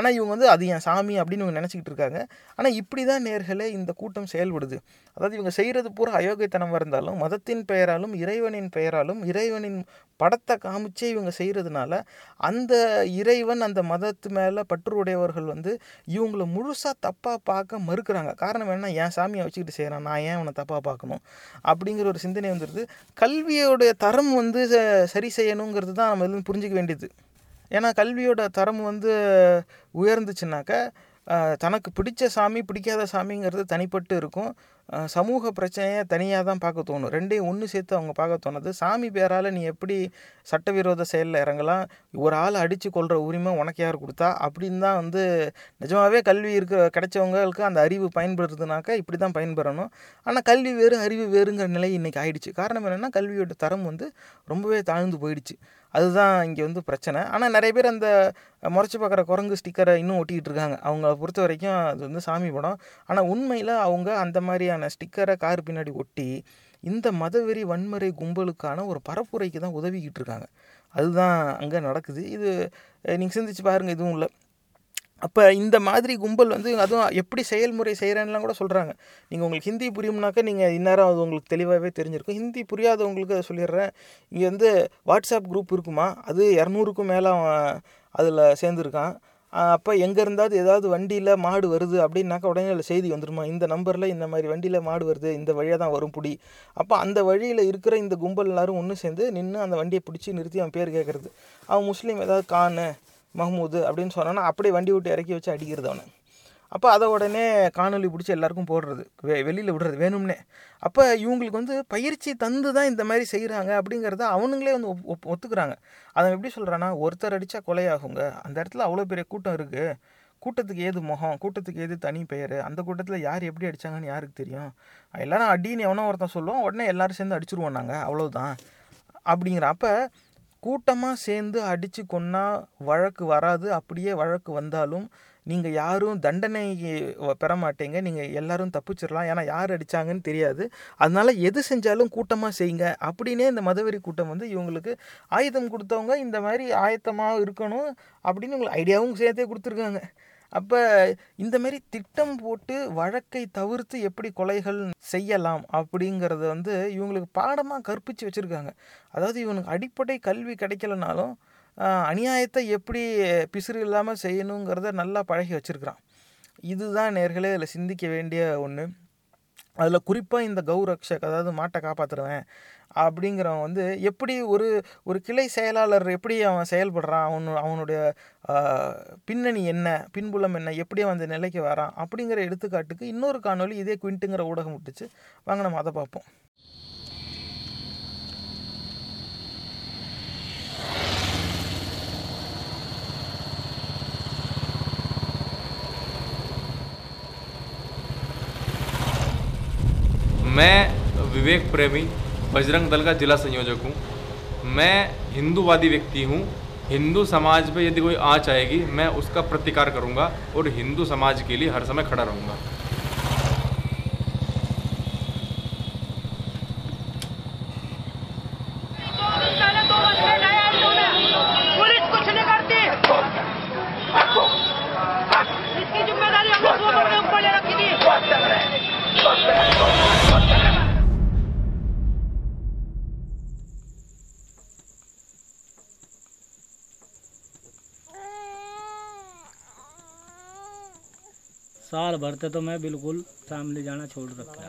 ஆனால் இவங்க வந்து அது என் சாமி அப்படின்னு இவங்க நினச்சிக்கிட்டு இருக்காங்க. ஆனால் இப்படி தான் நேர்களே இந்த கூட்டம் செயல்படுது. அதாவது இவங்க செய்கிறது பூரா அயோக்கியத்தனமாக இருந்தாலும் மதத்தின் பெயராலும் இறைவனின் பெயராலும் இறைவனின் படத்தை காமிச்சே இவங்க செய்கிறதுனால அந்த இறைவன் அந்த மதத்து மேலே பற்று உடையவர்கள் வந்து இவங்களை முழுசாக தப்பாக பார்க்க மறுக்கிறாங்க. காரணம் என்ன, என் சாமியை வச்சுக்கிட்டு செய்கிறேன், நான் ஏன் அவனை தப்பாக பார்க்கணும் அப்படிங்கிற ஒரு சிந்தனை வந்துடுது. கல்வியோடைய தரம் வந்து சரி செய்யணுங்கிறது தான் நம்ம இதுலேருந்து புரிஞ்சிக்க வேண்டியது. ஏன்னா கல்வியோட தரம் வந்து உயர்ந்துச்சுனாக்கா தனக்கு பிடிச்ச சாமி பிடிக்காத சாமிங்கிறது தனிப்பட்டு இருக்கும். சமூக பிரச்சனையை தனியாக தான் பார்க்க தோணும். ரெண்டையும் ஒன்று சேர்த்து அவங்க பார்க்க தோணுது. சாமி பேரால் நீ எப்படி சட்டவிரோத செயலில் இறங்கலாம், ஒரு ஆள் அடித்து கொள்கிற உரிமை உனக்கு யார் கொடுத்தா அப்படின்னு தான் வந்து நிஜமாகவே கல்வி கிடைச்சவங்களுக்கு அந்த அறிவு பயன்படுறதுனாக்கா இப்படி தான் பயன்பெறணும். ஆனால் கல்வி வேறு அறிவு வேறுங்கிற நிலை இன்றைக்கி ஆயிடுச்சு. காரணம் என்னென்னா கல்வியோட தரம் வந்து ரொம்பவே தாழ்ந்து போயிடுச்சு. அதுதான் இங்கே வந்து பிரச்சனை. ஆனால் நிறைய பேர் அந்த முறைச்சி பார்க்குற குரங்கு ஸ்டிக்கரை இன்னும் ஒட்டிக்கிட்டு இருக்காங்க. அவங்கள பொறுத்த வரைக்கும் அது வந்து சாமி படம். ஆனால் உண்மையில் அவங்க அந்த மாதிரியான ஸ்டிக்கரை கார் பின்னாடி ஒட்டி இந்த மதவெறி வன்முறை கும்பலுக்கான ஒரு பரப்புரைக்கு தான் உதவிக்கிட்டு இருக்காங்க. அதுதான் அங்கே நடக்குது. இது நீங்கள் சிந்திச்சு பாருங்கள். இதுவும் இல்லை. அப்போ இந்த மாதிரி கும்பல் வந்து அதுவும் எப்படி செயல்முறை செய்கிறேன்லாம் கூட சொல்கிறாங்க. நீங்கள் உங்களுக்கு ஹிந்தி புரியும்னாக்கா நீங்கள் இந்நேரம் அது உங்களுக்கு தெளிவாகவே தெரிஞ்சிருக்கும். ஹிந்தி புரியாதவங்களுக்கு அதை சொல்லிடுறேன். இங்கே வந்து வாட்ஸ்அப் குரூப் இருக்குமா, அது 200க்கும் மேலே அதில் சேர்ந்துருக்கான். அப்போ எங்கே இருந்தாவது ஏதாவது வண்டியில் மாடு வருது அப்படின்னாக்கா உடனே அதில் செய்தி வந்துடுமா, இந்த நம்பரில் இந்த மாதிரி வண்டியில் மாடு வருது, இந்த வழியாக தான் வரும் பிடி. அப்போ அந்த வழியில் இருக்கிற இந்த கும்பல் எல்லோரும் ஒன்று சேர்ந்து நின்று அந்த வண்டியை பிடிச்சி நிறுத்தி அவன் பேர் கேட்குறது. அவன் முஸ்லீம் ஏதாவது கானு மஹமூது அப்படின்னு சொன்னான்னா அப்படியே வண்டி விட்டு இறக்கி வச்சு அடிக்கிறது அவனை. அப்போ அதை உடனே காணொலி பிடிச்சி எல்லாருக்கும் போடுறது, வெளியில் விடுறது வேணும்னே. அப்போ இவங்களுக்கு வந்து பயிற்சி தந்து தான் இந்த மாதிரி செய்கிறாங்க அப்படிங்கிறத அவனுங்களே வந்து ஒத்துக்கிறாங்க. அதை எப்படி சொல்கிறான்னா, ஒருத்தர் அடித்தா கொலையாகுங்க, அந்த இடத்துல அவ்வளோ பெரிய கூட்டம் இருக்குது, கூட்டத்துக்கு ஏது முகம், கூட்டத்துக்கு ஏது தனி பெயர், அந்த கூட்டத்தில் யார் எப்படி அடித்தாங்கன்னு யாருக்கு தெரியும், எல்லோரும் அடின்னு எவனோ ஒருத்தன் சொல்லுவோம், உடனே எல்லோரும் சேர்ந்து அடிச்சுருவோம் நாங்கள், அவ்வளோதான் அப்படிங்கிற. அப்போ கூட்டமாக சேர்ந்து அடித்து கொன்னா வழக்கு வராது, அப்படியே வழக்கு வந்தாலும் நீங்கள் யாரும் தண்டனை பெறமாட்டீங்க, நீங்கள் எல்லோரும் தப்பிச்சிடலாம், ஏன்னா யார் அடித்தாங்கன்னு தெரியாது, அதனால் எது செஞ்சாலும் கூட்டமாக செய்யுங்க அப்படின்னே இந்த மதவெறி கூட்டம் வந்து இவங்களுக்கு ஆயுதம் கொடுத்தவங்க இந்த மாதிரி ஆயத்தமாக இருக்கணும் அப்படின்னு இவங்களுக்கு ஐடியாவும் சேர்த்தே கொடுத்துருக்காங்க. அப்போ இந்தமாரி திட்டம் போட்டு வழக்கை தவிர்த்து எப்படி கொலைகள் செய்யலாம் அப்படிங்கிறத வந்து இவங்களுக்கு பாடமாக கற்பித்து வச்சுருக்காங்க. அதாவது இவனுக்கு அடிப்படை கல்வி கிடைக்கலனாலும் அநியாயத்தை எப்படி பிசுறு இல்லாமல் செய்யணுங்கிறத நல்லா பழகி வச்சுருக்கிறான். இதுதான் நேர்களே அதில் சிந்திக்க வேண்டிய ஒன்று. அதில் குறிப்பாக இந்த கௌரக்ஷக், அதாவது மாட்டை காப்பாற்றுறவன் அப்படிங்கிறவன் வந்து எப்படி ஒரு கிளை செயலாளர் எப்படி அவன் செயல்படுறான், அவனுடைய பின்னணி என்ன, பின்புலம் என்ன, எப்படி அவன் அந்த நிலைக்கு வரான் அப்படிங்கிற எடுத்துக்காட்டுக்கு இன்னொரு காணொலி இதே குவிண்ட்டுங்கிற ஊடகம் விட்டுச்சு. வாங்க நம்ம அதை பார்ப்போம். मैं विवेक प्रेमी बजरंग दल का जिला संयोजक हूँ। मैं हिंदूवादी व्यक्ति हूँ। हिंदू समाज पे यदि कोई आँच आएगी मैं उसका प्रतिकार करूँगा और हिंदू समाज के लिए हर समय खड़ा रहूँगा। साल भरते तो मैं बिल्कुल सामने जाना छोड़ रखा।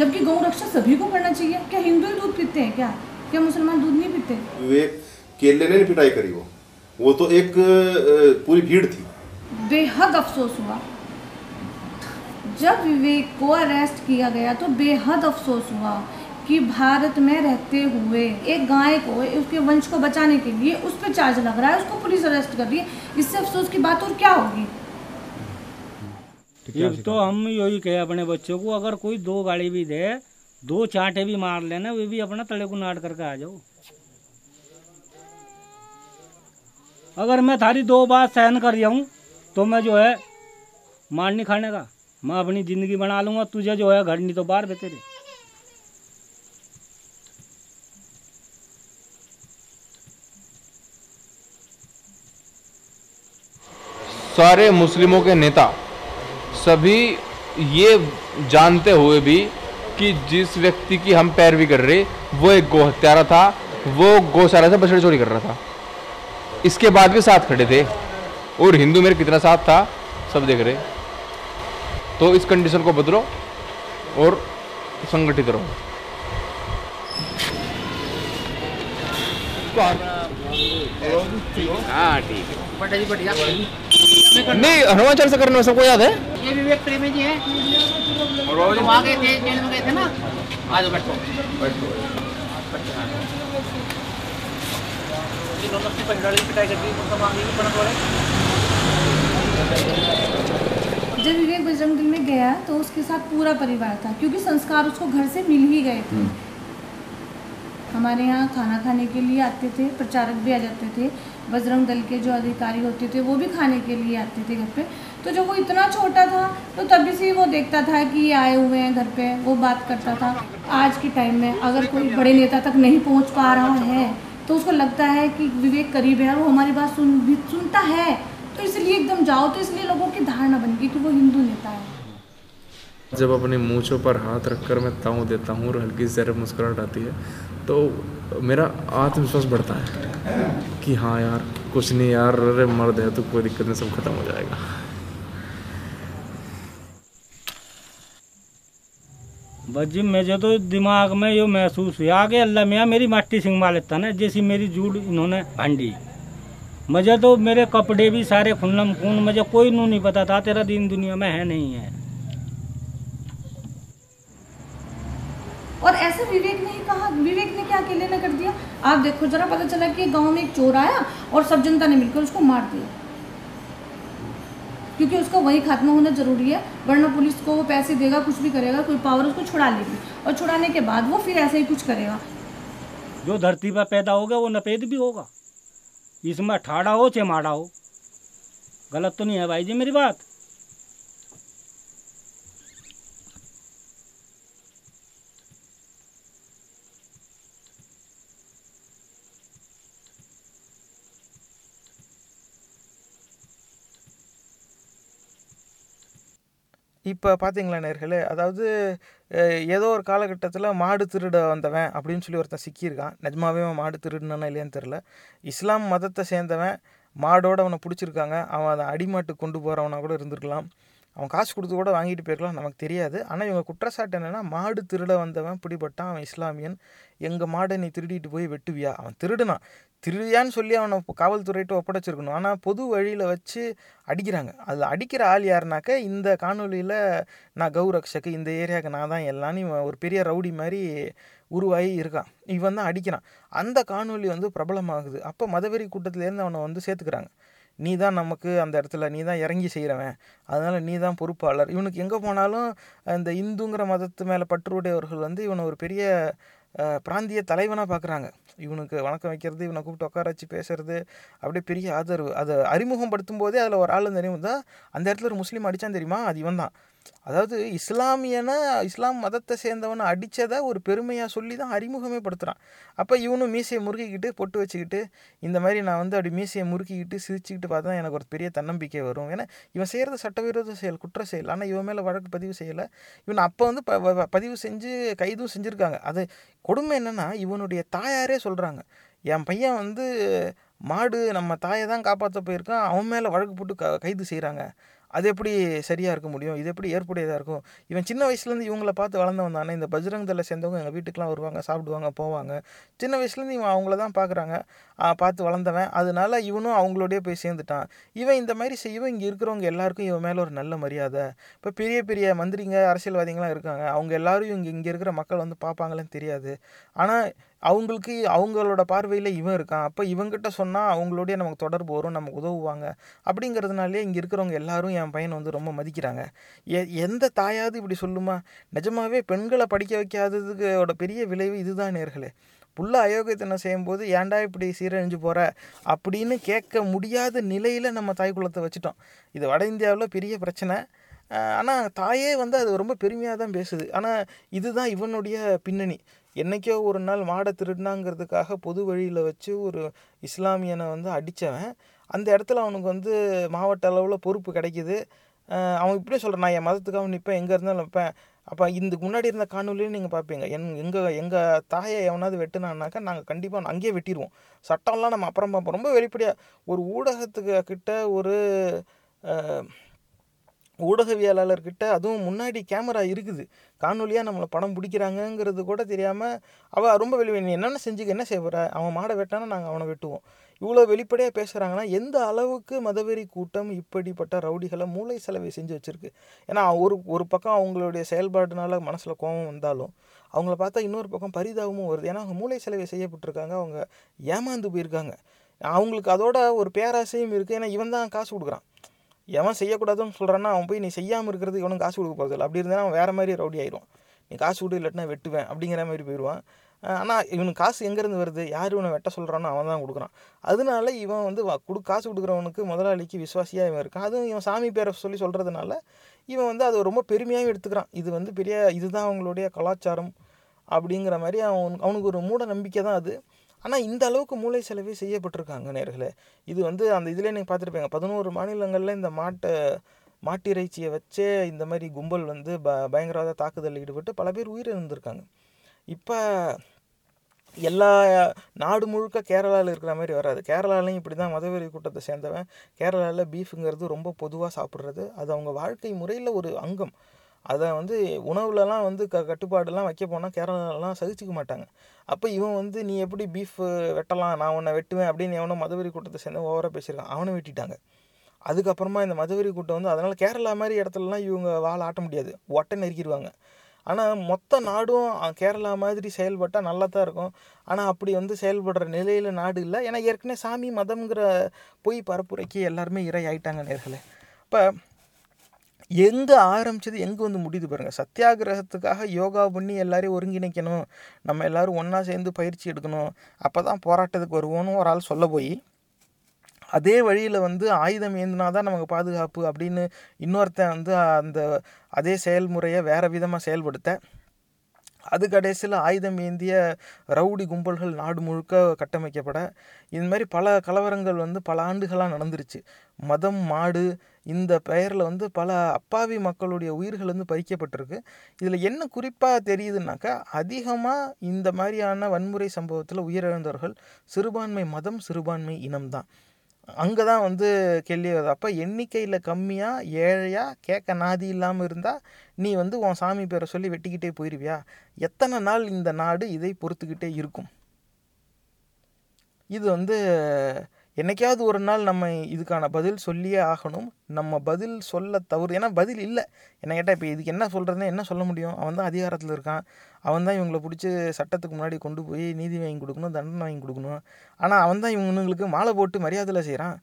जबकि गौ रक्षा सभी को करना चाहिए। क्या हिंदू दूध पीते हैं क्या? क्या मुसलमान दूध नहीं पीते? विवेक केले ने पिटाई करी, वो तो एक पूरी भीड़ थी। बेहद अफसोस हुआ जब विवेक को अरेस्ट किया गया, तो बेहद अफसोस हुआ कि भारत में रहते हुए एक गाय को, उसके वंश को बचाने के लिए उस पर चार्ज लग रहा है, उसको पुलिस अरेस्ट कर रही है। इससे अफसोस की बात और क्या होगी? तो हम यही कहे अपने बच्चों को, अगर कोई दो गाड़ी भी दे, दो चाटे भी मार लेना, वे भी अपना तले को नाट करके आ जाओ। अगर मैं थारी दो बात सहन कर रहा हूँ तो मैं जो है मार नहीं खाने का, मैं अपनी जिंदगी बना लूंगा। तुझे जो है घर नहीं तो बाहर बेहतर। सारे मुस्लिमों के नेता सभी ये जानते हुए भी कि जिस व्यक्ति की हम पैरवी कर रहे वो एक गो हत्यारा था, वो गौशाला से बछड़े चोरी कर रहा था, इसके बाद भी साथ खड़े थे। और हिंदू मेरे कितना साथ था सब देख रहे। तो इस कंडीशन को बदलो और संगठित रहो। हाँ ठीक है। नहीं हनुमाचार्य से करने में सबको याद है ये विवेक प्रेमी जी हैं और जो वहाँ गए थे ना आज बैठो जब विवेक बजरंग दल में गया तो उसके साथ पूरा परिवार था क्योंकि संस्कार उसको घर से मिल ही गए थे। हमारे यहाँ खाना खाने के लिए आते थे, प्रचारक भी आ जाते थे, बजरंग दल के जो अधिकारी होते थे वो भी खाने के लिए आते थे घर पे। तो जब वो इतना छोटा था तो तभी से वो देखता था कि ये आए हुए हैं घर पे, वो बात करता था। आज के टाइम में अगर कोई बड़े नेता तक नहीं पहुंच पा रहा है तो उसको लगता है कि विवेक करीब है, वो हमारी बात सुनता है, तो इसलिए एकदम जाओ, तो इसलिए लोगों की धारणा बन गई कि वो हिंदू नेता है। जब अपने मूँछों पर हाथ रखकर मैं ताऊ देता हूँ और हल्की सी ज़रा मुस्कुराहट आती है तो मेरा आत्मविश्वास बढ़ता है कि हाँ यार कुछ नहीं यार, अरे मर्द है तो कोई दिक्कत नहीं, सब खत्म हो जाएगा। बजी मुझे तो दिमाग में ये महसूस हुआ कि अल्लाह मियाँ मेरी मट्टी सिंह मालता ना जैसी मेरी जूड़ इन्होंने भांडी। मुझे तो मेरे कपड़े भी सारे खुल्लम खून, मुझे कोई नू नहीं पता था तेरा दिन दुनिया में है नहीं है। और ऐसे विवेक ने ही कहा, विवेक ने क्या अकेले न कर दिया। आप देखो जरा, पता चला कि गांव में एक चोर आया और सब जनता ने मिलकर उसको मार दिया क्योंकि उसका वही खात्मा होना जरूरी है, वरना पुलिस को वो पैसे देगा, कुछ भी करेगा, कोई पावर उसको छुड़ा लेगी और छुड़ाने के बाद वो फिर ऐसे ही कुछ करेगा। जो धरती पर पैदा होगा वो नपेद भी होगा, इसमें ठाड़ा हो चाहे माड़ा हो। गलत तो नहीं है भाई जी मेरी बात? இப்போ பார்த்தீங்களா நேர்களே, அதாவது ஏதோ ஒரு காலகட்டத்தில் மாடு திருட வந்தவன் அப்படின்னு சொல்லி ஒருத்தன் சிக்கியிருக்கான். நிஜமாவே மாடு திருடுனா இல்லையான்னு தெரில. இஸ்லாம் மதத்தை சேர்ந்தவன், மாடோடு அவனை பிடிச்சிருக்காங்க, அவன் அதை அடிமாட்டுக்கு கொண்டு போகிறவனாக கூட இருந்திருக்கலாம், அவன் காசு கொடுத்து கூட வாங்கிட்டு போயிருக்கலாம், நமக்கு தெரியாது. ஆனால் இவங்க குற்றச்சாட்டு என்னென்னா மாடு திருட வந்தவன் பிடிபட்டான், அவன் இஸ்லாமியன், எங்கள் மாடை நீ திருடிட்டு போய் வெட்டுவியா? அவன் திருடுனான், திருடியான்னு சொல்லி அவனை காவல்துறையிட்ட ஒப்படைச்சிருக்கணும், ஆனால் பொது வழியில் வச்சு அடிக்கிறாங்க. அதில் அடிக்கிற ஆள் யாருனாக்க, இந்த காணொலியில் நான் கௌரக்ஷக்கு, இந்த ஏரியாவுக்கு நான் தான் எல்லான்னு ஒரு பெரிய ரவுடி மாதிரி உருவாகி இருக்கான், இவன் தான் அடிக்கிறான். அந்த காணொலி வந்து பிரபலமாகுது. அப்போ மதவெறி கூட்டத்திலேருந்து அவனை வந்து சேர்த்துக்கிறாங்க. நீ தான் நமக்கு அந்த இடத்துல நீ தான் இறங்கி செய்கிறவன், அதனால் நீ தான் பொறுப்பாளர். இவனுக்கு எங்கே போனாலும் இந்த இந்துங்கிற மதத்து மேலே பற்றுடையவர்கள் வந்து இவனை ஒரு பெரிய பிராந்திய தலைவனாக பார்க்குறாங்க. இவனுக்கு வணக்கம் வைக்கிறது, இவனை கூப்பிட்டு உட்கார வச்சு பேசுகிறது, அப்படியே பெரிய ஆதரவு. அதை அறிமுகப்படுத்தும் போதே அதில் ஒரு ஆள் தெரியும் தான், அந்த இடத்துல ஒரு முஸ்லீம் அடித்தான் தெரியுமா, அது இவன் தான். அதாவது இஸ்லாமியனை, இஸ்லாம் மதத்தை சேர்ந்தவனை அடித்ததை ஒரு பெருமையாக சொல்லி தான் அறிமுகமே படுத்துகிறான். அப்போ இவனும் மீசையை முறுக்கிக்கிட்டு பொட்டு வச்சுக்கிட்டு இந்த மாதிரி நான் வந்து அப்படி மீசையை முறுக்கிக்கிட்டு சிரிச்சுக்கிட்டு பார்த்தா எனக்கு ஒரு பெரிய தன்னம்பிக்கை வரும். ஏன்னா இவன் செய்கிறது சட்டவிரோத செயல், குற்ற செயல், ஆனால் இவன் மேலே வழக்கு பதிவு செய்யலை. இவன் அப்போ வந்து பதிவு செஞ்சு கைதும் செஞ்சுருக்காங்க. அது கொடுமை என்னென்னா இவனுடைய தாயாரே சொல்கிறாங்க, என் பையன் வந்து மாடு நம்ம தாயை தான் காப்பாற்ற போயிருக்கான், அவன் மேலே வழக்கு போட்டு கைது செய்கிறாங்க, அது எப்படி சரியாக இருக்க முடியும், இது எப்படி ஏற்புடையதாக இருக்கும்? இவன் சின்ன வயசுலேருந்து இவங்களை பார்த்து வளர்ந்தவன் தானே, இந்த பஜ்ரங் தலை சேர்ந்தவங்க எங்கள் வீட்டுக்கெலாம் வருவாங்க, சாப்பிடுவாங்க, போவாங்க. சின்ன வயசுலேருந்து இவன் அவங்கள தான் பார்க்குறாங்க, பார்த்து வளர்ந்தவன், அதனால இவனும் அவங்களோடய போய் சேர்ந்துட்டான். இவன் இந்த மாதிரி செய்யவும் இங்கே இருக்கிறவங்க எல்லாேருக்கும் இவன் மேலே ஒரு நல்ல மரியாதை. இப்போ பெரிய பெரிய மந்திரிங்க, அரசியல்வாதிங்களாம் இருக்காங்க, அவங்க எல்லோரும் இங்கே இருக்கிற மக்கள் வந்து பார்ப்பாங்களேன்னு தெரியாது, ஆனால் அவங்களுக்கு அவங்களோட பார்வையில் இவன் இருக்கான், அப்போ இவங்கிட்ட சொன்னால் அவங்களோடைய நமக்கு தொடர்பு வரும், நமக்கு உதவுவாங்க, அப்படிங்கிறதுனாலே இங்கே இருக்கிறவங்க எல்லாரும் என் பையனை வந்து ரொம்ப மதிக்கிறாங்க. எந்த தாயாவது இப்படி சொல்லுமா? நிஜமாகவே பெண்களை படிக்க வைக்காததுக்கோட பெரிய விளைவு இதுதான் நேர்களே. புள்ள அயோக்கியத்தனை செய்யும்போது ஏன்டா இப்படி சீரழிஞ்சு போகிற அப்படின்னு கேட்க முடியாத நிலையில் நம்ம தாய் குலத்தை வச்சுட்டோம். இது வட இந்தியாவில் பெரிய பிரச்சனை. ஆனால் தாயே வந்து அது ரொம்ப பெருமையாக தான் பேசுது. ஆனால் இதுதான் இவனுடைய பின்னணி. என்றைக்கோ ஒரு நாள் மாடை திருடினாங்கிறதுக்காக பொது வழியில் வச்சு ஒரு இஸ்லாமியனை வந்து அடித்தவன், அந்த இடத்துல அவனுக்கு வந்து மாவட்ட அளவில் பொறுப்பு கிடைக்கிது. அவன் இப்படியே சொல்கிறான், நான் என் மதத்துக்காக நிற்பேன், எங்கே இருந்தாலும் நிற்பேன். அப்போ இதுக்கு முன்னாடி இருந்த காணொலியும் நீங்கள் பார்ப்பீங்க, எங்கள் தாயை எவனாவது வெட்டினான்னாக்கா நாங்கள் கண்டிப்பாக அங்கேயே வெட்டிடுவோம், சட்டம்லாம் நம்ம அப்புறம் பார்ப்போம். ரொம்ப வெளிப்படையாக ஒரு ஊடகத்துக்கு கிட்ட ஒரு ஊடகவியலாளர்கிட்ட, அதுவும் முன்னாடி கேமரா இருக்குது, காணொலியாக நம்மளை படம் பிடிக்கிறாங்கங்கிறது கூட தெரியாமல் அவள் ரொம்ப வெளியே என்னென்ன செஞ்சுக்க என்ன செய்வார், அவன் மாடை வெட்டானா நாங்கள் அவனை வெட்டுவோம், இவ்வளோ வெளிப்படையாக பேசுகிறாங்கன்னா எந்த அளவுக்கு மதவெறி கூட்டம் இப்படிப்பட்ட ரவுடிகளை மூளை செலவை செஞ்சு வச்சுருக்கு. ஏன்னா ஒரு பக்கம் அவங்களுடைய செயல்பாடுனால மனசில் கோபம் வந்தாலும் அவங்கள பார்த்தா இன்னொரு பக்கம் பரிதாபமும் வருது. ஏன்னா அவங்க மூளை செலவை செய்யப்பட்டிருக்காங்க, அவங்க ஏமாந்து போயிருக்காங்க, அவங்களுக்கு அதோட ஒரு பேராசையும் இருக்குது. ஏன்னா இவன் தான் காசு கொடுக்குறான், எவன் செய்யக்கூடாதுன்னு சொல்கிறான்னா அவன் போய் நீ செய்யாமல் இருக்கிறது இவனும் காசு கொடுக்க போகிறது இல்லை, அப்படி இருந்தால் அவன் வேறு மாதிரி ரவுடி ஆயிடுவான், நீ காசு கொடு இல்லட்டினா வெட்டுவேன் அப்படிங்கிற மாதிரி போயிடுவான். ஆனால் இவனுக்கு காசு எங்கேருந்து வருது, யார் இவனை வெட்ட சொல்கிறானோ அவன் தான் கொடுக்குறான். அதனால இவன் வந்து காசு கொடுக்குறவனுக்கு முதலாளிக்கு விசுவாசியாக இவன் இருக்கான். அதுவும் இவன் சாமி பேரை சொல்லி சொல்கிறதுனால இவன் வந்து அதை ரொம்ப பெருமையாகவும் எடுத்துக்கிறான். இது வந்து பெரிய இதுதான் அவங்களுடைய கலாச்சாரம் அப்படிங்கிற மாதிரி அவனுக்கு ஒரு மூட நம்பிக்கை தான் அது. ஆனால் இந்த அளவுக்கு மூளை செலவே செய்யப்பட்டிருக்காங்க நேர்களே. இது வந்து அந்த இதில் நீங்கள் பார்த்துருப்பீங்க, 11 மாநிலங்களில் இந்த மாட்டிறைச்சியை வச்சே இந்த மாதிரி கும்பல் வந்து பயங்கரவாத தாக்குதலில் ஈடுபட்டு பல பேர் உயிரிழந்திருக்காங்க. இப்போ எல்லா நாடு முழுக்க கேரளாவில் இருக்கிற மாதிரி வராது. கேரளாலையும் இப்படி தான் மதவெறி கூட்டத்தை சேர்ந்தவன். கேரளாவில் பீஃபுங்கிறது ரொம்ப பொதுவாக சாப்பிட்றது, அது அவங்க வாழ்க்கை முறையில் ஒரு அங்கம். அதை வந்து உணவுலலாம் வந்து கட்டுப்பாடுலாம் வைக்க போனால் கேரளாலாம் சகிச்சிக்க மாட்டாங்க. அப்போ இவன் வந்து நீ எப்படி பீஃப் வெட்டலாம், நான் உன்னை வெட்டுவேன் அப்படின்னு எவனோ மதவெறி கூட்டத்தை சேர்ந்து ஓவராக பேசியிருக்கான், அவனை வெட்டிட்டாங்க. அதுக்கப்புறமா இந்த மதவெறி கூட்டம் வந்து அதனால் கேரளா மாதிரி இடத்துலலாம் இவங்க வாழ ஆட்ட முடியாது, ஒட்டை நெருக்கிடுவாங்க. ஆனால் மொத்த நாடும் கேரளா மாதிரி செயல்பட்டால் நல்லா தான் இருக்கும். ஆனால் அப்படி வந்து செயல்படுற நிலையில் நாடு இல்லை. ஏன்னா ஏற்கனவே சாமி மதம்ங்கிற பொய் பரப்புரைக்கு எல்லாருமே இரையாயிட்டாங்க நேர்களே. இப்போ எங்கே ஆரம்பித்தது எங்கே வந்து முடியுது பாருங்கள். சத்தியாகிரகத்துக்காக யோகா பண்ணி எல்லாரையும் ஒருங்கிணைக்கணும், நம்ம எல்லோரும் ஒன்றா சேர்ந்து பயிற்சி எடுக்கணும், அப்போ தான் போராட்டத்துக்கு வருவோன்னு ஒரு ஆள் சொல்ல போய், அதே வழியில் வந்து ஆயுதம் ஏந்தினா தான் நமக்கு பாதுகாப்பு அப்படின்னு இன்னொருத்தன் வந்து அந்த அதே செயல்முறையை வேறு விதமாக செயல்படுத்த, அது கடைசியில் ஆயுதம் ஏந்திய ரவுடி கும்பல்கள் நாடு முழுக்க கட்டமைக்கப்பட, இந்த மாதிரி பல கலவரங்கள் வந்து பல ஆண்டுகளாக நடந்துருச்சு. மதம் மாடு இந்த பெயரில் வந்து பல அப்பாவி மக்களுடைய உயிர்கள் வந்து பறிக்கப்பட்டிருக்கு. இதில் என்ன குறிப்பாக தெரியுதுனாக்கா, அதிகமாக இந்த மாதிரியான வன்முறை சம்பவத்தில் உயிரிழந்தவர்கள் சிறுபான்மை மதம் சிறுபான்மை இனம்தான். அங்கே தான் வந்து கேள்வி வருது. அப்போ எண்ணிக்கையில் கம்மியாக ஏழையாக கேட்க நாதி இல்லாமல் இருந்தால் நீ வந்து உன் சாமி பேரை சொல்லி வெட்டிக்கிட்டே போயிடுவியா? எத்தனை நாள் இந்த நாடு இதை பொறுத்துக்கிட்டே இருக்கும்? இது வந்து என்றைக்காவது ஒரு நாள் நம்ம இதுக்கான பதில் சொல்லியே ஆகணும். நம்ம பதில் சொல்ல தவறு, ஏன்னா பதில் இல்லை. என்ன கேட்டால் இப்போ இதுக்கு என்ன சொல்கிறதுனா என்ன சொல்ல முடியும்? அவன் தான் அதிகாரத்தில் இருக்கான், அவன் தான் இவங்களை பிடிச்சி சட்டத்துக்கு முன்னாடி கொண்டு போய் நீதி வாங்கி கொடுக்கணும், தண்டனை வாங்கி கொடுக்கணும். ஆனால் அவன் தான் இவங்களுக்கு மாலை போட்டு மரியாதையில் செய்கிறான்.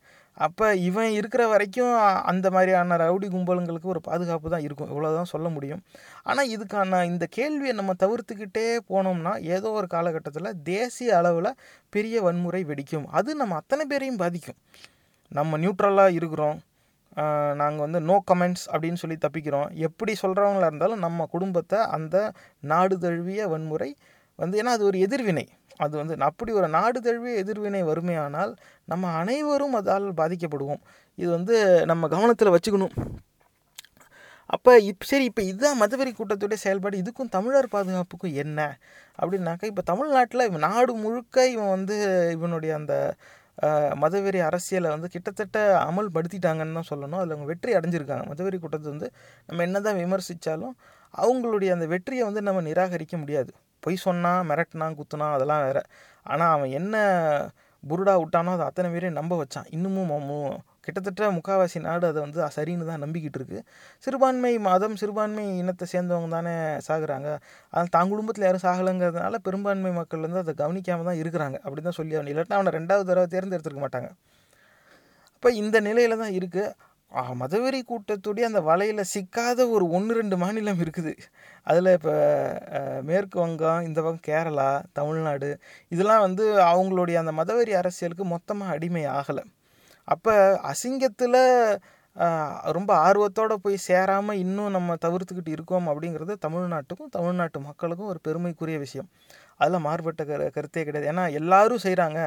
அப்போ இவன் இருக்கிற வரைக்கும் அந்த மாதிரியான ரவுடி கும்பலுங்களுக்கு ஒரு பாதுகாப்பு தான் இருக்கும், இவ்வளோதான் சொல்ல முடியும். ஆனால் இதுக்கான இந்த கேள்வியை நம்ம தவிர்த்துக்கிட்டே போனோம்னா ஏதோ ஒரு காலகட்டத்தில் தேசிய அளவில் பெரிய வன்முறை வெடிக்கும். அது நம்ம அத்தனை பேரையும் பாதிக்கும். நம்ம நியூட்ரலாக இருக்கிறோம், நாங்கள் வந்து நோ கமெண்ட்ஸ் அப்படின்னு சொல்லி தப்பிக்கிறோம். எப்படி சொல்கிறவங்களா இருந்தாலும் நம்ம குடும்பத்தை அந்த நாடு தழுவிய வன்முறை வந்து, ஏன்னா அது ஒரு எதிர்வினை, அது வந்து அப்படி ஒரு நாடு தழுவிய எதிர்வினை வறுமையானால் நம்ம அனைவரும் அதால் பாதிக்கப்படுவோம். இது வந்து நம்ம கவனத்தில் வச்சுக்கணும். அப்போ சரி, இப்போ இதுதான் மதவெறி கூட்டத்துடைய செயல்பாடு. இதுக்கும் தமிழர் பாதுகாப்புக்கும் என்ன அப்படின்னாக்கா, இப்போ தமிழ்நாட்டில் இவன் நாடு முழுக்க இவன் வந்து இவனுடைய அந்த மதவெறி அரசியலை வந்து கிட்டத்தட்ட அமல்படுத்திட்டாங்கன்னு தான் சொல்லணும். அதில் அவங்க வெற்றி அடைஞ்சிருக்காங்க. மதவெறி கூட்டத்தை வந்து நம்ம என்ன தான் விமர்சித்தாலும் அவங்களுடைய அந்த வெற்றியை வந்து நம்ம நிராகரிக்க முடியாது. பொய் சொன்னால் மிரட்டினான் குத்துனா அதெல்லாம் வேறு, ஆனால் அவன் என்ன புருடா விட்டானோ அதை அத்தனை பேரையும் நம்ப வச்சான். இன்னமும் கிட்டத்தட்ட முக்காவாசி நாடு அதை வந்து சரின்னு தான் நம்பிக்கிட்டு இருக்குது. சிறுபான்மை மதம் சிறுபான்மை இனத்தை சேர்ந்தவங்க தானே சாகுறாங்க, அதனால் தான் குடும்பத்தில் யாரும் சாகலைங்கிறதுனால பெரும்பான்மை மக்கள் வந்து அதை கவனிக்காமல் தான் இருக்கிறாங்க அப்படி தான் சொல்லி அவன், இல்லாட்டினா அவனை 2வது தடவை தேர்ந்தெடுத்துருக்க மாட்டாங்க. அப்போ இந்த நிலையில் தான் இருக்குது. மதவெறி கூட்டத்துடைய அந்த வலையில் சிக்காத ஒரு 1-2 மாநிலம் இருக்குது. அதில் இப்போ மேற்கு வங்கம், இந்த பக்கம் கேரளா, தமிழ்நாடு, இதெல்லாம் வந்து அவங்களுடைய அந்த மதவெறி அரசியலுக்கு மொத்தமாக அடிமை ஆகலை. அப்போ அசிங்கத்தில் ரொம்ப ஆர்வத்தோடு போய் சேராமல் இன்னும் நம்ம தவிர்த்துக்கிட்டு இருக்கோம் அப்படிங்கிறது தமிழ்நாட்டுக்கும் தமிழ்நாட்டு மக்களுக்கும் ஒரு பெருமைக்குரிய விஷயம். அதில் மாறுபட்ட கருத்தே கிடையாது. ஏன்னா எல்லாரும் செய்கிறாங்க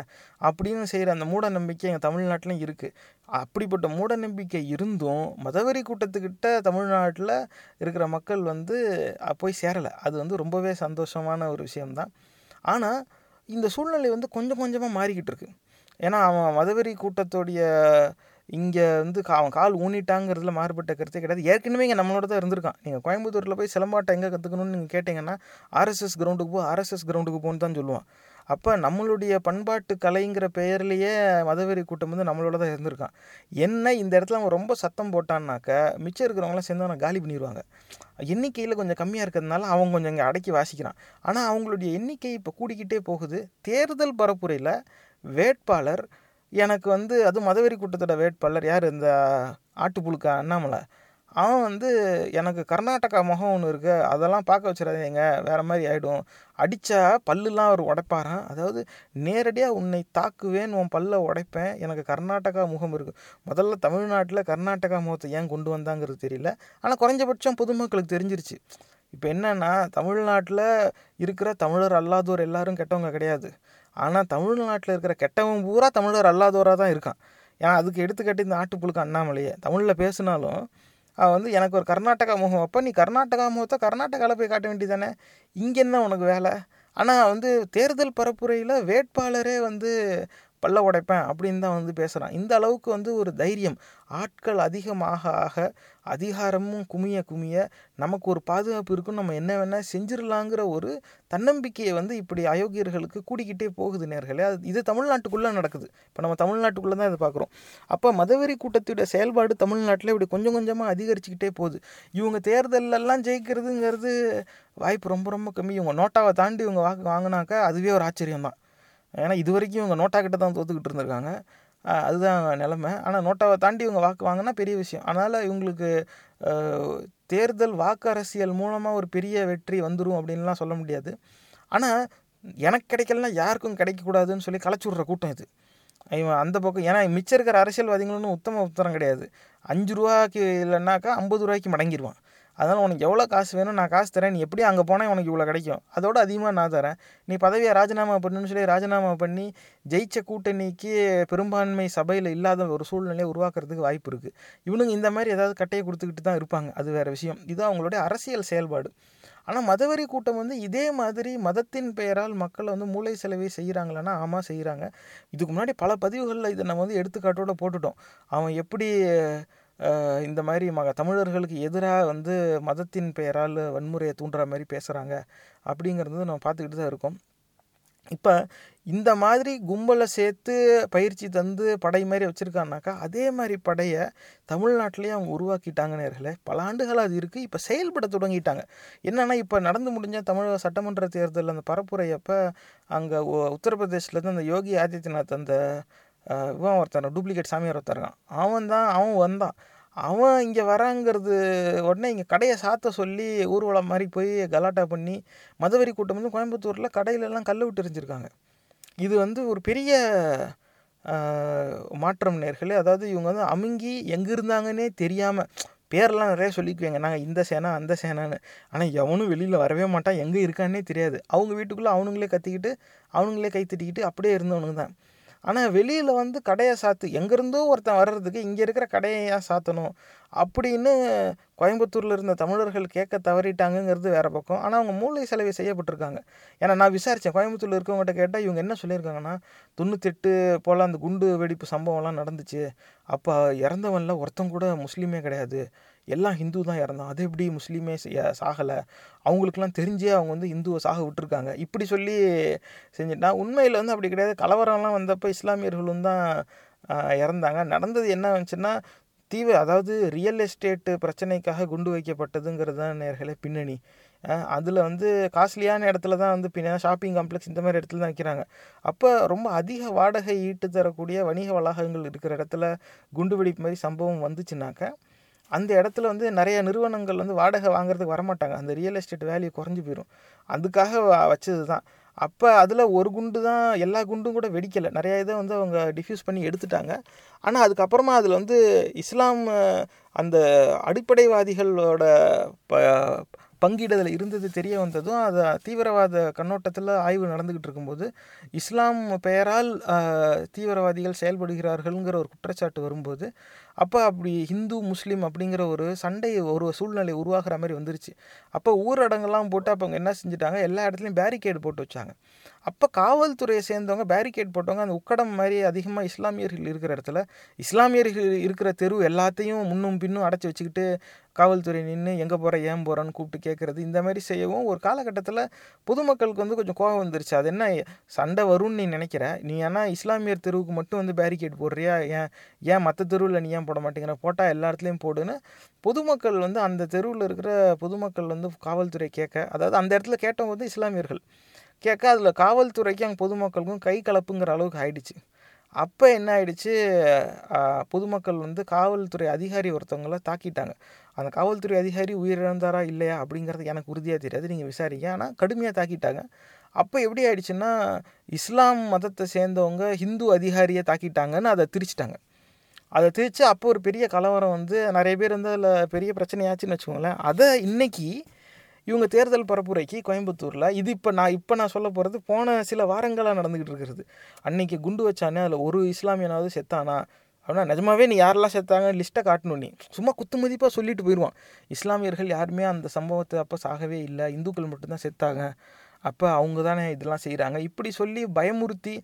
அப்படின்னு செய்கிற அந்த மூட நம்பிக்கை எங்கள் தமிழ்நாட்டிலையும் இருக்குது. அப்படிப்பட்ட மூட நம்பிக்கை இருந்தும் மதவெறி கூட்டத்துக்கிட்ட தமிழ்நாட்டில் இருக்கிற மக்கள் வந்து போய் சேரலை. அது வந்து ரொம்பவே சந்தோஷமான ஒரு விஷயம்தான். ஆனால் இந்த சூழ்நிலை வந்து கொஞ்சம் கொஞ்சமாக மாறிக்கிட்டு இருக்குது. ஏன்னா அவன் மதவெறி கூட்டத்துடைய இங்கே வந்து அவன் கால் ஊனிட்டாங்கிறதுல மாறுபட்ட கருத்தே கிடையாது. ஏற்கனவே இங்கே நம்மளோட தான் இருந்திருக்கான். நீங்கள் கோயம்புத்தூரில் போய் சிலம்பாட்டம் எங்கே கற்றுக்கணும்னு நீங்கள் கேட்டிங்கன்னா ஆர்எஸ்எஸ் கிரவுண்டுக்கு போன்னு தான் சொல்லுவான். அப்போ நம்மளுடைய பண்பாட்டு கலைங்கிற பெயர்லேயே மதவெறி கூட்டம் வந்து நம்மளோட தான் இருந்திருக்கான். என்ன இந்த இடத்துல அவன் ரொம்ப சத்தம் போட்டான்னாக்க மிச்சம் இருக்கிறவங்களாம் சேர்ந்து அவனை காலி பண்ணிடுவாங்க. எண்ணிக்கையில் கொஞ்சம் கம்மியாக இருக்கிறதுனால அவங்க கொஞ்சம் இங்கே அடக்கி வாசிக்கிறான். ஆனால் அவங்களுடைய எண்ணிக்கை இப்போ கூடிக்கிட்டே போகுது. தேர்தல் பரப்புரையில் வேட்பாளர் எனக்கு வந்து அது மதவெறி கூட்டத்தோட வேட்பாளர் யார், இந்த ஆட்டுப்புழுக்க அண்ணாமலை, அவன் வந்து எனக்கு கர்நாடகா முகம் ஒன்று இருக்குது, அதெல்லாம் பார்க்க வச்சிடாதீங்க, வேறு மாதிரி ஆகிடும், அடித்தா பல்லுலாம் அவர் உடைப்பாரான், அதாவது நேரடியாக உன்னை தாக்குவேன், உன் பல்லை உடைப்பேன், எனக்கு கர்நாடகா முகம் இருக்குது. முதல்ல தமிழ்நாட்டில் கர்நாடகா முகத்தை ஏன் கொண்டு வந்தாங்கிறது தெரியல, ஆனால் குறைஞ்சபட்சம் பொதுமக்களுக்கு தெரிஞ்சிருச்சு. இப்போ என்னென்னா தமிழ்நாட்டில் இருக்கிற தமிழர் அல்லாதோர் எல்லோரும் கெட்டவங்க கிடையாது, ஆனால் தமிழ்நாட்டில் இருக்கிற கெட்டவன் பூரா தமிழர் அல்லாதோராக தான் இருக்கான். ஏன்னா அதுக்கு எடுத்துக்கிட்டு இந்த ஆட்டுப்புழுக்க அண்ணாமலையே தமிழில் பேசினாலும் அவன் வந்து எனக்கு ஒரு கர்நாடகா முகம், அப்போ நீ கர்நாடகா முகத்தை கர்நாடகாவில் போய் காட்ட வேண்டியது தானே, இங்கே என்ன உனக்கு வேலை. ஆனால் வந்து தேர்தல் பரப்புரையில் வேட்பாளரே வந்து பல்ல உடைப்பேன் அப்படின்னு தான் வந்து பேசுகிறான். இந்த அளவுக்கு வந்து ஒரு தைரியம். ஆட்கள் அதிகமாக ஆக அதிகாரமும் குமிய நமக்கு ஒரு பாதுகாப்பு இருக்கும், நம்ம என்ன வேணால் செஞ்சிடலாங்கிற ஒரு தன்னம்பிக்கையை வந்து இப்படி அயோக்கியர்களுக்கு கூடிக்கிட்டே போகுது நேர்களே. அது இது தமிழ்நாட்டுக்குள்ளே நடக்குது. இப்போ நம்ம தமிழ்நாட்டுக்குள்ளே தான் இதை பார்க்குறோம். அப்போ மதவெறி கூட்டத்துடைய செயல்பாடு தமிழ்நாட்டில் இப்படி கொஞ்சம் கொஞ்சமாக அதிகரிச்சுக்கிட்டே போகுது. இவங்க தேர்தலெல்லாம் ஜெயிக்கிறதுங்கிறது வாய்ப்பு ரொம்ப கம்மி. இவங்க நோட்டாவை தாண்டி இவங்க வாங்கினாக்கா அதுவே ஒரு ஆச்சரியம் தான். ஏன்னா இது வரைக்கும் இவங்க நோட்டா கிட்ட தான் தோத்துக்கிட்டு இருந்திருக்காங்க, அதுதான் நிலமை. ஆனால் நோட்டாவை தாண்டி இவங்க வாக்கு வாங்கினா பெரிய விஷயம். அதனால் இவங்களுக்கு தேர்தல் வாக்கு அரசியல் மூலமாக ஒரு பெரிய வெற்றி வந்துடும் அப்படின்லாம் சொல்ல முடியாது. ஆனால் எனக்கு கிடைக்கலன்னா யாருக்கும் கிடைக்கக்கூடாதுன்னு சொல்லி கலைச்சுடுற கூட்டம் இது. இவன் அந்த பக்கம் ஏன்னா மிச்சம் இருக்கிற அரசியல்வாதிகளும் உத்தம உத்தரம் கிடையாது. 5 ரூபாய்க்கு இல்லைன்னாக்கா 50 ரூபாய்க்கு மடங்கிடுவான். அதனால் உனக்கு எவ்வளோ காசு வேணும் நான் காசு தரேன், நீ எப்படியும் அங்கே போனால் உனக்கு இவ்வளோ கிடைக்கும், அதோட அதிகமாக நான் தரேன், நீ பதவியை ராஜினாமா பண்ணுன்னு சொல்லி ராஜினாமா பண்ணி ஜெயித்த கூட்டணிக்கு பெரும்பான்மை சபையில் இல்லாத ஒரு சூழ்நிலையை உருவாக்குறதுக்கு வாய்ப்பு இருக்குது. இவனுங்க இந்த மாதிரி ஏதாவது கட்டையை கொடுத்துக்கிட்டு தான் இருப்பாங்க, அது வேறு விஷயம். இது அவங்களுடைய அரசியல் செயல்பாடு. ஆனால் மதவெறி கூட்டம் வந்து இதே மாதிரி மதத்தின் பெயரால் மக்களை வந்து மூளை செலவை செய்கிறாங்களான்னா ஆமாம் செய்கிறாங்க. இதுக்கு முன்னாடி பல பதிவுகளில் இதை நம்ம வந்து எடுத்துக்காட்டோடு போட்டுட்டோம். அவன் எப்படி இந்த மாதிரி தமிழர்களுக்கு எதிராக வந்து மதத்தின் பெயரால் வன்முறையை தூண்டுற மாதிரி பேசுகிறாங்க அப்படிங்கிறது நம்ம பார்த்துக்கிட்டு தான் இருக்கோம். இப்போ இந்த மாதிரி கும்பலை சேர்த்து பயிற்சி தந்து படை மாதிரி வச்சுருக்காங்கனாக்கா அதே மாதிரி படையை தமிழ்நாட்டிலேயே அவங்க உருவாக்கிட்டாங்கன்னு இருக்கல, பல ஆண்டுகளாக அது இருக்குது. இப்போ செயல்பட தொடங்கிட்டாங்க. என்னென்னா இப்போ நடந்து முடிஞ்ச தமிழக சட்டமன்ற தேர்தலில் அந்த பரப்புரையப்போ அங்கே உத்தரப்பிரதேசிலேருந்து அந்த யோகி ஆதித்யநாத் அந்த இவன் ஒருத்தர் டூப்ளிகேட் சாமியார் ஒருத்தருக்கான், அவன் வந்தான். அவன் இங்கே வராங்கிறது உடனே இங்கே கடையை சாத்த சொல்லி ஊர்வலம் மாதிரி போய் கலாட்டா பண்ணி மதவெறி கூட்டம் வந்து கோயம்புத்தூரில் கடையிலெல்லாம் கல் விட்டு எரிஞ்சிருக்காங்க. இது வந்து ஒரு பெரிய மாற்றம் நேர்களே. அதாவது இவங்க வந்து அமுங்கி எங்கே இருந்தாங்கன்னே தெரியாமல் பேரெலாம் நிறைய சொல்லிக்குவாங்க, நாங்கள் இந்த சேனா அந்த சேனான்னு. ஆனால் எவனும் வெளியில் வரவே மாட்டான், எங்கே இருக்கான்னே தெரியாது. அவங்க வீட்டுக்குள்ளே அவனுங்களே கத்திக்கிட்டு அவனுங்களே கை திட்டிக்கிட்டு அப்படியே இருந்தவனுங்க தான். ஆனால் வெளியில் வந்து கடையை சாத்து, எங்கேருந்தோ ஒருத்தன் வர்றதுக்கு இங்கே இருக்கிற கடையை சாத்தணும் அப்படின்னு கோயம்புத்தூரில் இருந்த தமிழர்கள் கேட்க தவறிட்டாங்கங்கிறது வேறு பக்கம். ஆனால் அவங்க மூளை செலவு செய்யப்பட்டிருக்காங்க. ஏன்னா நான் விசாரித்தேன் கோயம்புத்தூரில் இருக்கவங்ககிட்ட கேட்டால் இவங்க என்ன சொல்லியிருக்காங்கன்னா 98 போல் அந்த குண்டு வெடிப்பு சம்பவம்லாம் நடந்துச்சு, அப்போ இறந்தவனில் ஒருத்தன் கூட முஸ்லீமே கிடையாது, எல்லாம் ஹிந்து தான் இறந்தான், அது எப்படி முஸ்லீமே சாகலை, அவங்களுக்குலாம் தெரிஞ்சே அவங்க வந்து இந்துவை சாக விட்டுருக்காங்க இப்படி சொல்லி செஞ்சுட்டா. உண்மையில் வந்து அப்படி கிடையாது. கலவரம்லாம் வந்தப்போ இஸ்லாமியர்களும் தான் இறந்தாங்க. நடந்தது என்ன வந்துச்சுன்னா அதாவது ரியல் எஸ்டேட்டு பிரச்சனைக்காக குண்டு வைக்கப்பட்டதுங்கிறது தான் நேர்களே பின்னணி. அதில் வந்து காஸ்ட்லியான இடத்துல தான் வந்து ஷாப்பிங் காம்ப்ளெக்ஸ் இந்த மாதிரி இடத்துல தான் வைக்கிறாங்க. அப்போ ரொம்ப அதிக வாடகை ஈட்டு தரக்கூடிய வணிக வளாகங்கள் இருக்கிற இடத்துல குண்டுவெடிப்பு மாதிரி சம்பவம் வந்துச்சுனாக்க அந்த இடத்துல வந்து நிறைய நிறுவனங்கள் வந்து வாடகை வாங்குறதுக்கு வரமாட்டாங்க, அந்த ரியல் எஸ்டேட் வேல்யூ குறைஞ்சி போயிடும், அதுக்காக வச்சது தான். அப்போ அதில் ஒரு குண்டு தான், எல்லா குண்டும் கூட வெடிக்கலை, நிறையா இதை வந்து அவங்க டிஃப்யூஸ் பண்ணி எடுத்துட்டாங்க. ஆனால் அதுக்கப்புறமா அதில் வந்து இஸ்லாம் அந்த அடிப்படைவாதிகளோட பங்கீடுதல் இருந்தது தெரிய வந்ததும் அது தீவிரவாத கண்ணோட்டத்தில் ஆய்வு நடந்துக்கிட்டு இருக்கும்போது இஸ்லாம் பெயரால் தீவிரவாதிகள் செயல்படுகிறார்கள்ங்கிற ஒரு குற்றச்சாட்டு வரும்போது அப்போ அப்படி ஹிந்து முஸ்லீம் அப்படிங்கிற ஒரு சண்டை ஒரு சூழ்நிலை உருவாகிற மாதிரி வந்துருச்சு. அப்போ ஊரடங்கெல்லாம் போட்டு அப்போ அவங்க என்ன செஞ்சுட்டாங்க, எல்லா இடத்துலையும் பேரிகேடு போட்டு வச்சாங்க. அப்போ காவல்துறையை சேர்ந்தவங்க பேரிகேட் போட்டவங்க அந்த உக்கடம் மாதிரி அதிகமாக இஸ்லாமியர்கள் இருக்கிற இடத்துல, இஸ்லாமியர்கள் இருக்கிற தெரு எல்லாத்தையும் முன்னும் பின்னும் அடைச்சி வச்சுக்கிட்டு காவல்துறை நின்று எங்கே போகிற ஏன் போகிறான்னு கூப்பிட்டு கேட்குறது இந்த மாதிரி செய்யவும் ஒரு காலகட்டத்தில் பொதுமக்களுக்கு வந்து கொஞ்சம் கோபம் வந்துருச்சு. அது என்ன சண்டை வரும்னு நீ நினைக்கிற, நீ ஏன்னா இஸ்லாமியர் தெருவுக்கு மட்டும் வந்து பேரிகேட் போடுறியா, ஏன் மற்ற தெருவில் நீ ஏன் போட மாட்டேங்கிற, போட்டால் எல்லா இடத்துலையும் போடுன்னு பொதுமக்கள் வந்து அந்த தெருவில் இருக்கிற பொதுமக்கள் வந்து காவல்துறை கேட்க, அதாவது அந்த இடத்துல கேட்டவங்க வந்து இஸ்லாமியர்கள் கேட்க, அதில் காவல்துறைக்கும் அங்கே பொதுமக்களுக்கும் கை கலப்புங்கிற அளவுக்கு ஆயிடுச்சு. அப்போ என்ன ஆயிடுச்சு, பொதுமக்கள் வந்து காவல்துறை அதிகாரி ஒருத்தவங்கள தாக்கிட்டாங்க. அந்த காவல்துறை அதிகாரி உயிரிழந்தாரா இல்லையா அப்படிங்கிறது எனக்கு உறுதியாக தெரியாது, நீங்கள் விசாரிங்க, ஆனால் கடுமையாக தாக்கிட்டாங்க. அப்போ எப்படி ஆயிடுச்சுன்னா இஸ்லாம் மதத்தை சேர்ந்தவங்க ஹிந்து அதிகாரியை தாக்கிட்டாங்கன்னு அதை திரிச்சிட்டாங்க. அதை திரித்து அப்போ ஒரு பெரிய கலவரம் வந்து நிறைய பேர் வந்து அதில் பெரிய பிரச்சனையாச்சுன்னு வச்சுக்கோங்களேன். அதை இன்றைக்கி இவங்க தேர்தல் பரப்புரைக்கு கோயம்புத்தூரில் இது இப்போ நான் சொல்ல போகிறது போன சில வாரங்களாக நடந்துக்கிட்டு இருக்கிறது. அன்றைக்கி குண்டு வச்சானே அதில் ஒரு இஸ்லாமியனாவது செத்தானா அப்படின்னா நிஜமாவே நீ யாரெல்லாம் செத்தாங்க லிஸ்ட்டை காட்டணும், நீ சும்மா குத்து மதிப்பாக சொல்லிட்டு போயிடுவான். இஸ்லாமியர்கள் யாருமே அந்த சம்பவத்தை அப்போ சாகவே இல்லை, இந்துக்கள் மட்டும்தான் செத்தாங்க, அப்போ அவங்க தானே இதெல்லாம் செய்கிறாங்க இப்படி சொல்லி பயமுறுத்தி.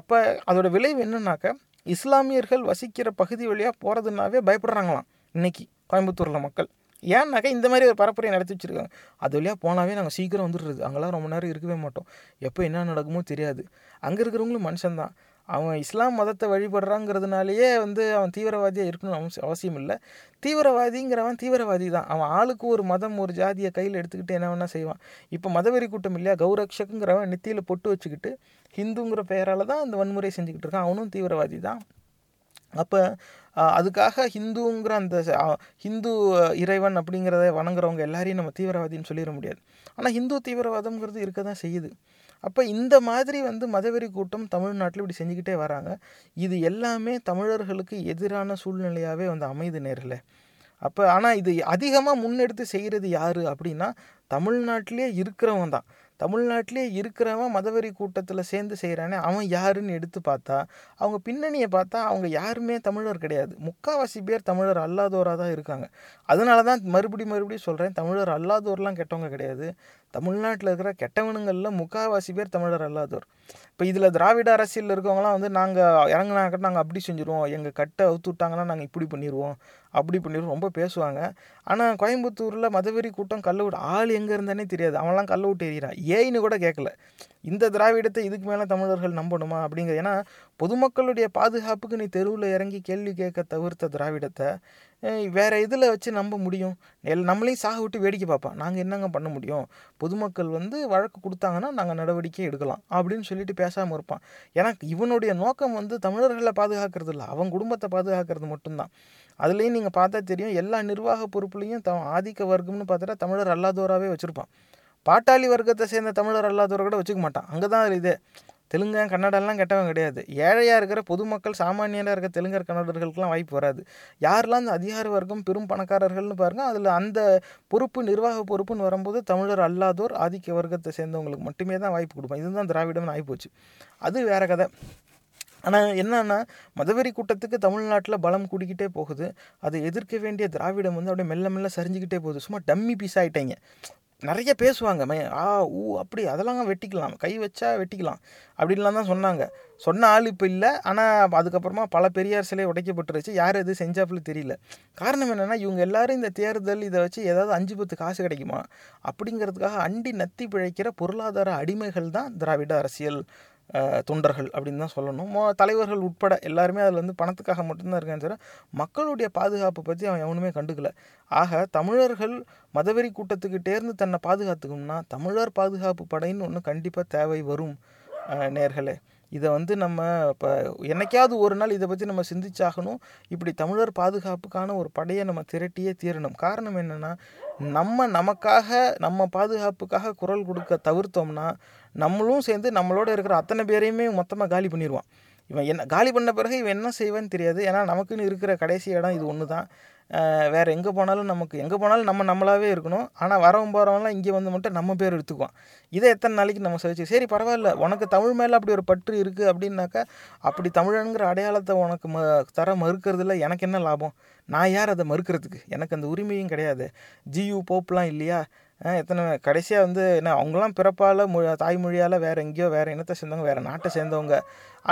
அப்போ அதோட விளைவு என்னன்னாக்கா இஸ்லாமியர்கள் வசிக்கிற பகுதி வழியாக போகிறதுனாவே பயப்படுறாங்களாம் இன்றைக்கி கோயம்புத்தூரில் மக்கள். ஏன்னாக்கா இந்த மாதிரி ஒரு பரப்புரையை நடத்தி வச்சுருக்காங்க, அது வழியாக போனாவே நாங்கள் சீக்கிரம் வந்துடுறது, அங்கெல்லாம் ரொம்ப நேரம் இருக்கவே மாட்டோம், எப்போ என்ன நடக்குமோ தெரியாது. அங்கே இருக்கிறவங்களும் மனுஷன்தான், அவன் இஸ்லாம் மதத்தை வழிபடுறாங்கிறதுனாலேயே வந்து அவன் தீவிரவாதியாக இருக்கணும்னு அவசியம் இல்லை. தீவிரவாதிங்கிறவன் தீவிரவாதி தான், அவன் ஆளுக்கு ஒரு மதம் ஒரு ஜாதியை கையில் எடுத்துக்கிட்டு என்ன வேணால் செய்வான். இப்போ மதவெறி கூட்டம் இல்லையா, கௌரக்ஷக்குங்கிறவன் நெத்தியில் பொட்டு வச்சுக்கிட்டு ஹிந்துங்கிற பெயரால் தான் அந்த வன்முறை செஞ்சுக்கிட்டு இருக்கான், அவனும் தீவிரவாதி தான். அப்போ அதுக்காக ஹிந்துங்கிற அந்த ஹிந்து இறைவன் அப்படிங்கிறத வணங்குறவங்க எல்லாரையும் நம்ம தீவிரவாதின்னு சொல்லிட முடியாது, ஆனால் ஹிந்து தீவிரவாதம்ங்கிறது இருக்க தான் செய்யுது. அப்போ இந்த மாதிரி வந்து மதவெறி கூட்டம் தமிழ்நாட்டில் இப்படி செஞ்சுக்கிட்டே வராங்க. இது எல்லாமே தமிழர்களுக்கு எதிரான சூழ்நிலையாகவே வந்து அமைது நேரில். அப்போ ஆனால் இது அதிகமாக முன்னெடுத்து செய்கிறது யார் அப்படின்னா தமிழ்நாட்டிலே இருக்கிறவன் தான். தமிழ்நாட்டிலே இருக்கிறவன் மதவெறி கூட்டத்தில் சேர்ந்து செய்கிறானே அவன் யாருன்னு எடுத்து பார்த்தா, அவங்க பின்னணியை பார்த்தா அவங்க யாருமே தமிழர் கிடையாது, முக்கால்வாசி பேர் தமிழர் அல்லாதோராக தான் இருக்காங்க. அதனால தான் மறுபடியும் சொல்கிறேன், தமிழர் அல்லாதோர்லாம் கெட்டவங்க கிடையாது, தமிழ்நாட்டில் இருக்கிற கெட்டவனுங்களில் முக்கால்வாசி பேர் தமிழர் அல்லாதோர். இப்போ இதில் திராவிட அரசியலில் இருக்கவங்களாம் வந்து நாங்கள் இறங்கினாக்க நாங்கள் அப்படி செஞ்சுருவோம், எங்கள் கட்டை அவுத்து விட்டாங்கன்னா நாங்கள் இப்படி பண்ணிடுவோம் அப்படி பண்ணிடுவோம் ரொம்ப பேசுவாங்க. ஆனால் கோயம்புத்தூரில் மதவெறி கூட்டம் கல்லை விட்டு ஆள் எங்கே இருந்தானே தெரியாது, அவன்லாம் கல்லை விட்டு எறிகிறான் ஏன்னு கூட கேட்கல. இந்த திராவிடத்தை இதுக்கு மேலே தமிழர்கள் நம்பணுமா அப்படிங்கிற, ஏன்னா பொதுமக்களுடைய பாதுகாப்புக்கு நீ தெருவில் இறங்கி கேள்வி கேட்க தவிர்த்த திராவிடத்தை வேறு இதில் வச்சு நம்ப முடியும்? நம்மளையும் சாக விட்டு வேடிக்கை பார்ப்பான், நாங்கள் என்னங்க பண்ண முடியும், பொதுமக்கள் வந்து வழக்கு கொடுத்தாங்கன்னா நாங்கள் நடவடிக்கை எடுக்கலாம் அப்படின்னு சொல்லிட்டு பேசாமல் இருப்பான். ஏன்னா இவனுடைய நோக்கம் வந்து தமிழர்களை பாதுகாக்கிறது இல்லை, அவன் குடும்பத்தை பாதுகாக்கிறது மட்டும்தான். அதுலேயும் நீங்கள் பார்த்தா தெரியும், எல்லா நிர்வாக பொறுப்புலையும் ஆதிக்க வர்க்கம்னு பார்த்துட்டா தமிழர் அல்லாதோராகவே வச்சுருப்பான். பாட்டாளி வர்க்கத்தை சேர்ந்த தமிழர் அல்லாதவரை கூட வச்சுக்க மாட்டான், அங்கே தான் இது தெலுங்கு கன்னடெல்லாம் கெட்டவங்க கிடையாது. ஏழையாக இருக்கிற பொதுமக்கள் சாமானியராக இருக்கிற தெலுங்கர் கன்னடர்களுக்கெல்லாம் வாய்ப்பு வராது. யாரெல்லாம் அந்த அதிகார வர்க்கம் பெரும் பணக்காரர்கள்னு பாருங்கள், அதில் அந்த பொறுப்பு நிர்வாக பொறுப்புன்னு வரும்போது தமிழர் அல்லாதோர் ஆதிக்க வர்க்கத்தை சேர்ந்தவங்களுக்கு மட்டுமே தான் வாய்ப்பு கொடுப்பான். இதுதான் திராவிடம்னு ஆகிப்போச்சு, அது வேறு கதை. ஆனால் என்னன்னா மதவெறி கூட்டத்துக்கு தமிழ்நாட்டில் பலம் கூடிக்கிட்டே போகுது, அதை எதிர்க்க வேண்டிய திராவிடம் வந்து அப்படியே மெல்ல மெல்ல சரிஞ்சிக்கிட்டே போகுது. சும்மா டம்மி பீஸ் ஆகிட்டாங்க, நிறைய பேசுவாங்க, அப்படி அதெல்லாம் வெட்டிக்கலாம், கை வச்சா வெட்டிக்கலாம் அப்படின்லாம் தான் சொன்னாங்க. சொன்ன ஆள் இப்போ இல்லை, ஆனால் அதுக்கப்புறமா பல பெரியார் சிலை உடைக்கப்பட்டுருச்சு, யார் எது செஞ்சாப்புல தெரியல. காரணம் என்னென்னா இவங்க எல்லோரும் இந்த தேர்தல் இதை வச்சு ஏதாவது 5-10 காசு கிடைக்குமா அப்படிங்கிறதுக்காக அண்டி நத்தி பிழைக்கிற பொருளாதார அடிமைகள் தான் திராவிட அரசியல் தொண்டர்கள் அப்படின்னு தான் சொல்லணும். தலைவர்கள் உட்பட எல்லாருமே அதில் வந்து பணத்துக்காக மட்டும்தான் இருக்கான்னு சொல்ல, மக்களுடைய பாதுகாப்பை பற்றி அவன் எவனுமே கண்டுக்கல. ஆக தமிழர்கள் மதவெறி கூட்டத்துக்கிட்டேருந்து தன்னை பாதுகாத்துக்கணும்னா தமிழர் பாதுகாப்பு படைன்னு ஒன்று கண்டிப்பாக தேவை வரும். நேர்களே, இதை வந்து நம்ம இப்போ என்னைக்காவது ஒரு நாள் இதை பற்றி நம்ம சிந்திச்சாகணும். இப்படி தமிழர் பாதுகாப்புக்கான ஒரு படையை நம்ம திரட்டியே தீரணும். காரணம் என்னென்னா நம்ம நமக்காக நம்ம பாதுகாப்புக்காக குரல் கொடுக்க தவிர்த்தோம்னா நம்மளும் சேர்ந்து நம்மளோட இருக்கிற அத்தனை பேரையுமே மொத்தமாக காலி பண்ணிடுவான். இவன் என்ன காலி பண்ண பிறகு இவன் என்ன செய்வான்னு தெரியாது, ஏன்னா நமக்குன்னு இருக்கிற கடைசி இடம் இது ஒன்று தான். வேறு எங்கே போனாலும் நமக்கு எங்கே போனாலும் நம்ம நம்மளாகவே இருக்கணும். ஆனால் வரவும் போகிறவங்களாம் இங்கே வந்து மட்டும் நம்ம பேர் எடுத்துக்குவோம். இதை எத்தனை நாளைக்கு நம்ம சகிச்சு, சரி பரவாயில்ல உனக்கு தமிழ் மேலே அப்படி ஒரு பற்று இருக்குது அப்படின்னாக்கா அப்படி தமிழனுங்கிற அடையாளத்தை உனக்கு தர மறுக்கிறதுல எனக்கு என்ன லாபம், நான் யார் அதை மறுக்கிறதுக்கு, எனக்கு அந்த உரிமையும் கிடையாது. ஜியு போப்லாம் இல்லையா, எத்தனை கடைசியாக வந்து என்ன அவங்களாம் பிறப்பால் தாய்மொழியால் வேறு எங்கேயோ வேறு இனத்தை சேர்ந்தவங்க, வேறு நாட்டை சேர்ந்தவங்க.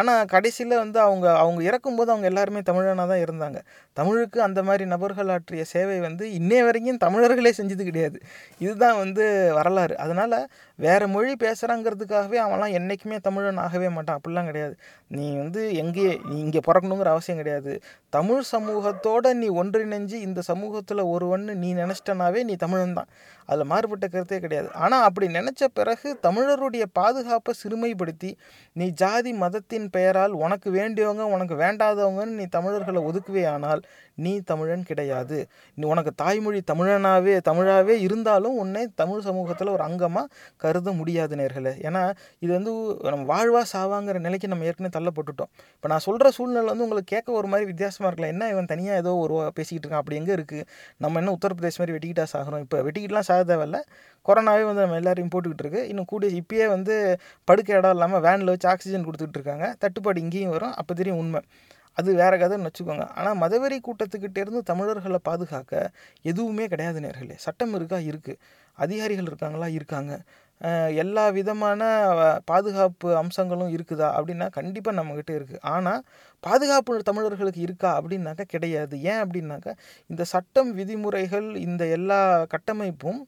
ஆனால் கடைசியில் வந்து அவங்க இறக்கும்போது அவங்க எல்லாருமே தமிழனாக தான் இருந்தாங்க. தமிழுக்கு அந்த மாதிரி நபர்கள் ஆற்றிய சேவை வந்து இன்னே வரைக்கும் தமிழர்களே செஞ்சது கிடையாது. இதுதான் வந்து வரலாறு. அதனால் வேறு மொழி பேசுகிறாங்கிறதுக்காகவே அவன்லாம் என்றைக்குமே தமிழன் ஆகவே மாட்டான், அப்படிலாம் கிடையாது. நீ வந்து எங்கேயே நீ இங்கே பிறக்கணுங்கிற அவசியம் கிடையாது. தமிழ் சமூகத்தோடு நீ ஒன்றிணைஞ்சு இந்த சமூகத்தில் ஒருவன்னு நீ நினச்சிட்டனாவே நீ தமிழன் தான், அதில் மாறுபட்ட கருத்தே கிடையாது. ஆனால் அப்படி நினச்ச பிறகு தமிழருடைய பாதுகாப்பை சிறுமைப்படுத்தி நீ ஜாதி மதத்தின் பெயரால் உனக்கு வேண்டியவங்க உனக்கு வேண்டாதவங்கன்னு நீ தமிழர்களை ஒதுக்குவே ஆனால் நீ தமிழன் கிடையாது. நீ உனக்கு தாய்மொழி தமிழாகவே இருந்தாலும் உன்னை தமிழ் சமூகத்தில் ஒரு அங்கமாக கருத முடியாது நேர்களே. ஏன்னா இது வந்து நம்ம வாழ்வா சாவாங்கிற நிலைக்கு நம்ம ஏற்கனவே தள்ளப்பட்டுட்டோம். இப்போ நான் சொல்கிற சூழ்நிலை வந்து உங்களுக்கு கேட்க ஒரு மாதிரி வித்தியாசமாக இருக்கலாம். என்ன இவன் தனியாக ஏதோ ஒரு பேசிக்கிட்டு இருக்கான், அப்படி எங்கே இருக்குது? நம்ம என்ன உத்தரப்பிரதேஷ் மாதிரி வெட்டிக்கிட்டா சாகிறோம்? இப்போ வெட்டிக்கிட்டுலாம் சாக தேவையில்லை, கொரோனாவே வந்து நம்ம எல்லாரையும் போட்டுக்கிட்டு இருக்குது. இன்னும் கூடிய இப்போயே வந்து படுக்க இடம் இல்லாமல் வேனில் வச்சு ஆக்சிஜன் கொடுத்துட்டு இருக்காங்க. தட்டுப்பாடு இங்கேயும் வரும், அப்போ தெரியும் உண்மை. அது வேறு கதைன்னு வச்சுக்கோங்க. ஆனால் மதவெறி கூட்டத்துக்கிட்டேருந்து தமிழர்களை பாதுகாக்க எதுவுமே கிடையாது நேர்களே. சட்டம் இருக்கா? இருக்குது. அதிகாரிகள் இருக்காங்களா? இருக்காங்க. எல்லா விதமான பாதுகாப்பு அம்சங்களும் இருக்குதா அப்படின்னா கண்டிப்பாக நம்மக்கிட்ட இருக்குது. ஆனால் பாதுகாப்பு தமிழர்களுக்கு இருக்கா அப்படின்னாக்கா கிடையாது. ஏன் அப்படின்னாக்கா இந்த சட்டம் விதிமுறைகள் இந்த எல்லா கட்டமைப்பும்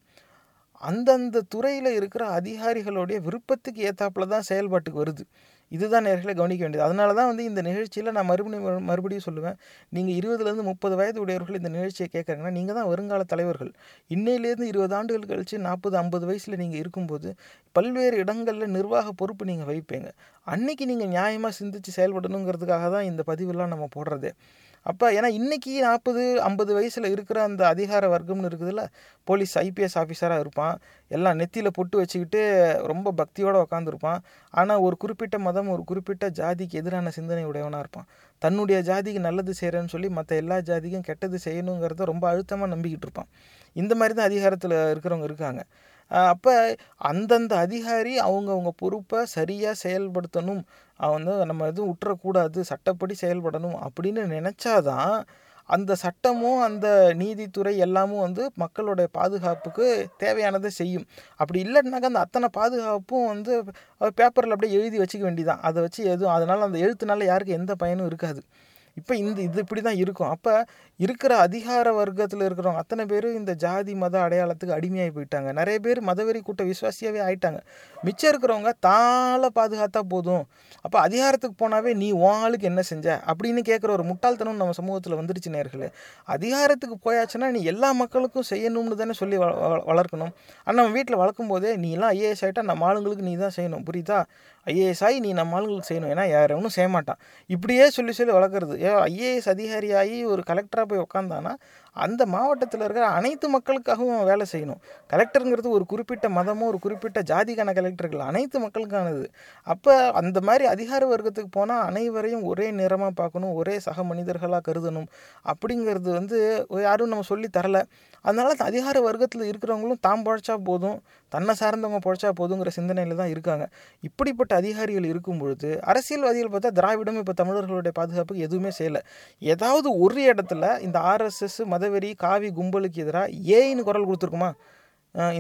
அந்தந்த துறையில் இருக்கிற அதிகாரிகளுடைய விருப்பத்துக்கு ஏற்றாப்பில் தான் செயல்பாட்டுக்கு வருது. இதுதான் நேர்களை கவனிக்க வேண்டியது. அதனால தான் வந்து இந்த நிகழ்ச்சியில் நான் மறுபடியும் சொல்லுவேன், நீங்கள் 20-30 வயது உடையவர்கள் இந்த நிகழ்ச்சியை கேட்குறாங்கன்னா நீங்கள் தான் வருங்கால தலைவர்கள். இன்னையிலேருந்து 20 ஆண்டுகள் கழித்து 40-50 வயசில் நீங்கள் இருக்கும்போது பல்வேறு இடங்களில் நிர்வாக பொறுப்பு நீங்கள் வகிப்பீங்க. அன்றைக்கி நீங்கள் நியாயமாக சிந்தித்து செயல்படணுங்கிறதுக்காக தான் இந்த பதிவெல்லாம் நம்ம போடுறதே. அப்போ ஏன்னா இன்றைக்கி 40-50 வயசில் இருக்கிற அந்த அதிகார வர்க்கம்னு இருக்குதுல்ல, போலீஸ் ஐபிஎஸ் ஆஃபீஸராக இருப்பான், எல்லாம் நெத்தியில் பொட்டு வச்சுக்கிட்டு ரொம்ப பக்தியோடு உட்காந்துருப்பான். ஆனால் ஒரு குறிப்பிட்ட மதம் ஒரு குறிப்பிட்ட ஜாதிக்கு எதிரான சிந்தனை உடையவனாக இருப்பான். தன்னுடைய ஜாதிக்கு நல்லது செய்கிறேன்னு சொல்லி மற்ற எல்லா ஜாதிக்கும் கெட்டது செய்யணுங்கிறத ரொம்ப அழுத்தமாக நம்பிக்கிட்டு இருப்பான். இந்த மாதிரி தான் அதிகாரத்தில் இருக்கிறவங்க இருக்காங்க. அப்போ அந்தந்த அதிகாரி அவங்கவுங்க பொறுப்பை சரியாக செயல்படுத்தணும், வந்து நம்ம எதுவும் விட்டுறக்கூடாது, சட்டப்படி செயல்படணும் அப்படின்னு நினச்சாதான் அந்த சட்டமும் அந்த நீதித்துறை எல்லாமும் வந்து மக்களுடைய பாதுகாப்புக்கு தேவையானதை செய்யும். அப்படி இல்லைன்னாக்கா அந்த அத்தனை பாதுகாப்பும் வந்து பேப்பரில் அப்படியே எழுதி வச்சுக்க வேண்டியதான். அதை வச்சு எதுவும் அதனால் அந்த எழுத்துனால யாருக்கும் எந்த பயனும் இருக்காது. இப்போ இது இப்படி தான் இருக்கும். அப்போ இருக்கிற அதிகார வர்க்கத்தில் இருக்கிறவங்க அத்தனை பேரும் இந்த ஜாதி மத அடையாளத்துக்கு அடிமையாகி போயிட்டாங்க. நிறைய பேர் மதவெறி கூட்ட விசுவாசியாகவே ஆயிட்டாங்க. மிச்சம் இருக்கிறவங்க தாளை பாதுகாத்தா போதும். அப்போ அதிகாரத்துக்கு போனாவே நீ ஆளுக்கு என்ன செஞ்ச அப்படின்னு கேட்குற ஒரு முட்டாள்தனம் நம்ம சமூகத்தில் வந்துருச்சு நேர்களே. அதிகாரத்துக்கு போயாச்சுன்னா நீ எல்லா மக்களுக்கும் செய்யணும்னு தானே சொல்லி வளர்க்கணும். ஆனால் நம்ம வீட்டில் வளர்க்கும் போதே நீலாம் ஐஏஎஸ் ஆகிட்டா நம்ம ஆளுங்களுக்கு நீ தான் செய்யணும், புரியுதா? ஐஏஎஸ் ஆகி நீ நம்ம ஆளுங்களுக்கு செய்யணும், ஏன்னா யார் ஒன்றும் செய்ய மாட்டான், இப்படியே சொல்லி சொல்லி வளர்க்குறது. ஐஏஎஸ் அதிகாரியாகி ஒரு கலெக்டராக போய் உட்காந்தானா அந்த மாவட்டத்தில் இருக்கிற அனைத்து மக்களுக்காகவும் வேலை செய்யணும். கலெக்டருங்கிறது ஒரு குறிப்பிட்ட மதமும் ஒரு குறிப்பிட்ட ஜாதிக்கான கலெக்டர்கள் அனைத்து மக்களுக்கானது. அப்போ அந்த மாதிரி அதிகார வர்க்கத்துக்கு போனால் அனைவரையும் ஒரே நேரமாக பார்க்கணும், ஒரே சக மனிதர்களாக கருதணும் அப்படிங்கிறது வந்து யாரும் நம்ம சொல்லி தரலை. அதனால் அந்த அதிகார வர்க்கத்தில் இருக்கிறவங்களும் தாம் பொழைச்சா போதும், தன்னை சார்ந்தவங்க பொழைச்சா போதுங்கிற சிந்தனையில் தான் இருக்காங்க. இப்படிப்பட்ட அதிகாரிகள் இருக்கும் பொழுது அரசியல்வாதிகள் பார்த்தா திராவிடம் இப்போ தமிழர்களுடைய பாதுகாப்புக்கு எதுவுமே செய்யலை. ஏதாவது ஒரு இடத்துல இந்த ஆர்எஸ்எஸ் மதவெறி காவி கும்பலுக்கு எதிராக ஏன்னு குரல் கொடுத்துருக்குமா?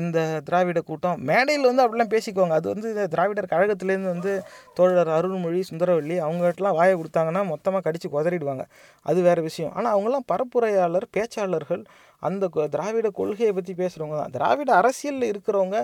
இந்த திராவிட கூட்டம் மேடையில் வந்து அப்படிலாம் பேசிக்குவாங்க. அது வந்து திராவிடர் கழகத்துலேருந்து வந்து தோழர் அருள்மொழி சுந்தரவள்ளி அவங்ககிட்டலாம் வாயை கொடுத்தாங்கன்னா மொத்தமாக கடித்து குதறிடுவாங்க, அது வேறு விஷயம். ஆனால் அவங்களாம் பரப்புரையாளர் பேச்சாளர்கள், அந்த திராவிட கொள்கையை பற்றி பேசுகிறவங்க தான். திராவிட அரசியலில் இருக்கிறவங்க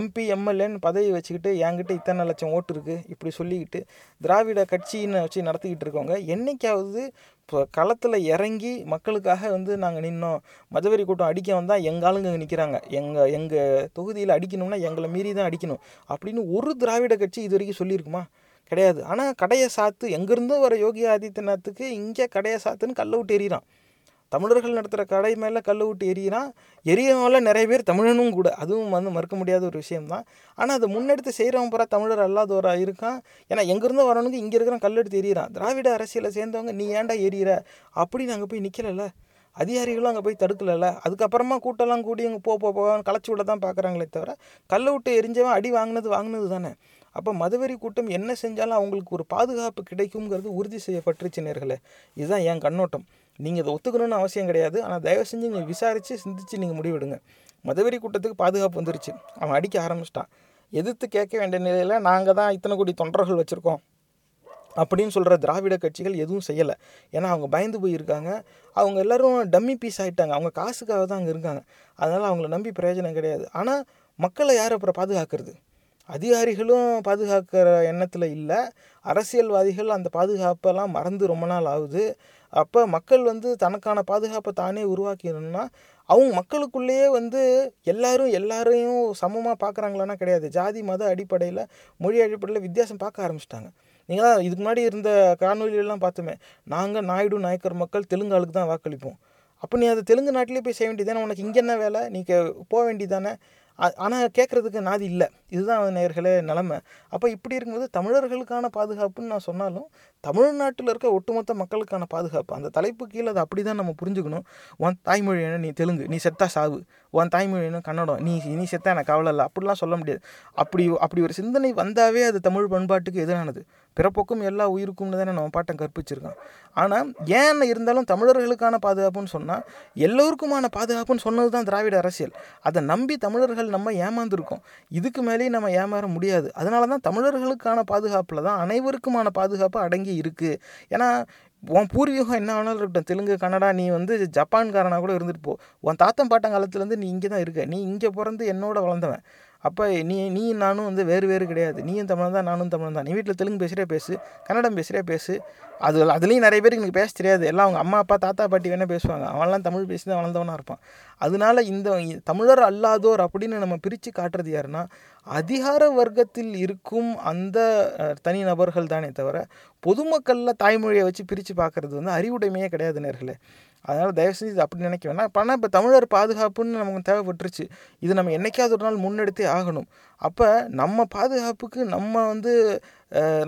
எம்பி எம்எல்ஏன்னு பதவி வச்சுக்கிட்டு என்கிட்ட இத்தனை லட்சம் ஓட்டு இருக்குது இப்படி சொல்லிக்கிட்டு திராவிட கட்சின்னு வச்சு நடத்திக்கிட்டு இருக்கவங்க என்றைக்காவது இப்போ களத்தில் இறங்கி மக்களுக்காக வந்து நாங்கள் நின்னோம், மதவெறி கூட்டம் அடிக்க வந்தால் எங்கள் ஆளுங்க நிற்கிறாங்க, எங்கள் தொகுதியில் அடிக்கணும்னா எங்களை மீறி தான் அடிக்கணும் அப்படின்னு ஒரு திராவிட கட்சி இது வரைக்கும் சொல்லியிருக்குமா? கிடையாது. ஆனால் கடையை சாத்து எங்கேருந்தும் வர யோகி ஆதித்யநாத்துக்கு இங்கே கடையை சாத்துன்னு கல்லை விட்டு எறிகிறான். தமிழர்கள் நடத்துகிற கடை மேலே கல் விட்டு எறிகிறான். எரியவங்கள நிறைய பேர் தமிழனும் கூட, அதுவும் வந்து மறுக்க முடியாத ஒரு விஷயம்தான். ஆனால் அதை முன்னெடுத்து செய்கிறவங்க பூரா தமிழர் அல்லாதவராக இருக்கான். ஏன்னா எங்கேருந்தோ வரவனுக்கு இங்கே இருக்கிற கல் எடுத்து எறிகிறான். திராவிட அரசியலை சேர்ந்தவங்க நீ ஏன்டா எறிகிற அப்படின்னு அங்கே போய் நிற்கலைல்ல, அதிகாரிகளும் அங்கே போய் தடுக்கலைல்ல. அதுக்கப்புறமா கூட்டெல்லாம் கூடி இங்கே போவான்னு களைச்சி விட தான் பார்க்குறாங்களே தவிர கல் விட்டு எரிஞ்சவன் அடி வாங்கினது தானே. அப்போ மதவெறி கூட்டம் என்ன செஞ்சாலும் அவங்களுக்கு ஒரு பாதுகாப்பு கிடைக்குங்கிறது உறுதி செய்யப்பட்டுருச்சு நேர்களே. இதுதான் என் கண்ணோட்டம். நீங்கள் இதை ஒத்துக்கணும்னு அவசியம் கிடையாது. ஆனால் தயவு செஞ்சு நீங்கள் விசாரித்து சிந்தித்து நீங்கள் முடிவெடுங்க. மதவெறி கூட்டத்துக்கு பாதுகாப்பு வந்துருச்சு, அவன் அடிக்க ஆரம்பிச்சிட்டான். எதிர்த்து கேட்க வேண்டிய நிலையில் நாங்கள் தான் இத்தனை கோடி தொண்டர்கள் வச்சுருக்கோம் அப்படின்னு சொல்கிற திராவிட கட்சிகள் எதுவும் செய்யலை. ஏன்னா அவங்க பயந்து போயிருக்காங்க, அவங்க எல்லோரும் டம்மி பீஸ் ஆகிட்டாங்க, அவங்க காசுக்காக தான் அங்கே இருக்காங்க, அதனால் அவங்கள நம்பி பிரயோஜனம் கிடையாது. ஆனால் மக்களை யார் அப்புறம் பாதுகாக்கிறது? அதிகாரிகளும் பாதுகாக்கிற எண்ணத்தில் இல்லை, அரசியல்வாதிகள் அந்த பாதுகாப்பெல்லாம் மறந்து ரொம்ப நாள் ஆகுது. அப்போ மக்கள் தனக்கான பாதுகாப்பை தானே உருவாக்கிடணும்னா அவங்க மக்களுக்குள்ளேயே எல்லாரையும் சமமாக பார்க்குறாங்களான்னா கிடையாது. ஜாதி மத அடிப்படையில், மொழி அடிப்படையில் வித்தியாசம் பார்க்க ஆரம்பிச்சிட்டாங்க. நீங்களாம் இதுக்கு முன்னாடி இருந்த காணொலியெல்லாம் பார்த்துமே, நாங்கள் நாயுடு நாயக்கர் மக்கள் தெலுங்காளுக்கு தான் வாக்களிப்போம். அப்போ நீ அதை தெலுங்கு நாட்டிலே போய் செய்ய வேண்டியதானே, உனக்கு இங்கே என்ன வேலை, நீ போக வேண்டியதானே. ஆனால் கேட்குறதுக்கு நாதி இல்லை. இதுதான் நேயர்களே நிலமை. அப்போ இப்படி இருக்கும்போது தமிழர்களுக்கான பாதுகாப்புன்னு நான் சொன்னாலும் தமிழ்நாட்டில் இருக்க ஒட்டுமொத்த மக்களுக்கான பாதுகாப்பு அந்த தலைப்பு கீழே அதை அப்படி தான் நம்ம புரிஞ்சுக்கணும். உன் தாய்மொழி என்ன, நீ தெலுங்கு, நீ செத்தா சாவு, உன் தாய்மொழி என்ன கன்னடம், நீ செத்தா எனக்கு கவலை இல்லை அப்படிலாம் சொல்ல முடியாது. அப்படி ஒரு சிந்தனை வந்தாவே அது தமிழ் பண்பாட்டுக்கு எதிரானது. பிறப்போக்கும் எல்லா உயிருக்கும்னு தானே நம்ம பாட்டம் கற்பிச்சிருக்கான். ஆனால் ஏன் இருந்தாலும் தமிழர்களுக்கான பாதுகாப்புன்னு சொன்னால் எல்லோருக்குமான பாதுகாப்புன்னு சொன்னது தான் திராவிட அரசியல். அதை நம்பி தமிழர்கள் நம்ம ஏமாந்துருக்கோம், இதுக்கு மேலேயே நம்ம ஏமாற முடியாது. அதனால தான் தமிழர்களுக்கான பாதுகாப்பில் தான் அனைவருக்குமான பாதுகாப்பு அடங்கி இருக்குது. ஏன்னா உன் பூர்வீகம் என்ன வேணாலும் இருக்கட்டும், தெலுங்கு கன்னடா, நீ ஜப்பான்காரனாக கூட இருந்துட்டு போ, உன் தாத்தன் பாட்டங்காலத்துலேருந்து நீ இங்கே தான் இருக்க, நீ இங்கே பிறந்து என்னோட வளர்ந்தவன். அப்போ நீ நானும் வேறு கிடையாது, நீயும் தமிழ் தான் நானும் தமிழ் தான். நீ வீட்டில் தெலுங்கு பேசுகிறே பேசு, கன்னடம் பேசுகிறே பேசு. அதுலேயும் நிறைய பேருக்கு எனக்கு பேச தெரியாது, எல்லாம் அவங்க அம்மா அப்பா தாத்தா பாட்டி வேணால் பேசுவாங்க, அவன்லாம் தமிழ் பேசி தான் வளர்ந்தவனாக இருப்பான். அதனால இந்த தமிழர் அல்லாதோர் அப்படின்னு நம்ம பிரித்து காட்டுறது யாருன்னா அதிகார வர்க்கத்தில் இருக்கும் அந்த தனிநபர்கள் தானே தவிர பொதுமக்களில் தாய்மொழியை வச்சு பிரித்து பார்க்குறது அறிவுடைமையே கிடையாது நேர்களே. அதனால் தயவு செஞ்சு இது அப்படி நினைக்க வேணாம். இப்போ ஆனால் இப்போ தமிழர் பாதுகாப்புன்னு நமக்கு தேவைப்பட்டுருச்சு, இது நம்ம என்றைக்காவது ஒரு நாள் முன்னெடுத்தே ஆகணும். அப்போ நம்ம பாதுகாப்புக்கு நம்ம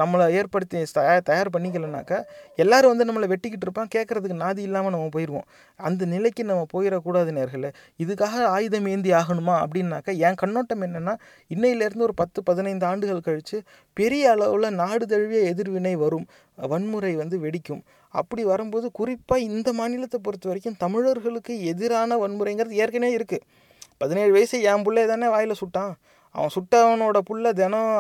நம்மளை ஏற்படுத்தி தயார் பண்ணிக்கலனாக்கா எல்லோரும் நம்மளை வெட்டிக்கிட்டு இருப்பான், கேட்குறதுக்கு நாதி இல்லாமல் நம்ம போயிடுவோம். அந்த நிலைக்கு நம்ம போயிடக்கூடாது நேர்களே. இதுக்காக ஆயுதம் ஏந்தி ஆகணுமா அப்படின்னாக்கா என் கண்ணோட்டம் என்னென்னா, இன்னையிலேருந்து ஒரு 10-15 ஆண்டுகள் கழித்து பெரிய அளவில் நாடு தழுவிய எதிர்வினை வரும், வன்முறை வெடிக்கும். அப்படி வரும்போது குறிப்பாக இந்த மாநிலத்தை பொறுத்த வரைக்கும் தமிழர்களுக்கு எதிரான வன்முறைங்கிறது ஏற்கனவே இருக்குது. 17 வயசு என் பிள்ளை தானே வாயில் சுட்டான், அவன் சுட்டவனோட புள்ள தினம்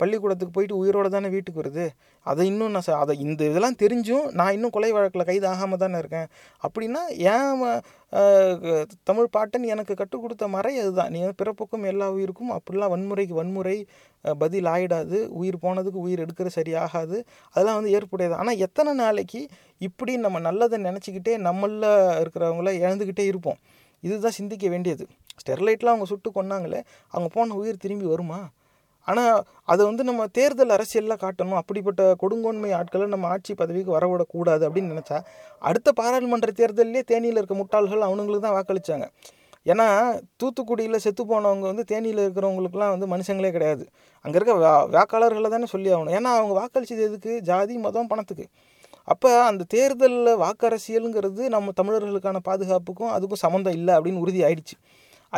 பள்ளிக்கூடத்துக்கு போயிட்டு உயிரோடு தானே வீட்டுக்கு வருது. அதை இன்னும் நான் அதை இந்த இதெல்லாம் தெரிஞ்சும் நான் இன்னும் கொலை வழக்கில் கைது ஆகாமல் தானே இருக்கேன் அப்படின்னா ஏன் தமிழ் பாட்டன் எனக்கு கற்றுக் கொடுத்த மறை அதுதான், நீ பிறப்புக்கும் எல்லா உயிருக்கும், அப்படிலாம் வன்முறைக்கு வன்முறை பதில் ஆகிடாது, உயிர் போனதுக்கு உயிர் எடுக்கிற சரியாகாது, அதெல்லாம் ஏற்புடையது. ஆனால் எத்தனை நாளைக்கு இப்படி நம்ம நல்லதை நினச்சிக்கிட்டே நம்மளில் இருக்கிறவங்கள இழந்துக்கிட்டே இருப்போம்? இதுதான் சிந்திக்க வேண்டியது. ஸ்டெர்லைட்லாம் அவங்க சுட்டு கொன்னாங்களே, அவங்க போன உயிர் திரும்பி வருமா? ஆனால் அதை நம்ம தேர்தல் அரசியலில் காட்டணும், அப்படிப்பட்ட கொடுங்கோன்மை ஆட்களை நம்ம ஆட்சி பதவிக்கு வரவிடக்கூடாது அப்படின்னு நினச்சா அடுத்த பாராளுமன்ற தேர்தலே தேனியில் இருக்க முட்டாள்கள் அவனுங்களுக்கு தான் வாக்களித்தாங்க. ஏன்னா தூத்துக்குடியில் செத்து போனவங்க தேனியில் இருக்கிறவங்களுக்குலாம் மனுஷங்களே கிடையாது, அங்கே இருக்க வாக்காளர்களை தானே சொல்லி ஆகணும். ஏன்னா அவங்க வாக்களிச்சது எதுக்கு? ஜாதி மதம் பணத்துக்கு. அப்போ அந்த தேர்தலில் வாக்கரசியலுங்கிறது நம்ம தமிழர்களுக்கான பாதுகாப்புக்கும் அதுக்கும் சம்மந்தம் இல்லை அப்படின்னு உறுதி ஆயிடுச்சு.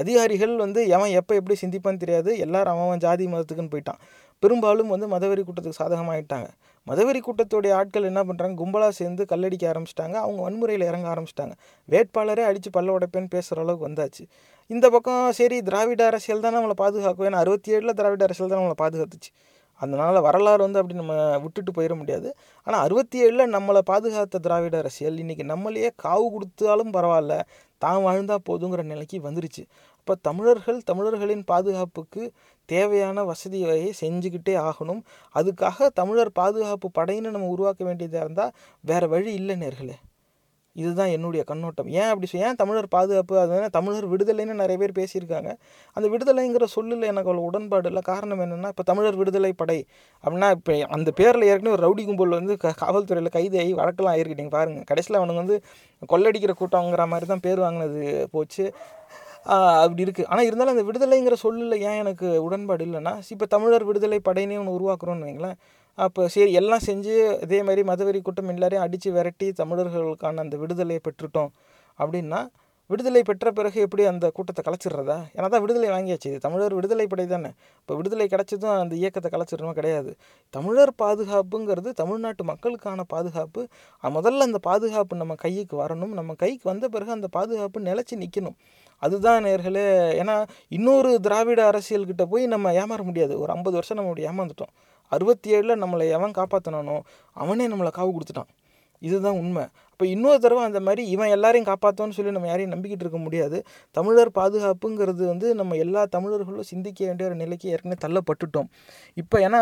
அதிகாரிகள் எவன் எப்போ எப்படி சிந்திப்பான்னு தெரியாது, எல்லாரும் அவன் ஜாதி மதத்துக்குன்னு போயிட்டான். பெரும்பாலும் மதவெறி கூட்டத்துக்கு சாதகமாகிட்டாங்க. மதவெறி கூட்டத்தோடைய ஆட்கள் என்ன பண்ணுறாங்க, கும்பலாக சேர்ந்து கல்லடிக்க ஆரம்பிச்சிட்டாங்க, அவங்க வன்முறையில் இறங்க ஆரம்பிச்சிட்டாங்க, வேட்பாளரே அடித்து பல்ல உடைப்பேன்னு பேசுகிற அளவுக்கு வந்தாச்சு. இந்த பக்கம் சரி திராவிட அரசியல் தான் நம்மளை பாதுகாக்கும், ஏன்னா 67 திராவிட அரசியல் தான் நம்மளை பாதுகாத்துச்சு, அதனால் வரலாறு அப்படி நம்ம விட்டுட்டு போயிட முடியாது. ஆனால் 67 நம்மளை பாதுகாத்த திராவிட அரசியல் இன்றைக்கி நம்மளையே காவு கொடுத்தாலும் பரவாயில்ல, தான் வாழ்ந்தால் போதுங்கிற நிலைக்கு வந்துருச்சு. இப்போ தமிழர்களின் பாதுகாப்புக்கு தேவையான வசதி வகையை செஞ்சுக்கிட்டே ஆகணும். அதுக்காக தமிழர் பாதுகாப்பு படையின்னு நம்ம உருவாக்க வேண்டியதாக இருந்தால் வேறு வழி இல்லை நேர்களே. இதுதான் என்னுடைய கண்ணோட்டம். ஏன் தமிழர் பாதுகாப்பு, அதனால தமிழர் விடுதலைன்னு நிறைய பேர் பேசியிருக்காங்க. அந்த விடுதலைங்கிற சொல்லில் எனக்கு அவ்வளோ உடன்பாடு இல்லை. காரணம் என்னென்னா, இப்போ தமிழர் விடுதலை படை அப்படின்னா இப்போ அந்த பேரில் ஏற்கனவே ஒரு ரவுடி கும்பல் காவல்துறையில் கைதாகி வழக்கெல்லாம் ஆகிருக்கிட்டீங்க பாருங்கள். கடைசியில் அவனுக்கு கொள்ளடிக்கிற கூட்டங்கிற மாதிரி தான் பேர் வாங்கினது போச்சு, அப்படி இருக்குது. ஆனால் இருந்தாலும் அந்த விடுதலைங்கிற சொல்லில் ஏன் எனக்கு உடன்பாடு இல்லைன்னா, இப்போ தமிழர் விடுதலை படையினே ஒன்று உருவாக்குறோன்னு வைங்களேன், அப்போ சரி எல்லாம் செஞ்சு இதே மாதிரி மதவெறி கூட்டம் எல்லாரையும் அடித்து விரட்டி தமிழர்களுக்கான அந்த விடுதலையை பெற்றுட்டோம் அப்படின்னா விடுதலை பெற்ற பிறகு எப்படி அந்த கூட்டத்தை கலைச்சிடுறதா? ஏன்னா தான் விடுதலை வாங்கியாச்சு, இது தமிழர் விடுதலை படை தானே, இப்போ விடுதலை கிடச்சதும் அந்த இயக்கத்தை கலைச்சிடணுமா? கிடையாது. தமிழர் பாதுகாப்புங்கிறது தமிழ்நாட்டு மக்களுக்கான பாதுகாப்பு. முதல்ல அந்த பாதுகாப்பு நம்ம கைக்கு வரணும், நம்ம கைக்கு வந்த பிறகு அந்த பாதுகாப்பு நிலைச்சி நிற்கணும். அதுதான் நேர்களே. ஏன்னா இன்னொரு திராவிட அரசியல்கிட்ட போய் நம்ம ஏமாற முடியாது. ஒரு 50 வருஷம் நம்மளுடைய ஏமாந்துட்டோம். 67 நம்மளை எவன் காப்பாற்றினானோ அவனே நம்மளை காவு கொடுத்துட்டான். இதுதான் உண்மை. இப்போ இன்னொரு தடவை அந்த மாதிரி இவன் எல்லாரையும் காப்பாற்றோன்னு சொல்லி நம்ம யாரையும் நம்பிக்கிட்டு இருக்க முடியாது. தமிழர் பாதுகாப்புங்கிறது வந்து நம்ம எல்லா தமிழர்களும் சிந்திக்க வேண்டிய ஒரு நிலைக்கு ஏற்கனவே தள்ளப்பட்டுட்டோம் இப்போ. ஏன்னா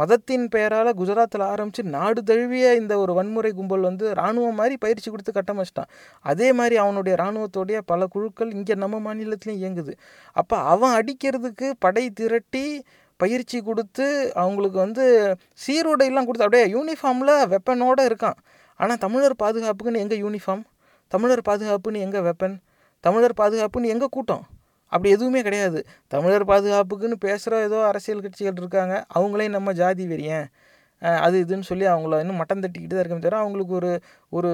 மதத்தின் பெயரால் குஜராத்தில் ஆரம்பித்து நாடு தழுவிய இந்த ஒரு வன்முறை கும்பல் வந்து இராணுவம் மாதிரி பயிற்சி கொடுத்து கட்டமைச்சிட்டான். அதே மாதிரி அவனுடைய இராணுவத்தோடைய பல குழுக்கள் இங்கே நம்ம மாநிலத்திலையும் இயங்குது. அப்போ அவன் அடிக்கிறதுக்கு படை திரட்டி பயிற்சி கொடுத்து அவங்களுக்கு வந்து சீருடையெல்லாம் கொடுத்து அப்படியே யூனிஃபார்மில் வெப்பனோடு இருக்கான். ஆனால் தமிழர் பாதுகாப்புக்குன்னு எங்கள் யூனிஃபார்ம், தமிழர் பாதுகாப்புன்னு எங்கள் வெப்பன், தமிழர் பாதுகாப்புன்னு எங்கள் கூட்டம் அப்படி எதுவுமே கிடையாது. தமிழர் பாதுகாப்புக்குன்னு பேசுகிற ஏதோ அரசியல் கட்சிகள் இருக்காங்க. அவங்களையும் நம்ம ஜாதி வெறியன் அது இதுன்னு சொல்லி அவங்கள இன்னும் மட்டம் தட்டிக்கிட்டு தான் இருக்கணும். தவிர அவங்களுக்கு ஒரு ஒரு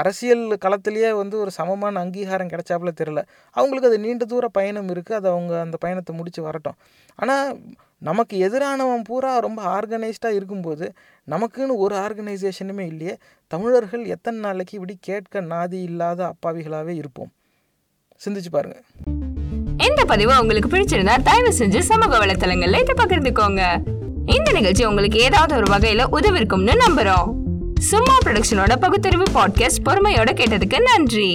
அரசியல் களத்திலேயே வந்து ஒரு சமமான அங்கீகாரம் கிடைச்சாப்புல தெரியல. அவங்களுக்கு அது நீண்ட தூர பயணம் இருக்குது. அது அவங்க அந்த பயணத்தை முடித்து வரட்டும். ஆனால் நமக்கு எதிரானவன் பூரா ரொம்ப ஆர்கனைஸ்டாக இருக்கும்போது நமக்குன்னு ஒரு ஆர்கனைசேஷனுமே இல்லையே. தமிழர்கள் எத்தனை நாளைக்கு இப்படி கேட்க நாதி இல்லாத அப்பாவிகளாகவே இருப்போம்? சிந்திச்சு பாருங்கள். எந்த பதிவு உங்களுக்கு பிடிச்சிருந்தா தயவு செஞ்சு சமூக வலைத்தளங்களில் இதை பகிர்ந்துக்கோங்க. இந்த நிகழ்ச்சி உங்களுக்கு ஏதாவது ஒரு வகையில் உதவிருக்கும்னு நம்புகிறோம். சும்மா ப்ரொடக்ஷனோட பகுத்தறிவு பாட்காஸ்ட் பொறுமையோட கேட்டதுக்கு நன்றி.